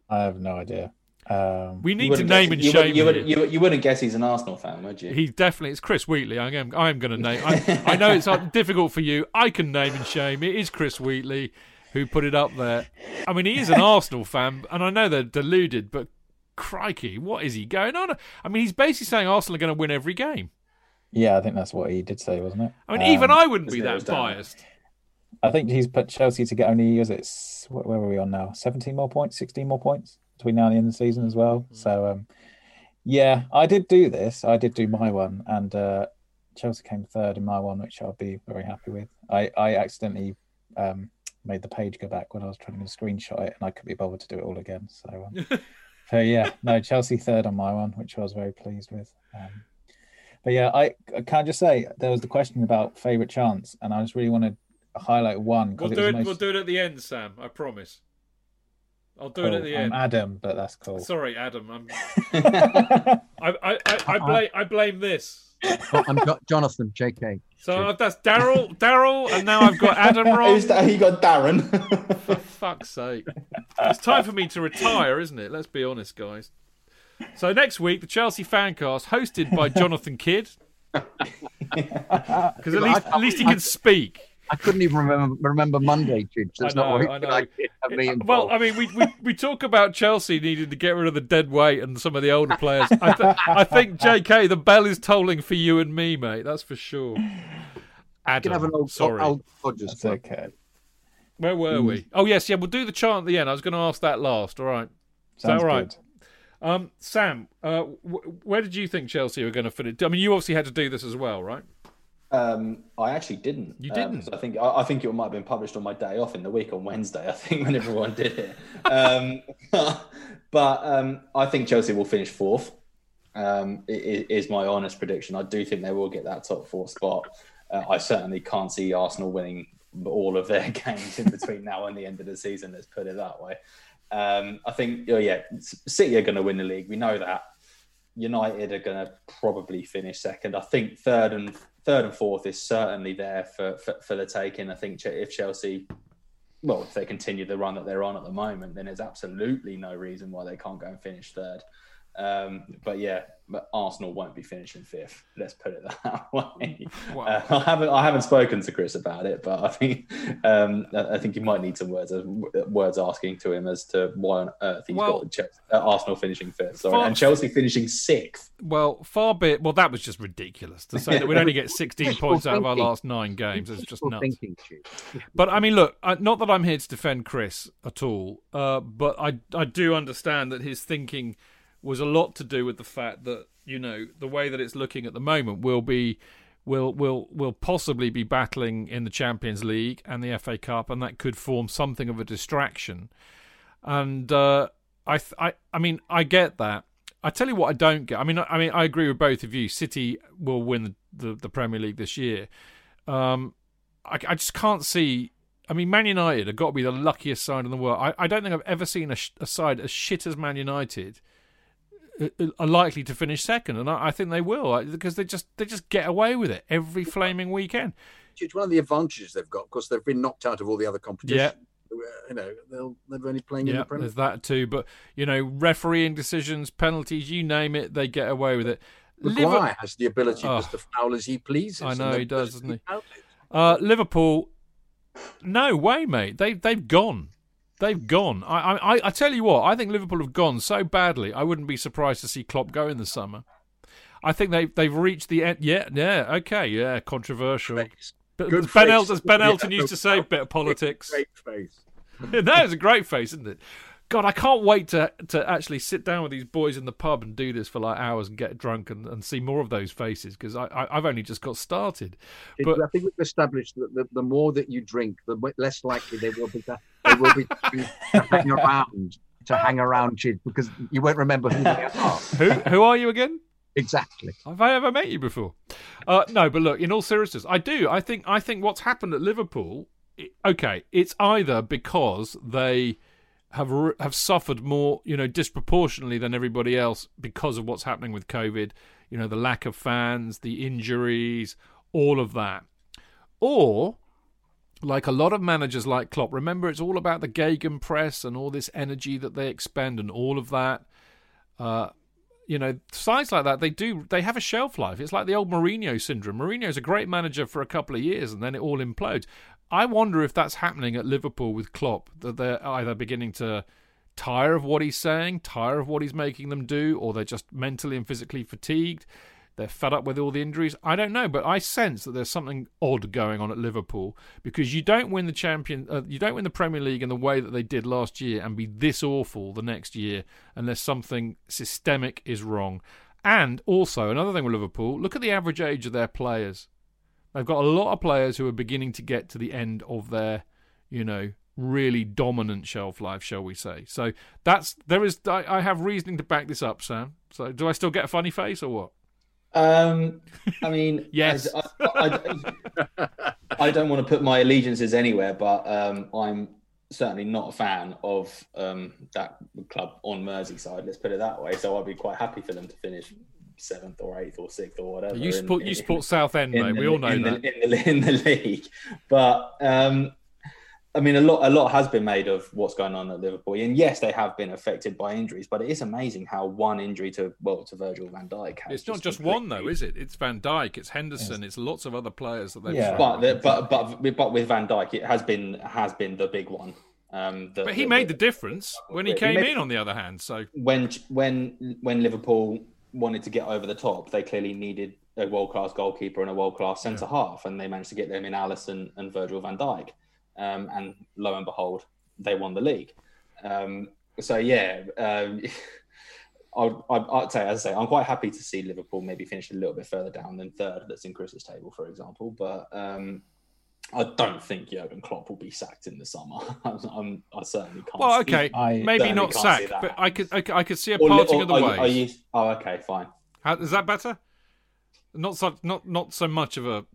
I have no idea. Um, we need to name guess, and you shame. Would, you, would, you, you wouldn't guess he's an Arsenal fan, would you? He definitely. It's Chris Wheatley. I am. I am going to name. I, I know it's difficult for you. I can name and shame. It is Chris Wheatley who put it up there. I mean, he is an Arsenal fan, and I know they're deluded, but. Crikey, what is he going on? I mean, he's basically saying Arsenal are going to win every game. Yeah, I think that's what he did say, wasn't it? I mean, even um, I wouldn't be that biased. I think he's put Chelsea to get only, is it, where are we on now? seventeen more points, sixteen more points between now and the end of the season as well. Mm. So, um, yeah, I did do this. I did do my one, and uh, Chelsea came third in my one, which I'll be very happy with. I, I accidentally... Um, made the page go back when I was trying to screenshot it, and I couldn't be bothered to do it all again. So... Um, So yeah, no, Chelsea third on my one, which I was very pleased with. Um, but yeah, I, I can't just say there was the question about favourite chance, and I just really want to highlight one. We'll do it. it most... We'll do it at the end, Sam. I promise. I'll do cool. it at the end. I'm Adam, but that's cool. Sorry, Adam. I'm... I, I, I, I blame I blame this. I'm Jonathan, J K. So J K. That's Daryl, Daryl, and now I've got Adam wrong. He got Darren. For fuck's sake. It's time for me to retire, isn't it? Let's be honest, guys. So next week, the Chelsea Fancast, hosted by Jonathan Kidd. Because at least, at least he can speak. I couldn't even remember, remember Monday, Judge. That's know, not what I, I mean. Well, I mean, we, we we talk about Chelsea needing to get rid of the dead weight and some of the older players. I, th- I think, J K, the bell is tolling for you and me, mate. That's for sure. Adam, you can have an old, sorry. Old Rogers. That's okay. Where were mm. we? Oh, yes, yeah, we'll do the chant at the end. I was going to ask that last. All right. Is that all right? Um, Sam, uh, w- where did you think Chelsea were going to finish? I mean, you obviously had to do this as well, right? Um, I actually didn't. You didn't? Um, I think I, I think it might have been published on my day off in the week on Wednesday, I think, when everyone did it. Um, but um, I think Chelsea will finish fourth, um, is, is my honest prediction. I do think they will get that top four spot. Uh, I certainly can't see Arsenal winning all of their games in between now and the end of the season, let's put it that way. Um, I think, oh yeah, City are going to win the league. We know that. United are going to probably finish second. I think third and third and fourth is certainly there for, for, for the taking. I think if Chelsea, well, if they continue the run that they're on at the moment, then there's absolutely no reason why they can't go and finish third. Um, but yeah, but Arsenal won't be finishing fifth. Let's put it that way. Wow. Uh, I haven't I haven't spoken to Chris about it, but I think um, I think you might need some words uh, words asking to him as to why on earth he's well, got Chelsea, uh, Arsenal finishing fifth, sorry, far, and Chelsea finishing sixth. Well, far be it. Well, that was just ridiculous to say that we'd only get sixteen points out of our last nine games. It's just nuts. But I mean, look, not that I'm here to defend Chris at all, uh, but I I do understand that his thinking was a lot to do with the fact that, you know, the way that it's looking at the moment will be will will will possibly be battling in the Champions League and the F A Cup, and that could form something of a distraction. And uh, I, th- I I mean I get that. I tell you what I don't get. I mean I, I mean I agree with both of you. City will win the, the, the Premier League this year. Um, I, I just can't see. I mean, Man United have got to be the luckiest side in the world. I, I don't think I've ever seen a, a side as shit as Man United are likely to finish second, and I think they will, because they just they just get away with it every flaming weekend. It's one of the advantages they've got, because they've been knocked out of all the other competition. Yeah. You know, they'll, they're only playing yeah, in the Premier League. There's that too, but you know, refereeing decisions, penalties, you name it, they get away with it. Maguire has the ability oh, just to foul as he pleases. I know he does, doesn't he? Uh, Liverpool, no way, mate. They they've gone. They've gone. I, I I tell you what, I think Liverpool have gone so badly, I wouldn't be surprised to see Klopp go in the summer. I think they've, they've reached the end. Yeah, yeah, okay, yeah, controversial. Face. But Ben, El- as Ben Elton yeah, used to say, a bit of politics. Great face. That is a great face, isn't it? God, I can't wait to, to actually sit down with these boys in the pub and do this for like hours and get drunk and, and see more of those faces, because I, I, I've only just got started. But I think we've established that the, the more that you drink, the less likely they will be to, they will be to, to hang around, to hang around you, because you won't remember who they are. Who, who are you again? Exactly. Have I ever met you before? Uh, no, but look, in all seriousness, I do. I think, I think what's happened at Liverpool, it, okay, it's either because they... have have suffered more, you know, disproportionately than everybody else because of what's happening with COVID, you know, the lack of fans, the injuries, all of that. Or, like a lot of managers like Klopp, remember it's all about the gegenpress and all this energy that they expend and all of that. Uh, you know, sides like that, they do, they have a shelf life. It's like the old Mourinho syndrome. Mourinho's a great manager for a couple of years and then it all implodes. I wonder if that's happening at Liverpool with Klopp, that they're either beginning to tire of what he's saying, tire of what he's making them do, or they're just mentally and physically fatigued. They're fed up with all the injuries. I don't know, but I sense that there's something odd going on at Liverpool, because you don't win the champion, uh, you don't win the Premier League in the way that they did last year and be this awful the next year unless something systemic is wrong. And also, another thing with Liverpool, look at the average age of their players. They've got a lot of players who are beginning to get to the end of their, you know, really dominant shelf life, shall we say. So that's there is. I, I have reasoning to back this up, Sam. So do I still get a funny face or what? Um, I mean, yes. I, I, I, I don't want to put my allegiances anywhere, but um, I'm certainly not a fan of um, that club on Merseyside. Let's put it that way. So I'd be quite happy for them to finish seventh or eighth or sixth or whatever. You support, in, you support in, Southend, mate. The, we all know in that. The, in, the, in the league. But, um, I mean, a lot a lot has been made of what's going on at Liverpool. And yes, they have been affected by injuries, but it is amazing how one injury to, well, to Virgil van Dijk has. It's just not just completely... one, though, is it? It's Van Dijk, it's Henderson, yes. It's lots of other players that they've... Yeah. But, the, but, but, but with Van Dijk, it has been has been the big one. Um, the, but he the, made the, the difference when he came he made, in, on the other hand. So when when when Liverpool... wanted to get over the top, they clearly needed a world-class goalkeeper and a world-class centre-half, yeah. and they managed to get them in Alisson and Virgil van Dijk. um, and lo and behold, they won the league. Um, so yeah, um, I'd, I'd, I'd say, as I say, I'm quite happy to see Liverpool maybe finish a little bit further down than third, that's in Chris's table, for example. But um, I don't think Jurgen Klopp will be sacked in the summer. I'm, I'm, I certainly can't. Well, okay, see, I maybe not sacked, but I could, I, I could see a or, parting or, of the are, ways. Are you, oh, okay, fine. How, is that better? Not so, not not so much of a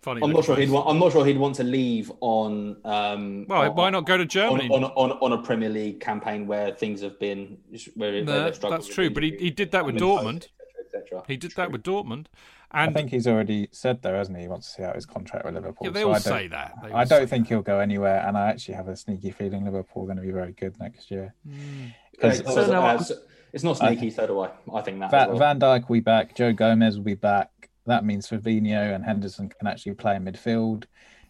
funny. I'm not sure he'd want. I'm not sure he'd want to leave on. Um, well, on, why not go to Germany on, on, on, on a Premier League campaign where things have been where, no, where they've struggled. That's true, but he, he did that with Dortmund. Etc. He did that with Dortmund, and I think he's already said though, hasn't he? He wants to see out his contract with Liverpool. Yeah, they all so say that. They I don't think that. He'll go anywhere, and I actually have a sneaky feeling Liverpool are going to be very good next year. Mm. Yeah, so, so, no, uh, so, it's not sneaky, so do I. I think that. Van, well. Van Dijk will be back. Joe Gomez will be back. That means Fabinho and Henderson can actually play in midfield.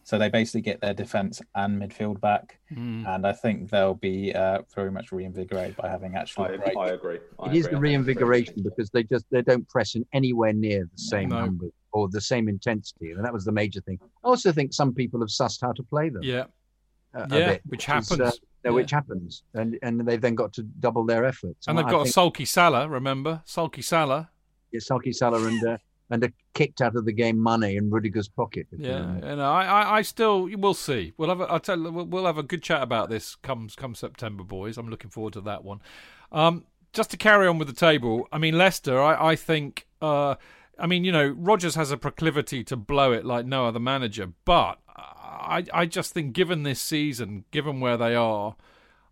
So they basically get their defence and midfield back. Mm. And I think they'll be uh, very much reinvigorated by having actually. I, break. I agree. I it agree. Is the reinvigoration because they just they don't press in anywhere near the same no. number or the same intensity. And that was the major thing. I also think some people have sussed how to play them. Yeah. Uh, yeah, bit, which, which happens. Is, uh, yeah. Which happens, and and they've then got to double their efforts. And, and they've I got think... a sulky Salah, remember? Sulky Salah. Yeah, sulky Salah and uh, and a kicked out of the game money in Rudiger's pocket. Yeah, you know, I, I, I still we'll see. We'll have a, I'll tell you, we'll, we'll have a good chat about this come come September, boys. I'm looking forward to that one. Um, just to carry on with the table, I mean Leicester. I I think. Uh, I mean, you know, Rodgers has a proclivity to blow it like no other manager, but. I, I just think given this season, given where they are,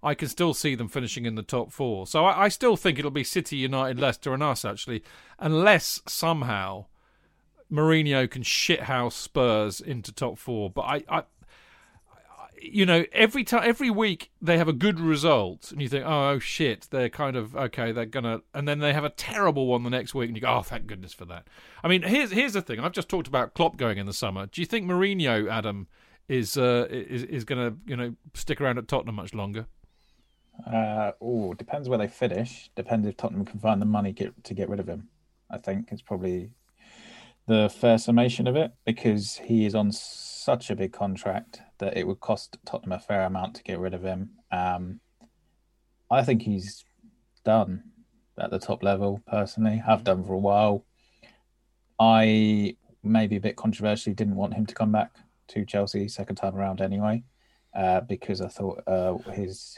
I can still see them finishing in the top four. So I, I still think it'll be City, United, Leicester and us, actually, unless somehow Mourinho can shithouse Spurs into top four. But, I, I, I you know, every time, every week they have a good result and you think, oh, shit, they're kind of, OK, they're going to... And then they have a terrible one the next week and you go, oh, thank goodness for that. I mean, here's here's the thing. I've just talked about Klopp going in the summer. Do you think Mourinho, Adam... is uh, is is going to you know stick around at Tottenham much longer? Uh, oh, depends where they finish. Depends if Tottenham can find the money get, to get rid of him. I think it's probably the fair summation of it because he is on such a big contract that it would cost Tottenham a fair amount to get rid of him. Um, I think he's done at the top level personally. I've done for a while. I maybe a bit controversially didn't want him to come back to Chelsea second time around anyway, uh, because I thought uh, his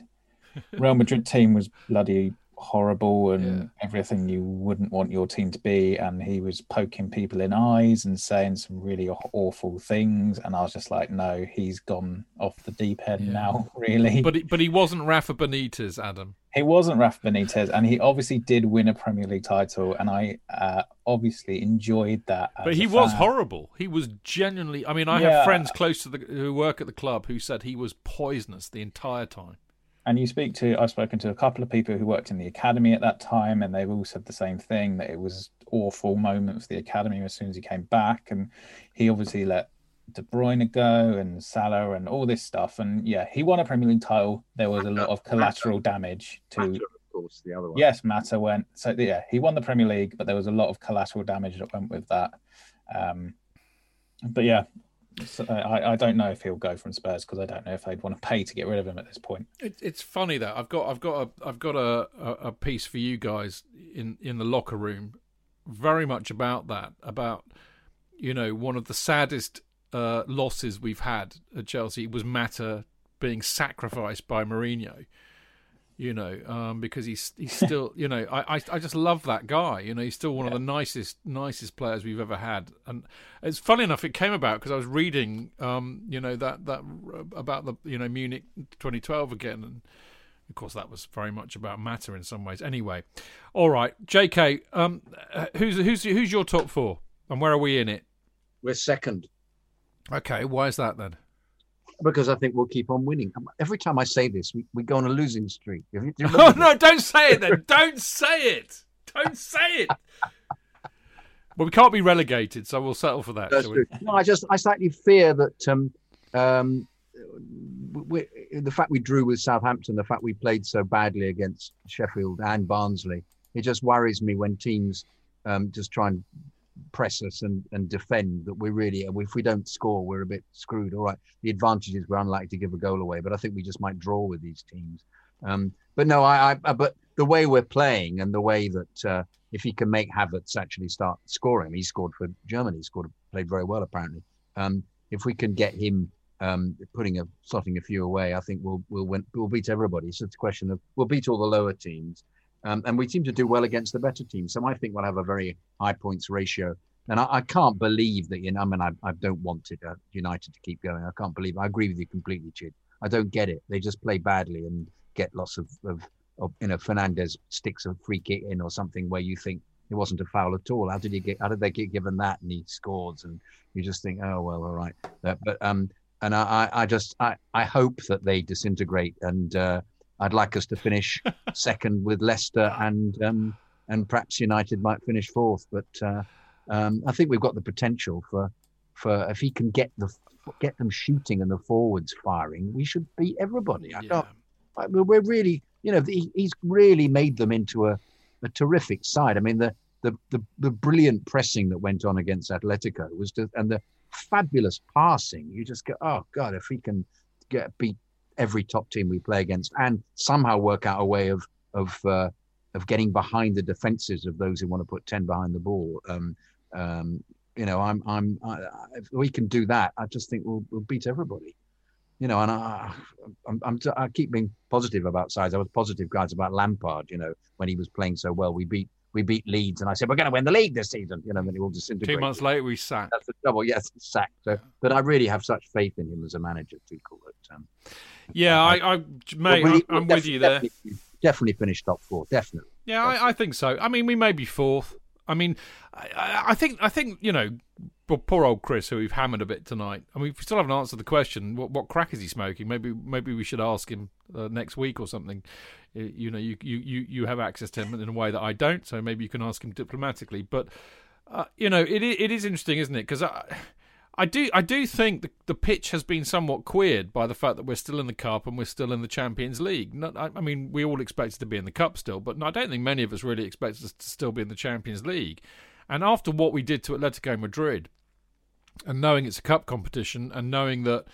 Real Madrid team was bloody horrible and yeah. everything you wouldn't want your team to be, and he was poking people in eyes and saying some really awful things, and I was just like, no, he's gone off the deep end yeah. now, really. But he, but he wasn't Rafa Benitez, Adam. He wasn't Rafa Benitez, and he obviously did win a Premier League title, and I uh, obviously enjoyed that. But he was horrible. He was genuinely... I mean, I yeah. have friends close to the who work at the club who said he was poisonous the entire time. And you speak to, I've spoken to a couple of people who worked in the academy at that time, and they've all said the same thing, that it was an awful moment for the academy as soon as he came back. And he obviously let De Bruyne go and Salah and all this stuff. And yeah, he won a Premier League title. There was a lot of collateral damage to. Mata, of course, the other one. Yes, Mata went. So yeah, he won the Premier League, but there was a lot of collateral damage that went with that. Um, but yeah. So I, I don't know if he'll go from Spurs because I don't know if they'd want to pay to get rid of him at this point. It, it's funny though. I've got I've got a I've got a, a piece for you guys in, in the locker room, very much about that, about you know one of the saddest uh, losses we've had at Chelsea was Mata being sacrificed by Mourinho. You know um, because he's he's still you know I, I I just love that guy. You know he's still one yeah. of the nicest nicest players we've ever had. And it's funny enough it came about because I was reading um you know that that about the you know Munich twenty twelve again, and of course that was very much about Mata in some ways. Anyway, all right, J K, um who's who's who's your top four and where are we in it? We're second. Okay, why is that then? Because I think we'll keep on winning. Every time I say this, we, we go on a losing streak. You oh, no, don't say it then. Don't say it. Don't say it. Well, we can't be relegated, so we'll settle for that. That's true. We? No, I just, I slightly fear that um, um, we, the fact we drew with Southampton, the fact we played so badly against Sheffield and Barnsley, it just worries me when teams um, just try and press us and, and defend, that we really, if we don't score, we're a bit screwed. All right, the advantage is we're unlikely to give a goal away, but I think we just might draw with these teams. Um, but no, I, I but the way we're playing and the way that uh, if he can make Havertz actually start scoring, he scored for Germany, he scored, played very well apparently. Um, if we can get him um, putting a slotting a few away, I think we'll we'll win, we'll beat everybody. So it's a question of we'll beat all the lower teams. Um, and we seem to do well against the better teams. So I think we'll have a very high points ratio. And I, I can't believe that, you know, I mean, I, I don't want it, uh, United to keep going. I can't believe, I agree with you completely, Chid. I don't get it. They just play badly and get lots of, of, of, you know, Fernandez sticks a free kick in or something where you think it wasn't a foul at all. How did he get, how did they get given that? And he scores and you just think, oh, well, all right. Uh, but, um, and I, I just, I, I hope that they disintegrate and, uh, I'd like us to finish second with Leicester, and um, and perhaps United might finish fourth. But uh, um, I think we've got the potential for for if he can get the get them shooting and the forwards firing, we should beat everybody. I yeah. don't, I mean, we're really, you know, he, he's really made them into a, a terrific side. I mean, the, the the the brilliant pressing that went on against Atletico was to, and the fabulous passing. You just go, oh God, if he can get beat every top team we play against, and somehow work out a way of of uh, of getting behind the defenses of those who want to put ten behind the ball. Um, um, you know, I'm I'm I, if we can do that, I just think we'll we'll beat everybody. You know, and I I'm, I'm I keep being positive about sides. I was positive, guys, about Lampard. You know, when he was playing so well, we beat we beat Leeds, and I said we're going to win the league this season. You know, and then it all disintegrated. Two months later, we sacked. That's the trouble. Yes, sacked. So, but I really have such faith in him as a manager, Tuchel. That, um, Yeah, I, I mate, well, we, I'm with you there. Definitely, definitely finish top four, definitely. Yeah, I, I think so. I mean, we may be fourth. I mean, I, I think, I think you know, poor old Chris, who we've hammered a bit tonight. I mean, we still haven't answered the question. What, what crack is he smoking? Maybe, maybe we should ask him uh, next week or something. You know, you, you, you have access to him in a way that I don't, so maybe you can ask him diplomatically. But uh, you know, it it is interesting, isn't it? Because I. I do I do think the, the pitch has been somewhat queered by the fact that we're still in the Cup and we're still in the Champions League. Not, I, I mean, we all expected to be in the Cup still, but I don't think many of us really expected us to still be in the Champions League. And after what we did to Atletico Madrid, and knowing it's a Cup competition and knowing that,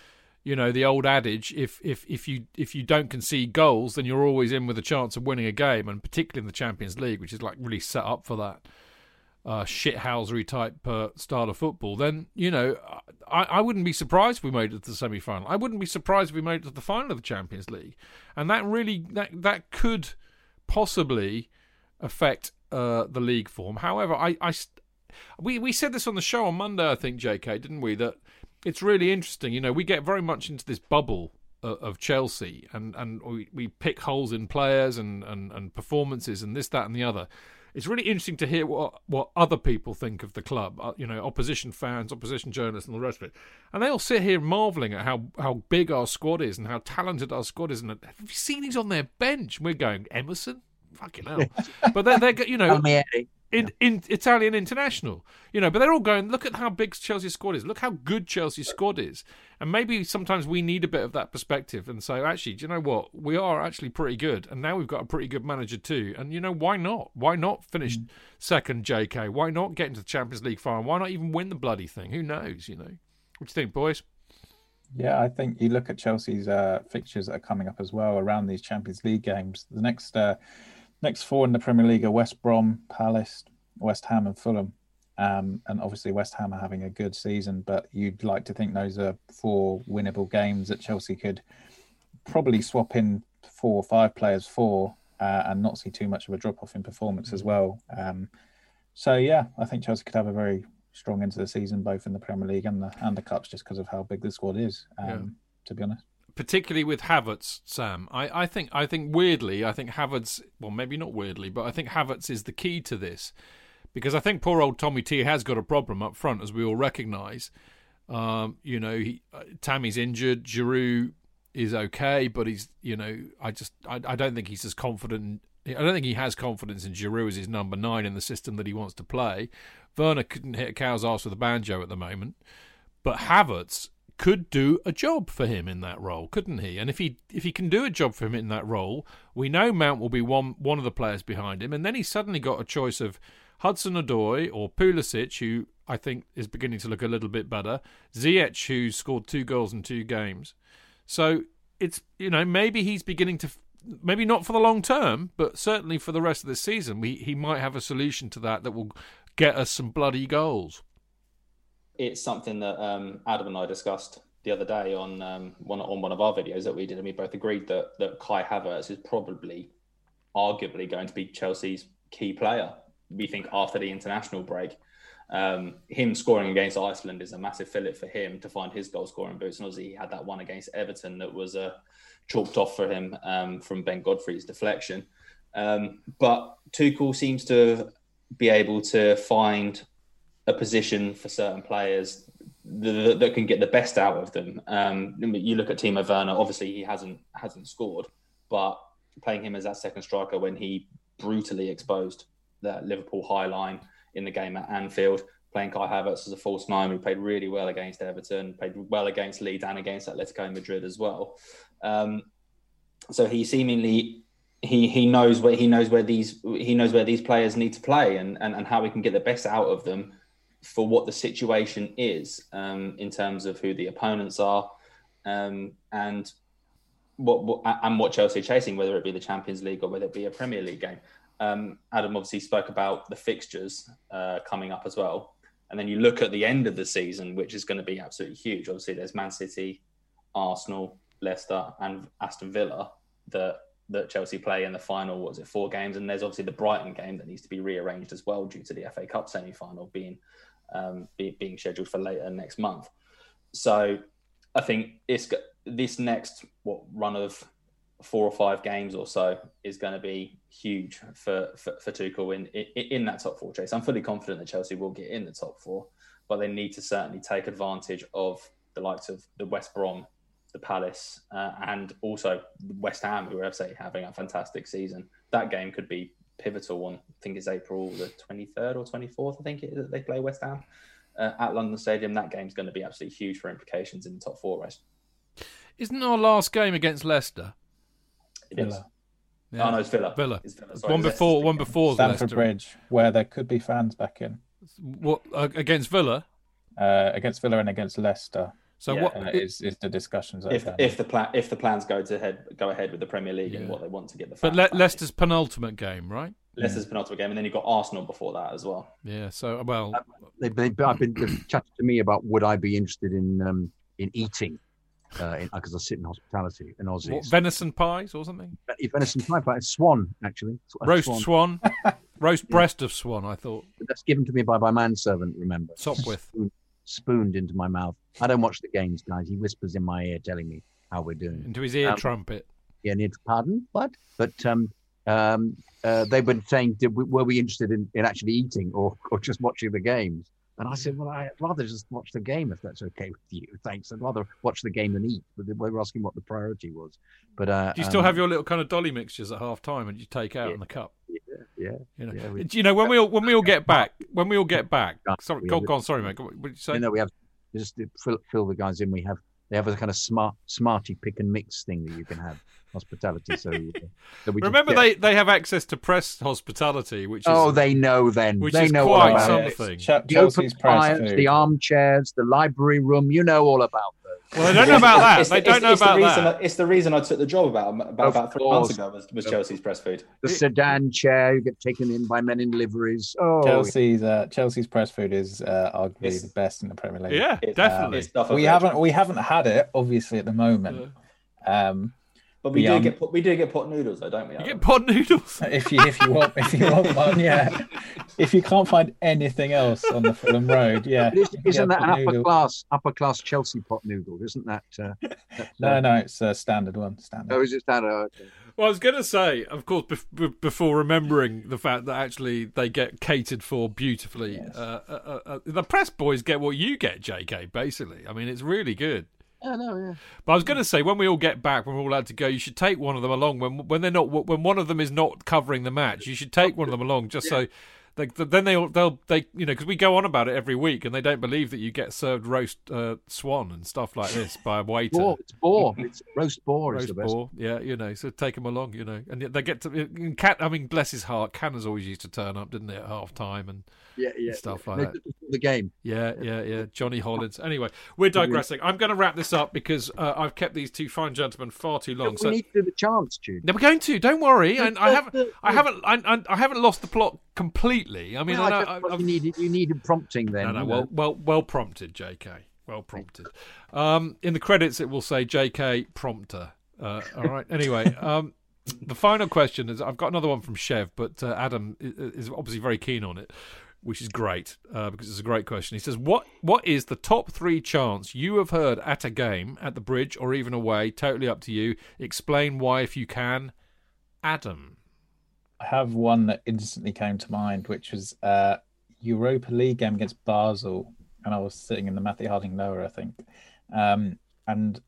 you know, the old adage, if if if you if you don't concede goals, then you're always in with a chance of winning a game, and particularly in the Champions League, which is like really set up for that. Uh, shithousery type uh, style of football, then, you know, I, I wouldn't be surprised if we made it to the semi-final. I wouldn't be surprised if we made it to the final of the Champions League. And that really, that that could possibly affect uh, the league form. However, I, I we, we said this on the show on Monday, I think, J K, didn't we, that it's really interesting. You know, we get very much into this bubble of, of Chelsea, and, and we, we pick holes in players and, and, and performances and this, that and the other. It's really interesting to hear what what other people think of the club, you know, opposition fans, opposition journalists and all the rest of it. And they all sit here marvelling at how, how big our squad is and how talented our squad is. And have you seen who's on their bench? We're going, Emerson? Fucking hell. But they're, they're, you know, in, in Italian international. You know, but they're all going, look at how big Chelsea's squad is. Look how good Chelsea's squad is. And maybe sometimes we need a bit of that perspective and say, actually, do you know what? We are actually pretty good. And now we've got a pretty good manager too. And, you know, why not? Why not finish mm. second, J K? Why not get into the Champions League final? Why not even win the bloody thing? Who knows, you know? What do you think, boys? Yeah, I think you look at Chelsea's uh, fixtures that are coming up as well around these Champions League games. The next uh, next four in the Premier League are West Brom, Palace, West Ham and Fulham. Um, and obviously West Ham are having a good season, but you'd like to think those are four winnable games that Chelsea could probably swap in four or five players for uh, and not see too much of a drop-off in performance as well. Um, so, yeah, I think Chelsea could have a very strong end to the season, both in the Premier League and the, and the Cups, just because of how big the squad is, um, yeah. to be honest. Particularly with Havertz, Sam. I, I think, I think weirdly, I think Havertz, well, maybe not weirdly, but I think Havertz is the key to this. Because I think poor old Tommy T has got a problem up front, as we all recognise. Um, you know, he, uh, Tammy's injured. Giroud is okay, but he's, you know, I just, I, I don't think he's as confident. I don't think he has confidence in Giroud as his number nine in the system that he wants to play. Werner couldn't hit a cow's ass with a banjo at the moment. But Havertz could do a job for him in that role, couldn't he? And if he if he can do a job for him in that role, we know Mount will be one one of the players behind him. And then he's suddenly got a choice of Hudson-Odoi or Pulisic, who I think is beginning to look a little bit better, Ziyech, who scored two goals in two games. So it's, you know, maybe he's beginning to, maybe not for the long term, but certainly for the rest of the season, we, he might have a solution to that that will get us some bloody goals. It's something that um, Adam and I discussed the other day on um, one on one of our videos that we did, and we both agreed that that Kai Havertz is probably, arguably, going to be Chelsea's key player. We think after the international break, um, him scoring against Iceland is a massive fillip for him to find his goal-scoring boots. And obviously, he had that one against Everton that was uh, chalked off for him um, from Ben Godfrey's deflection. Um, but Tuchel seems to be able to find a position for certain players that, that can get the best out of them. Um, you look at Timo Werner. Obviously, he hasn't hasn't scored, but playing him as that second striker when he brutally exposed that Liverpool high line in the game at Anfield, playing Kai Havertz as a false nine, who played really well against Everton, played well against Leeds and against Atletico Madrid as well. Um, so he seemingly. He he knows where he knows where these he knows where these players need to play and, and, and how we can get the best out of them for what the situation is um, in terms of who the opponents are um, and what, what and what Chelsea are chasing, whether it be the Champions League or whether it be a Premier League game. Um, Adam obviously spoke about the fixtures uh, coming up as well, and then you look at the end of the season, which is going to be absolutely huge. Obviously, there's Man City, Arsenal, Leicester, and Aston Villa that. that Chelsea play in the final, what was it, four games? And there's obviously the Brighton game that needs to be rearranged as well due to the F A Cup semi-final being um, be, being scheduled for later next month. So I think it's this next what run of four or five games or so is going to be huge for, for, for Tuchel in, in in that top four chase. I'm fully confident that Chelsea will get in the top four, but they need to certainly take advantage of the likes of the West Brom, the Palace, uh, and also West Ham, who are absolutely having a fantastic season. That game could be pivotal on, I think it's April the twenty-third or twenty-fourth, I think it is, that they play West Ham uh, at London Stadium. That game's going to be absolutely huge for implications in the top four race. Isn't our last game against Leicester? It is. Yeah. Oh, no, it's Villa. Villa. It's Villa. Sorry, one before, one before Stamford Bridge, where there could be fans back in. What, against Villa? Uh, against Villa and against Leicester. So yeah, what uh, is is the discussions? If the, if the plan if the plans go to head go ahead with the Premier League yeah. and what they want to get the fans. But Le- Leicester's penultimate game, right? Leicester's yeah. penultimate game, and then you've got Arsenal before that as well. Yeah. So well, uh, they've, they've, I've been they've chatted to me about would I be interested in um, in eating because uh, I sit in hospitality in Aussies. What, venison pies or something? Venison pie, but it's swan actually. Roast swan, swan. roast yeah. breast of swan. I thought that's given to me by my manservant. Remember, Sopwith. Spooned into my mouth. I don't watch the games, guys. He whispers in my ear telling me how we're doing. Into his ear um, trumpet. Yeah, and it's, pardon? What? But um, um, uh, they were saying, did we, were we interested in, in actually eating or, or just watching the games? And I said, well, I'd rather just watch the game if that's okay with you. Thanks. I'd rather watch the game than eat. But they were asking what the priority was. But uh, do you still um, have your little kind of dolly mixtures at half time and you take out yeah, in the cup? Yeah, yeah. You know, yeah, we, you know when we all when we all get back, when we all get back. Sorry, go on. Sorry, mate. What did you say? You know, we have just to fill, fill the guys in. We have they have a kind of smart smarty pick and mix thing that you can have. Hospitality. So, so we remember just, yeah. they, they have access to press hospitality, which is oh they know then which they is know quite all about something. It. The open fires, the armchairs, the library room. You know all about those. Well, they don't know about that. It's, they don't it's, know it's about the reason, that. It's the reason I took the job about about, about three months ago was, was Chelsea's press food. The sedan chair you get taken in by men in liveries. Oh, Chelsea's uh, Chelsea's press food is uh, arguably it's, the best in the Premier League. Yeah, it's, definitely. Um, we haven't we haven't had it obviously at the moment. Yeah. Um, But we Yum. do get we do get pot noodles though, don't we? You get pot noodles if you if you want if you want one, yeah. If you can't find anything else on the Fulham Road, yeah. But isn't isn't that an upper noodle. class upper class Chelsea pot noodle? Isn't that? Uh, that no, no, it's a standard one. Standard. Oh, is it standard? Oh, okay. Well, I was going to say, of course, bef- before remembering the fact that actually they get catered for beautifully. Yes. Uh, uh, uh, the press boys get what you get, J K. Basically, I mean, it's really good. Oh, no, yeah. But I was going to say, when we all get back, when we're all allowed to go, you should take one of them along. When when they're not, when one of them is not covering the match, you should take one of them along, just yeah. so They, then they they'll they you know, because we go on about it every week, and they don't believe that you get served roast uh, swan and stuff like this by a waiter. Boar, it's boar, it's roast boar. Roast is the best. Boar, yeah, you know. So take them along, you know, and they get to. Cat, I mean, bless his heart, Canners always used to turn up, didn't they, at half time and yeah, yeah, and stuff yeah. like that. The game, yeah, yeah, yeah. Johnny Hollins. Anyway, we're digressing. I'm going to wrap this up because uh, I've kept these two fine gentlemen far too long. No, we so... need to do the chance, Jude. No, we're going to. Don't worry. And I haven't, I haven't, I, I haven't lost the plot completely. I mean, no, I I, I, you needed you needed prompting then. No, no, well, know? well, well prompted, J K. Well prompted. Um, in the credits, it will say J K prompter. Uh, all right. Anyway, um, the final question is: I've got another one from Chev, but uh, Adam is obviously very keen on it, which is great uh, because it's a great question. He says, "What what is the top three chants you have heard at a game, at the bridge, or even away? Totally up to you. Explain why, if you can, Adam." I have one that instantly came to mind, which was uh, Europa League game against Basel, and I was sitting in the Matthew Harding Lower, I think, um, and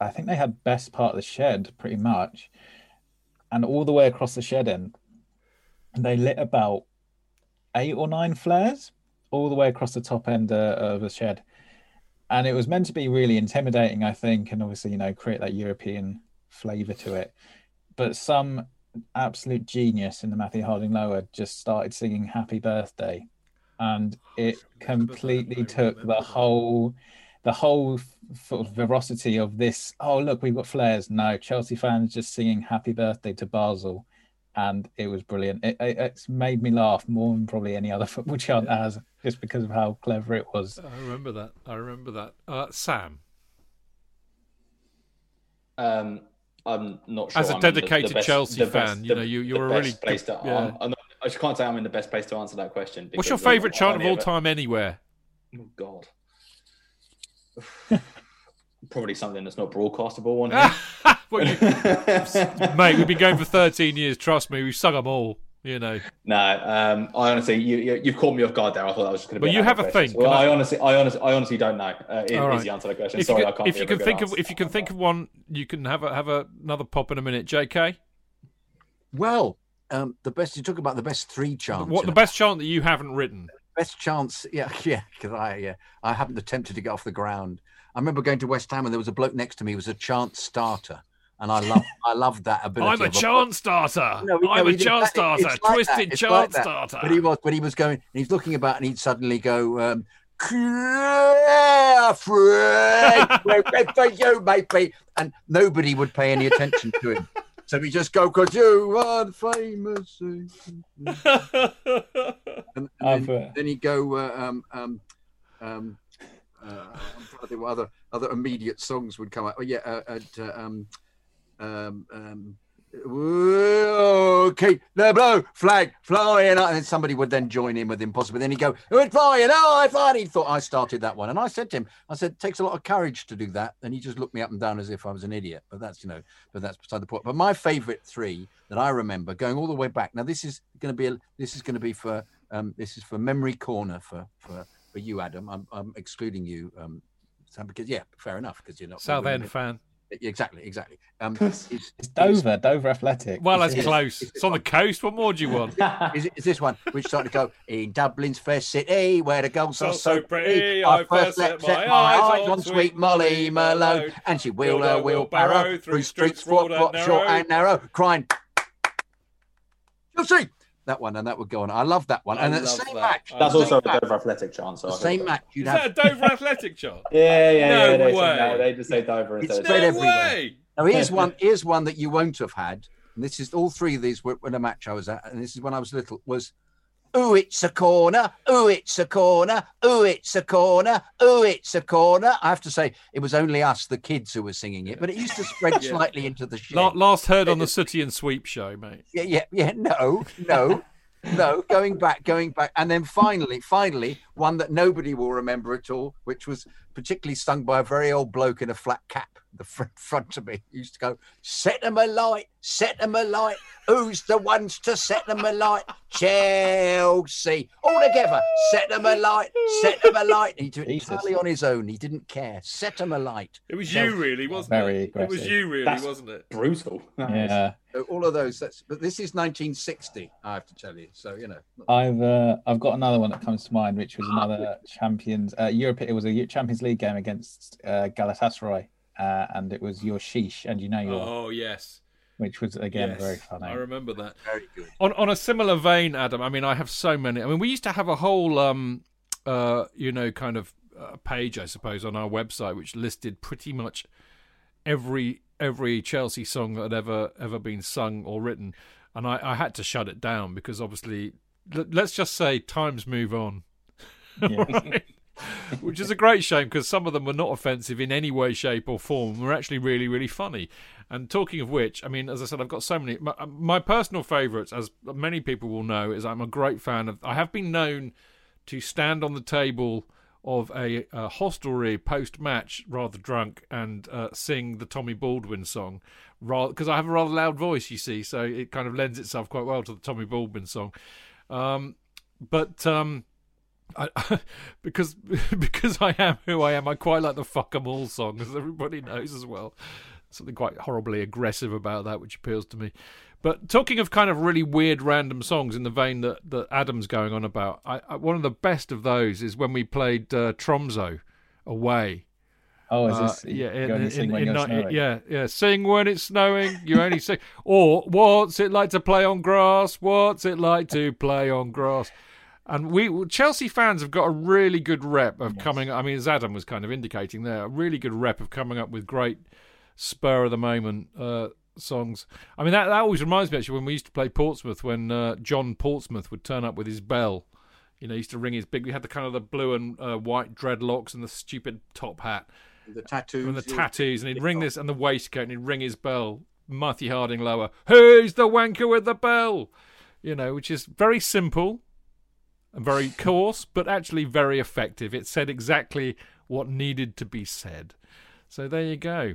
I think they had best part of the shed pretty much, and all the way across the shed end, they lit about eight or nine flares all the way across the top end uh, of the shed, and it was meant to be really intimidating, I think, and obviously, you know, create that European flavour to it, but some absolute genius in the Matthew Harding Lower just started singing Happy Birthday, and it completely took the whole the whole sort of ferocity of this, oh look, we've got flares, no, Chelsea fans just singing Happy Birthday to Basel, and it was brilliant. It, it, it's made me laugh more than probably any other football chant has, just because of how clever it was. I remember that I remember that uh, Sam um I'm not sure. As a I'm dedicated the, the best, Chelsea best, fan, the, you know, you, you're a really place to, yeah. I'm, I'm not, I just can't say I'm in the best place to answer that question. What's your favourite chant of all time anywhere? Oh, God. Probably something that's not broadcastable on here. Well, you, mate, we've been going for thirteen years, trust me. We've sung them all, you know. No, um, I honestly, you, you, you've caught me off guard there. I thought that was just going to be well, you have a thing. Well, I, I honestly, I honestly, I honestly don't know. Uh, is, right. is the answer to that question? If Sorry, can, I can't. If you can think answer. of, if you can think of one, you can have a, have a, another pop in a minute. J K. Well, um, the best you talk about the best three chants. What the best chant that you haven't written? Best chance, yeah, yeah, because I, yeah, I haven't attempted to get off the ground. I remember going to West Ham and there was a bloke next to me who was a chant starter. And I love, I love that ability. I'm a chance starter. No, no, I'm a chance starter. Like Twisted chance like starter. But he was, but he was going. And he's looking about, and he'd suddenly go, um, for you, mate. And nobody would pay any attention to him. So we just go, because you are famous. And, and then, then he'd go, uh, um, um, um, uh, I'm trying to think what other other immediate songs would come out. Oh yeah, uh, and, uh, um. Um, um, okay, the blue flag flying out, and then somebody would then join in with impossible. Then he'd go, it's flying out. And he thought I started that one, and I said to him, I said, it takes a lot of courage to do that. And he just looked me up and down as if I was an idiot. But that's, you know, but that's beside the point. But my favourite three that I remember going all the way back. Now this is going to be a, this is going to be for um, this is for memory corner for for, for you, Adam. I'm, I'm excluding you, um, Sam, because yeah, fair enough, because you're not Southend fan. Exactly, exactly. Um, it's, it's, it's Dover, it's, Dover Athletic. Well, that's it's, close. It's, it's, it's on the coast. What more do you want? Is, is this one? Which started to go in Dublin's first city, where the goals so, are so pretty. I first set, set my eyes on sweet Molly Malone, and she wheeled her wheelbarrow through streets broad, short and narrow, crying. You'll see. That one, and that would go on. I love that one. I and at the same that. match. That's also match, a Dover Athletic chant. So the same that. match. You'd Is have... that a Dover Athletic chant? Yeah, yeah, no yeah. They, way. Say, no, they just say Dover. It's no way. Everywhere. Now, here's one, here's one that you won't have had. And this is all three of these were in a match I was at. And this is when I was little. Was, ooh, it's a corner. Ooh, it's a corner. Ooh, it's a corner. Ooh, it's a corner. I have to say, it was only us, the kids, who were singing it. But it used to spread yeah. slightly into the show. Last heard on the Sooty and Sweep show, mate. Yeah, yeah, yeah. No, no, no. Going back, going back. And then finally, finally, one that nobody will remember at all, which was particularly sung by a very old bloke in a flat cap in the front of me. He used to go, set them alight, set them alight. Who's the ones to set them alight? Chelsea. All together, set them alight, set them alight. He did it entirely on his own. He didn't care. Set them alight. It was Chelsea. You really, wasn't very it? Aggressive. It was you really, that's wasn't it? Brutal. Yeah. So all of those. That's, but this is nineteen sixty, I have to tell you. So, you know. I've uh, I've got another one that comes to mind, which was another Champions uh, Europe. It was a Champions League game against uh, Galatasaray, uh, and it was your sheesh, and you know your. Oh yes. Which was again yes, very funny. I remember that. Very good. On on a similar vein, Adam. I mean, I have so many. I mean, we used to have a whole, um, uh, you know, kind of uh, page, I suppose, on our website, which listed pretty much every. every Chelsea song that had ever ever been sung or written, and I, I had to shut it down because obviously, l- let's just say times move on, yeah. Right? Which is a great shame because some of them were not offensive in any way, shape or form, were actually really, really funny. And talking of which, I mean, as I said, I've got so many. My, my personal favourites, as many people will know, is I'm a great fan of, I have been known to stand on the table of a, a hostelry post-match, rather drunk, and uh, sing the Tommy Baldwin song, because I have a rather loud voice, you see, so it kind of lends itself quite well to the Tommy Baldwin song. Um, but um, I, because because I am who I am, I quite like the Fuck 'Em All song, as everybody knows as well. Something quite horribly aggressive about that, which appeals to me. But talking of kind of really weird random songs in the vein that, that Adam's going on about, I, I, one of the best of those is when we played uh, Tromso away. Oh, is this? Uh, yeah, in, in, in, in, in, yeah, yeah. Sing when it's snowing, you only sing. Or what's it like to play on grass? What's it like to play on grass? And we Chelsea fans have got a really good rep of yes. coming. I mean, as Adam was kind of indicating there, a really good rep of coming up with great spur of the moment Uh, songs. I mean, that, that always reminds me actually when we used to play Portsmouth, when uh, John Portsmouth would turn up with his bell. You know, he used to ring his big. We had the kind of the blue and uh, white dreadlocks and the stupid top hat, and the tattoos, and the tattoos, and he'd ring this and the waistcoat, and he'd ring his bell. Marty Harding Lower, who's the wanker with the bell? You know, which is very simple and very coarse, but actually very effective. It said exactly what needed to be said. So there you go.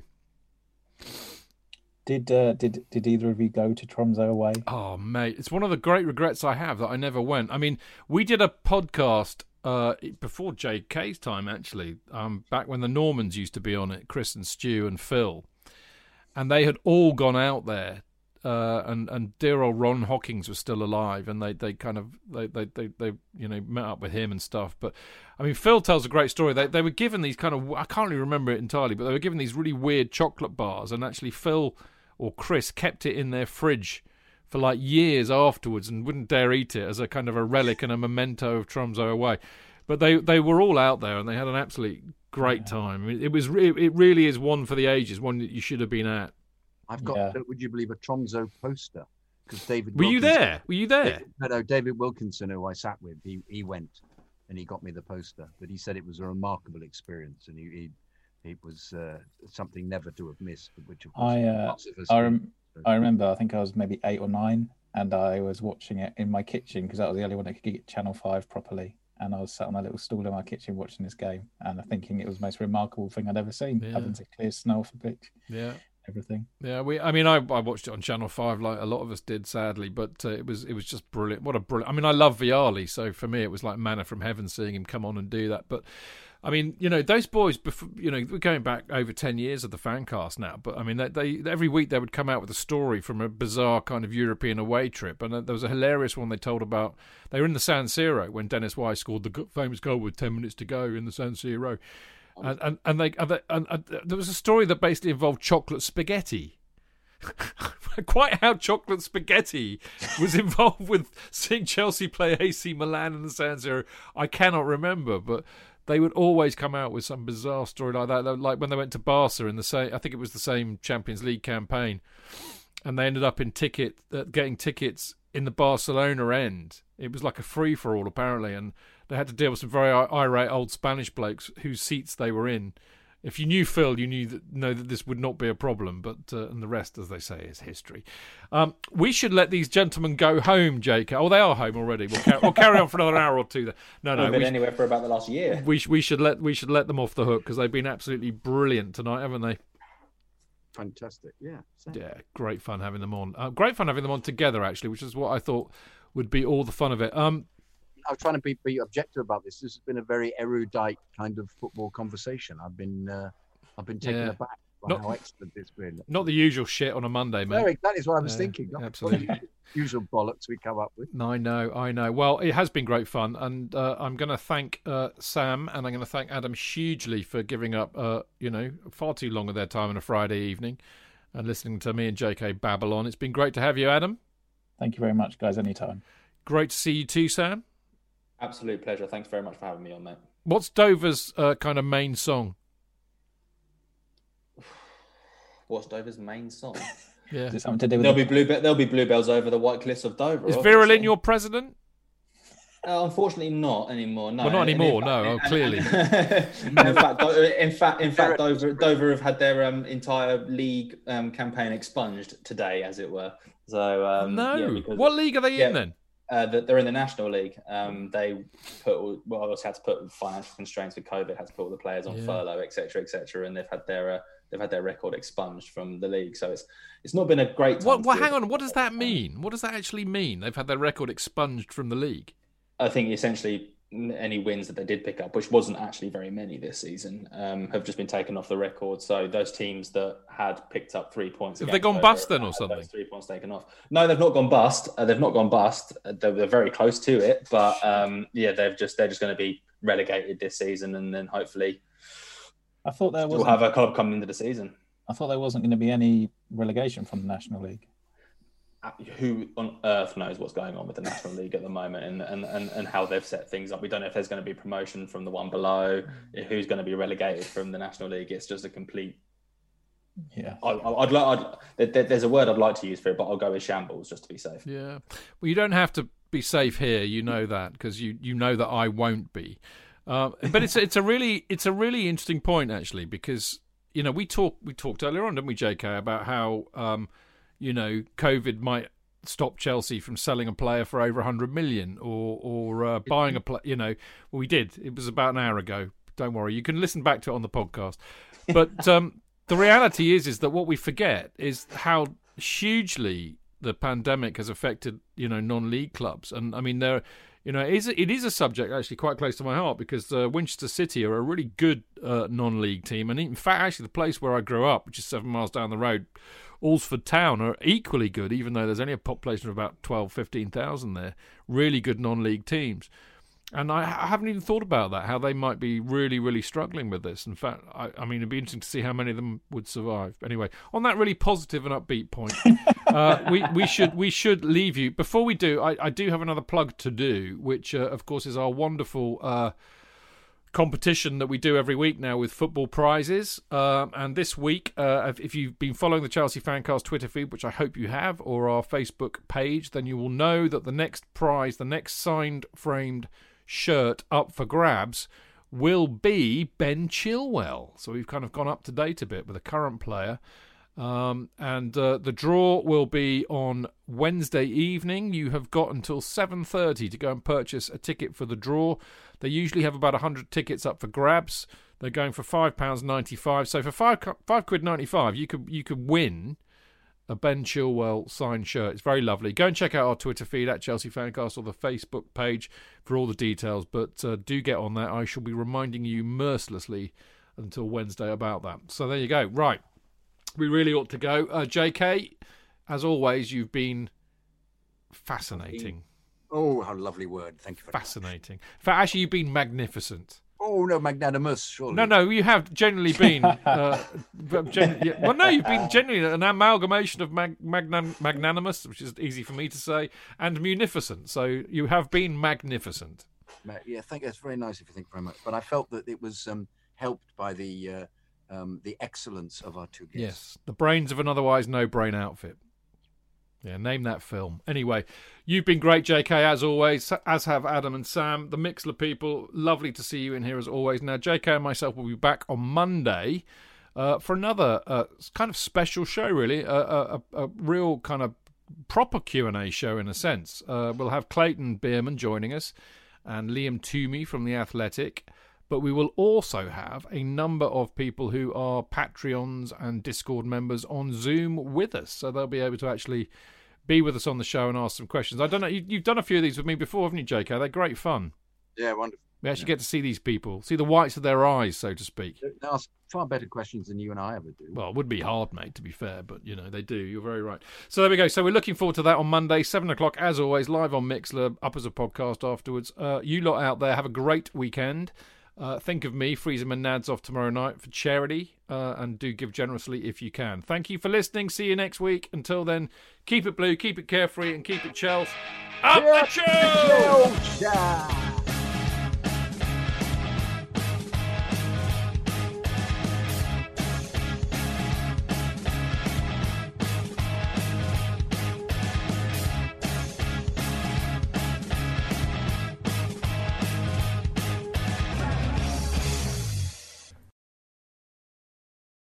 Did uh, did did either of you go to Tromso away? Oh, mate, it's one of the great regrets I have that I never went. I mean, we did a podcast uh, before J K's time, actually, um, back when the Normans used to be on it, Chris and Stu and Phil, and they had all gone out there, uh, and and dear old Ron Hockings was still alive, and they they kind of they they, they they you know met up with him and stuff. But I mean, Phil tells a great story. They they were given these kind of, I can't really remember it entirely, but they were given these really weird chocolate bars, and actually Phil or Chris kept it in their fridge for like years afterwards and wouldn't dare eat it as a kind of a relic and a memento of Tromso away. But they, they were all out there and they had an absolutely great yeah. time. It was it really is one for the ages, one that you should have been at. I've got, yeah. would you believe, a Tromso poster because David. Were Wilkinson, you there? Were you there? David, no, David Wilkinson, who I sat with, he he went and he got me the poster. But he said it was a remarkable experience, and he. he It was uh, something never to have missed. Which of course I, uh, of us I, rem- I remember, I think I was maybe eight or nine, and I was watching it in my kitchen because that was the only one that could get Channel five properly. And I was sat on my little stool in my kitchen watching this game and thinking it was the most remarkable thing I'd ever seen, yeah. having to clear snow off a pitch. Yeah. Everything. Yeah, we. I mean, I, I watched it on Channel five like a lot of us did, sadly, but uh, it was it was just brilliant. What a brilliant... I mean, I love Vialli, so for me it was like manna from heaven seeing him come on and do that. But, I mean, you know, those boys, before, you know, we're going back over ten years of the fan cast now, but, I mean, they, they every week they would come out with a story from a bizarre kind of European away trip, and there was a hilarious one they told about... They were in the San Siro when Dennis Wise scored the famous goal with ten minutes to go in the San Siro. And and and, they, and, they, and and there was a story that basically involved chocolate spaghetti. Quite how chocolate spaghetti was involved with seeing Chelsea play A C Milan in the San Siro, I cannot remember. But they would always come out with some bizarre story like that. Like when they went to Barca in the same, I think it was the same Champions League campaign, and they ended up in ticket uh, getting tickets in the Barcelona end. It was like a free for all apparently, and they had to deal with some very irate old Spanish blokes whose seats they were in If you knew Phil, you knew that know that this would not be a problem. But uh, and the rest, as they say, is history. Um, we should let these gentlemen go home, J K. Oh, they are home already. We'll, car- we'll carry on for another hour or two. There, no, no, we've been we anywhere sh- for about the last year. We sh- we should let we should let them off the hook because they've been absolutely brilliant tonight, haven't they? Fantastic, yeah. Same. Yeah, great fun having them on. Uh, great fun having them on together, actually, which is what I thought would be all the fun of it. Um. I was trying to be, be objective about this. This has been a very erudite kind of football conversation. I've been, uh, I've been taken yeah. aback by not, how excellent it's been. Not the usual shit on a Monday, mate. No, that is what I was yeah, thinking. Not absolutely, usual bollocks we come up with. No, I know, I know. Well, it has been great fun, and uh, I'm going to thank uh, Sam and I'm going to thank Adam hugely for giving up, uh, you know, far too long of their time on a Friday evening and listening to me and J K babble on. It's been great to have you, Adam. Thank you very much, guys. Anytime. Great to see you too, Sam. Absolute pleasure. Thanks very much for having me on, mate. What's Dover's uh, kind of main song? What's Dover's main song? Yeah, is something to do with there'll be blue be- there'll be bluebells over the white cliffs of Dover. Is Virulin your president? Uh, unfortunately, not anymore. No, well, not anymore. And, and, no, and, oh, clearly. And, and, in fact, Dover, in fact, in fact, Dover, Dover have had their um, entire league um, campaign expunged today, as it were. So um, no, yeah, because, what league are they yeah, in then? Uh, they're in the National League. Um, they put all, well, obviously had to put financial constraints with COVID. Had to put all the players on yeah. furlough, et cetera, et cetera. And they've had their uh, they've had their record expunged from the league. So it's it's not been a great time. Well, well hang on. What does that mean? What does that actually mean? They've had their record expunged from the league. I think essentially any wins that they did pick up, which wasn't actually very many this season, um, have just been taken off the record. So those teams that had picked up three points... Have they gone bust then or something? Those three points taken off. No, they've not gone bust. Uh, they've not gone bust. Uh, they're, they're very close to it. But um, yeah, they've just, they're just going to be relegated this season and then hopefully I thought there we'll have a club coming into the season. I thought there wasn't going to be any relegation from the National League. Who on earth knows what's going on with the National League at the moment and, and, and, and how they've set things up. We don't know if there's going to be promotion from the one below, who's going to be relegated from the National League. It's just a complete... Yeah, I, I'd like. I'd, there's a word I'd like to use for it, but I'll go with shambles just to be safe. Yeah. Well, you don't have to be safe here. You know that because you, you know that I won't be. Uh, but it's it's a really it's a really interesting point actually because you know we talked we talked earlier on, didn't we, J K, about how. Um, You know, COVID might stop Chelsea from selling a player for over one hundred million or or uh, buying a player. You know, well, we did. It was about an hour ago. Don't worry. You can listen back to it on the podcast. But um, the reality is, is that what we forget is how hugely the pandemic has affected, you know, non-league clubs. And I mean, there, you know, it is, it is a subject actually quite close to my heart because uh, Winchester City are a really good uh, non-league team. And in fact, actually, the place where I grew up, which is seven miles down the road, Alsford Town are equally good, even though there's only a population of about twelve, fifteen thousand there. Really good non-league teams. And I, I haven't even thought about that, how they might be really, really struggling with this. In fact, I, I mean, it'd be interesting to see how many of them would survive. Anyway, on that really positive and upbeat point, uh, we, we should we should leave you. Before we do, I, I do have another plug to do, which, uh, of course, is our wonderful... Uh, competition that we do every week now with football prizes um, and this week uh, if you've been following the Chelsea Fancast Twitter feed, which I hope you have, or our Facebook page, then you will know that the next prize, the next signed framed shirt up for grabs will be Ben Chilwell. So we've kind of gone up to date a bit with a current player um, and uh, the draw will be on Wednesday evening. You have got until seven thirty to go and purchase a ticket for the draw. They usually have about one hundred tickets up for grabs. They're going for five pounds ninety-five. So for five pounds ninety-five, you could you could win a Ben Chilwell signed shirt. It's very lovely. Go and check out our Twitter feed at Chelsea Fancast or the Facebook page for all the details. But uh, do get on that. I shall be reminding you mercilessly until Wednesday about that. So there you go. Right. We really ought to go. Uh, J K, as always, you've been fascinating. Oh, how lovely word. Thank you for that. Fascinating. In fact, actually, you've been magnificent. Oh, no, magnanimous, surely. No, no, you have generally been... Uh, gen- yeah. Well, no, you've been generally an amalgamation of mag- magnan- magnanimous, which is easy for me to say, and munificent. So you have been magnificent. Yeah, thank you. That's very nice if you think very much. But I felt that it was um, helped by the uh, um, the excellence of our two guests. Yes, the brains of an otherwise no-brain outfit. Yeah, name that film. Anyway, you've been great, J K, as always, as have Adam and Sam, the Mixler people. Lovely to see you in here as always. Now, J K and myself will be back on Monday uh, for another uh, kind of special show, really, a, a, a real kind of proper Q and A show in a sense. Uh, we'll have Clayton Bierman joining us and Liam Toomey from The Athletic. But we will also have a number of people who are Patreons and Discord members on Zoom with us. So they'll be able to actually be with us on the show and ask some questions. I don't know. You, you've done a few of these with me before, haven't you, J K? They're great fun. Yeah, wonderful. We actually yeah. get to see these people, see the whites of their eyes, so to speak. They ask far better questions than you and I ever do. Well, it would be hard, mate, to be fair, but, you know, they do. You're very right. So there we go. So we're looking forward to that on Monday, seven o'clock, as always, live on Mixler, up as a podcast afterwards. Uh, you lot out there, have a great weekend. Uh, think of me, Freezing my nads off tomorrow night for charity, uh, and do give generously if you can. Thank you for listening. See you next week. Until then, keep it blue, keep it carefree, and keep it Chelsea. Up the Chelsea!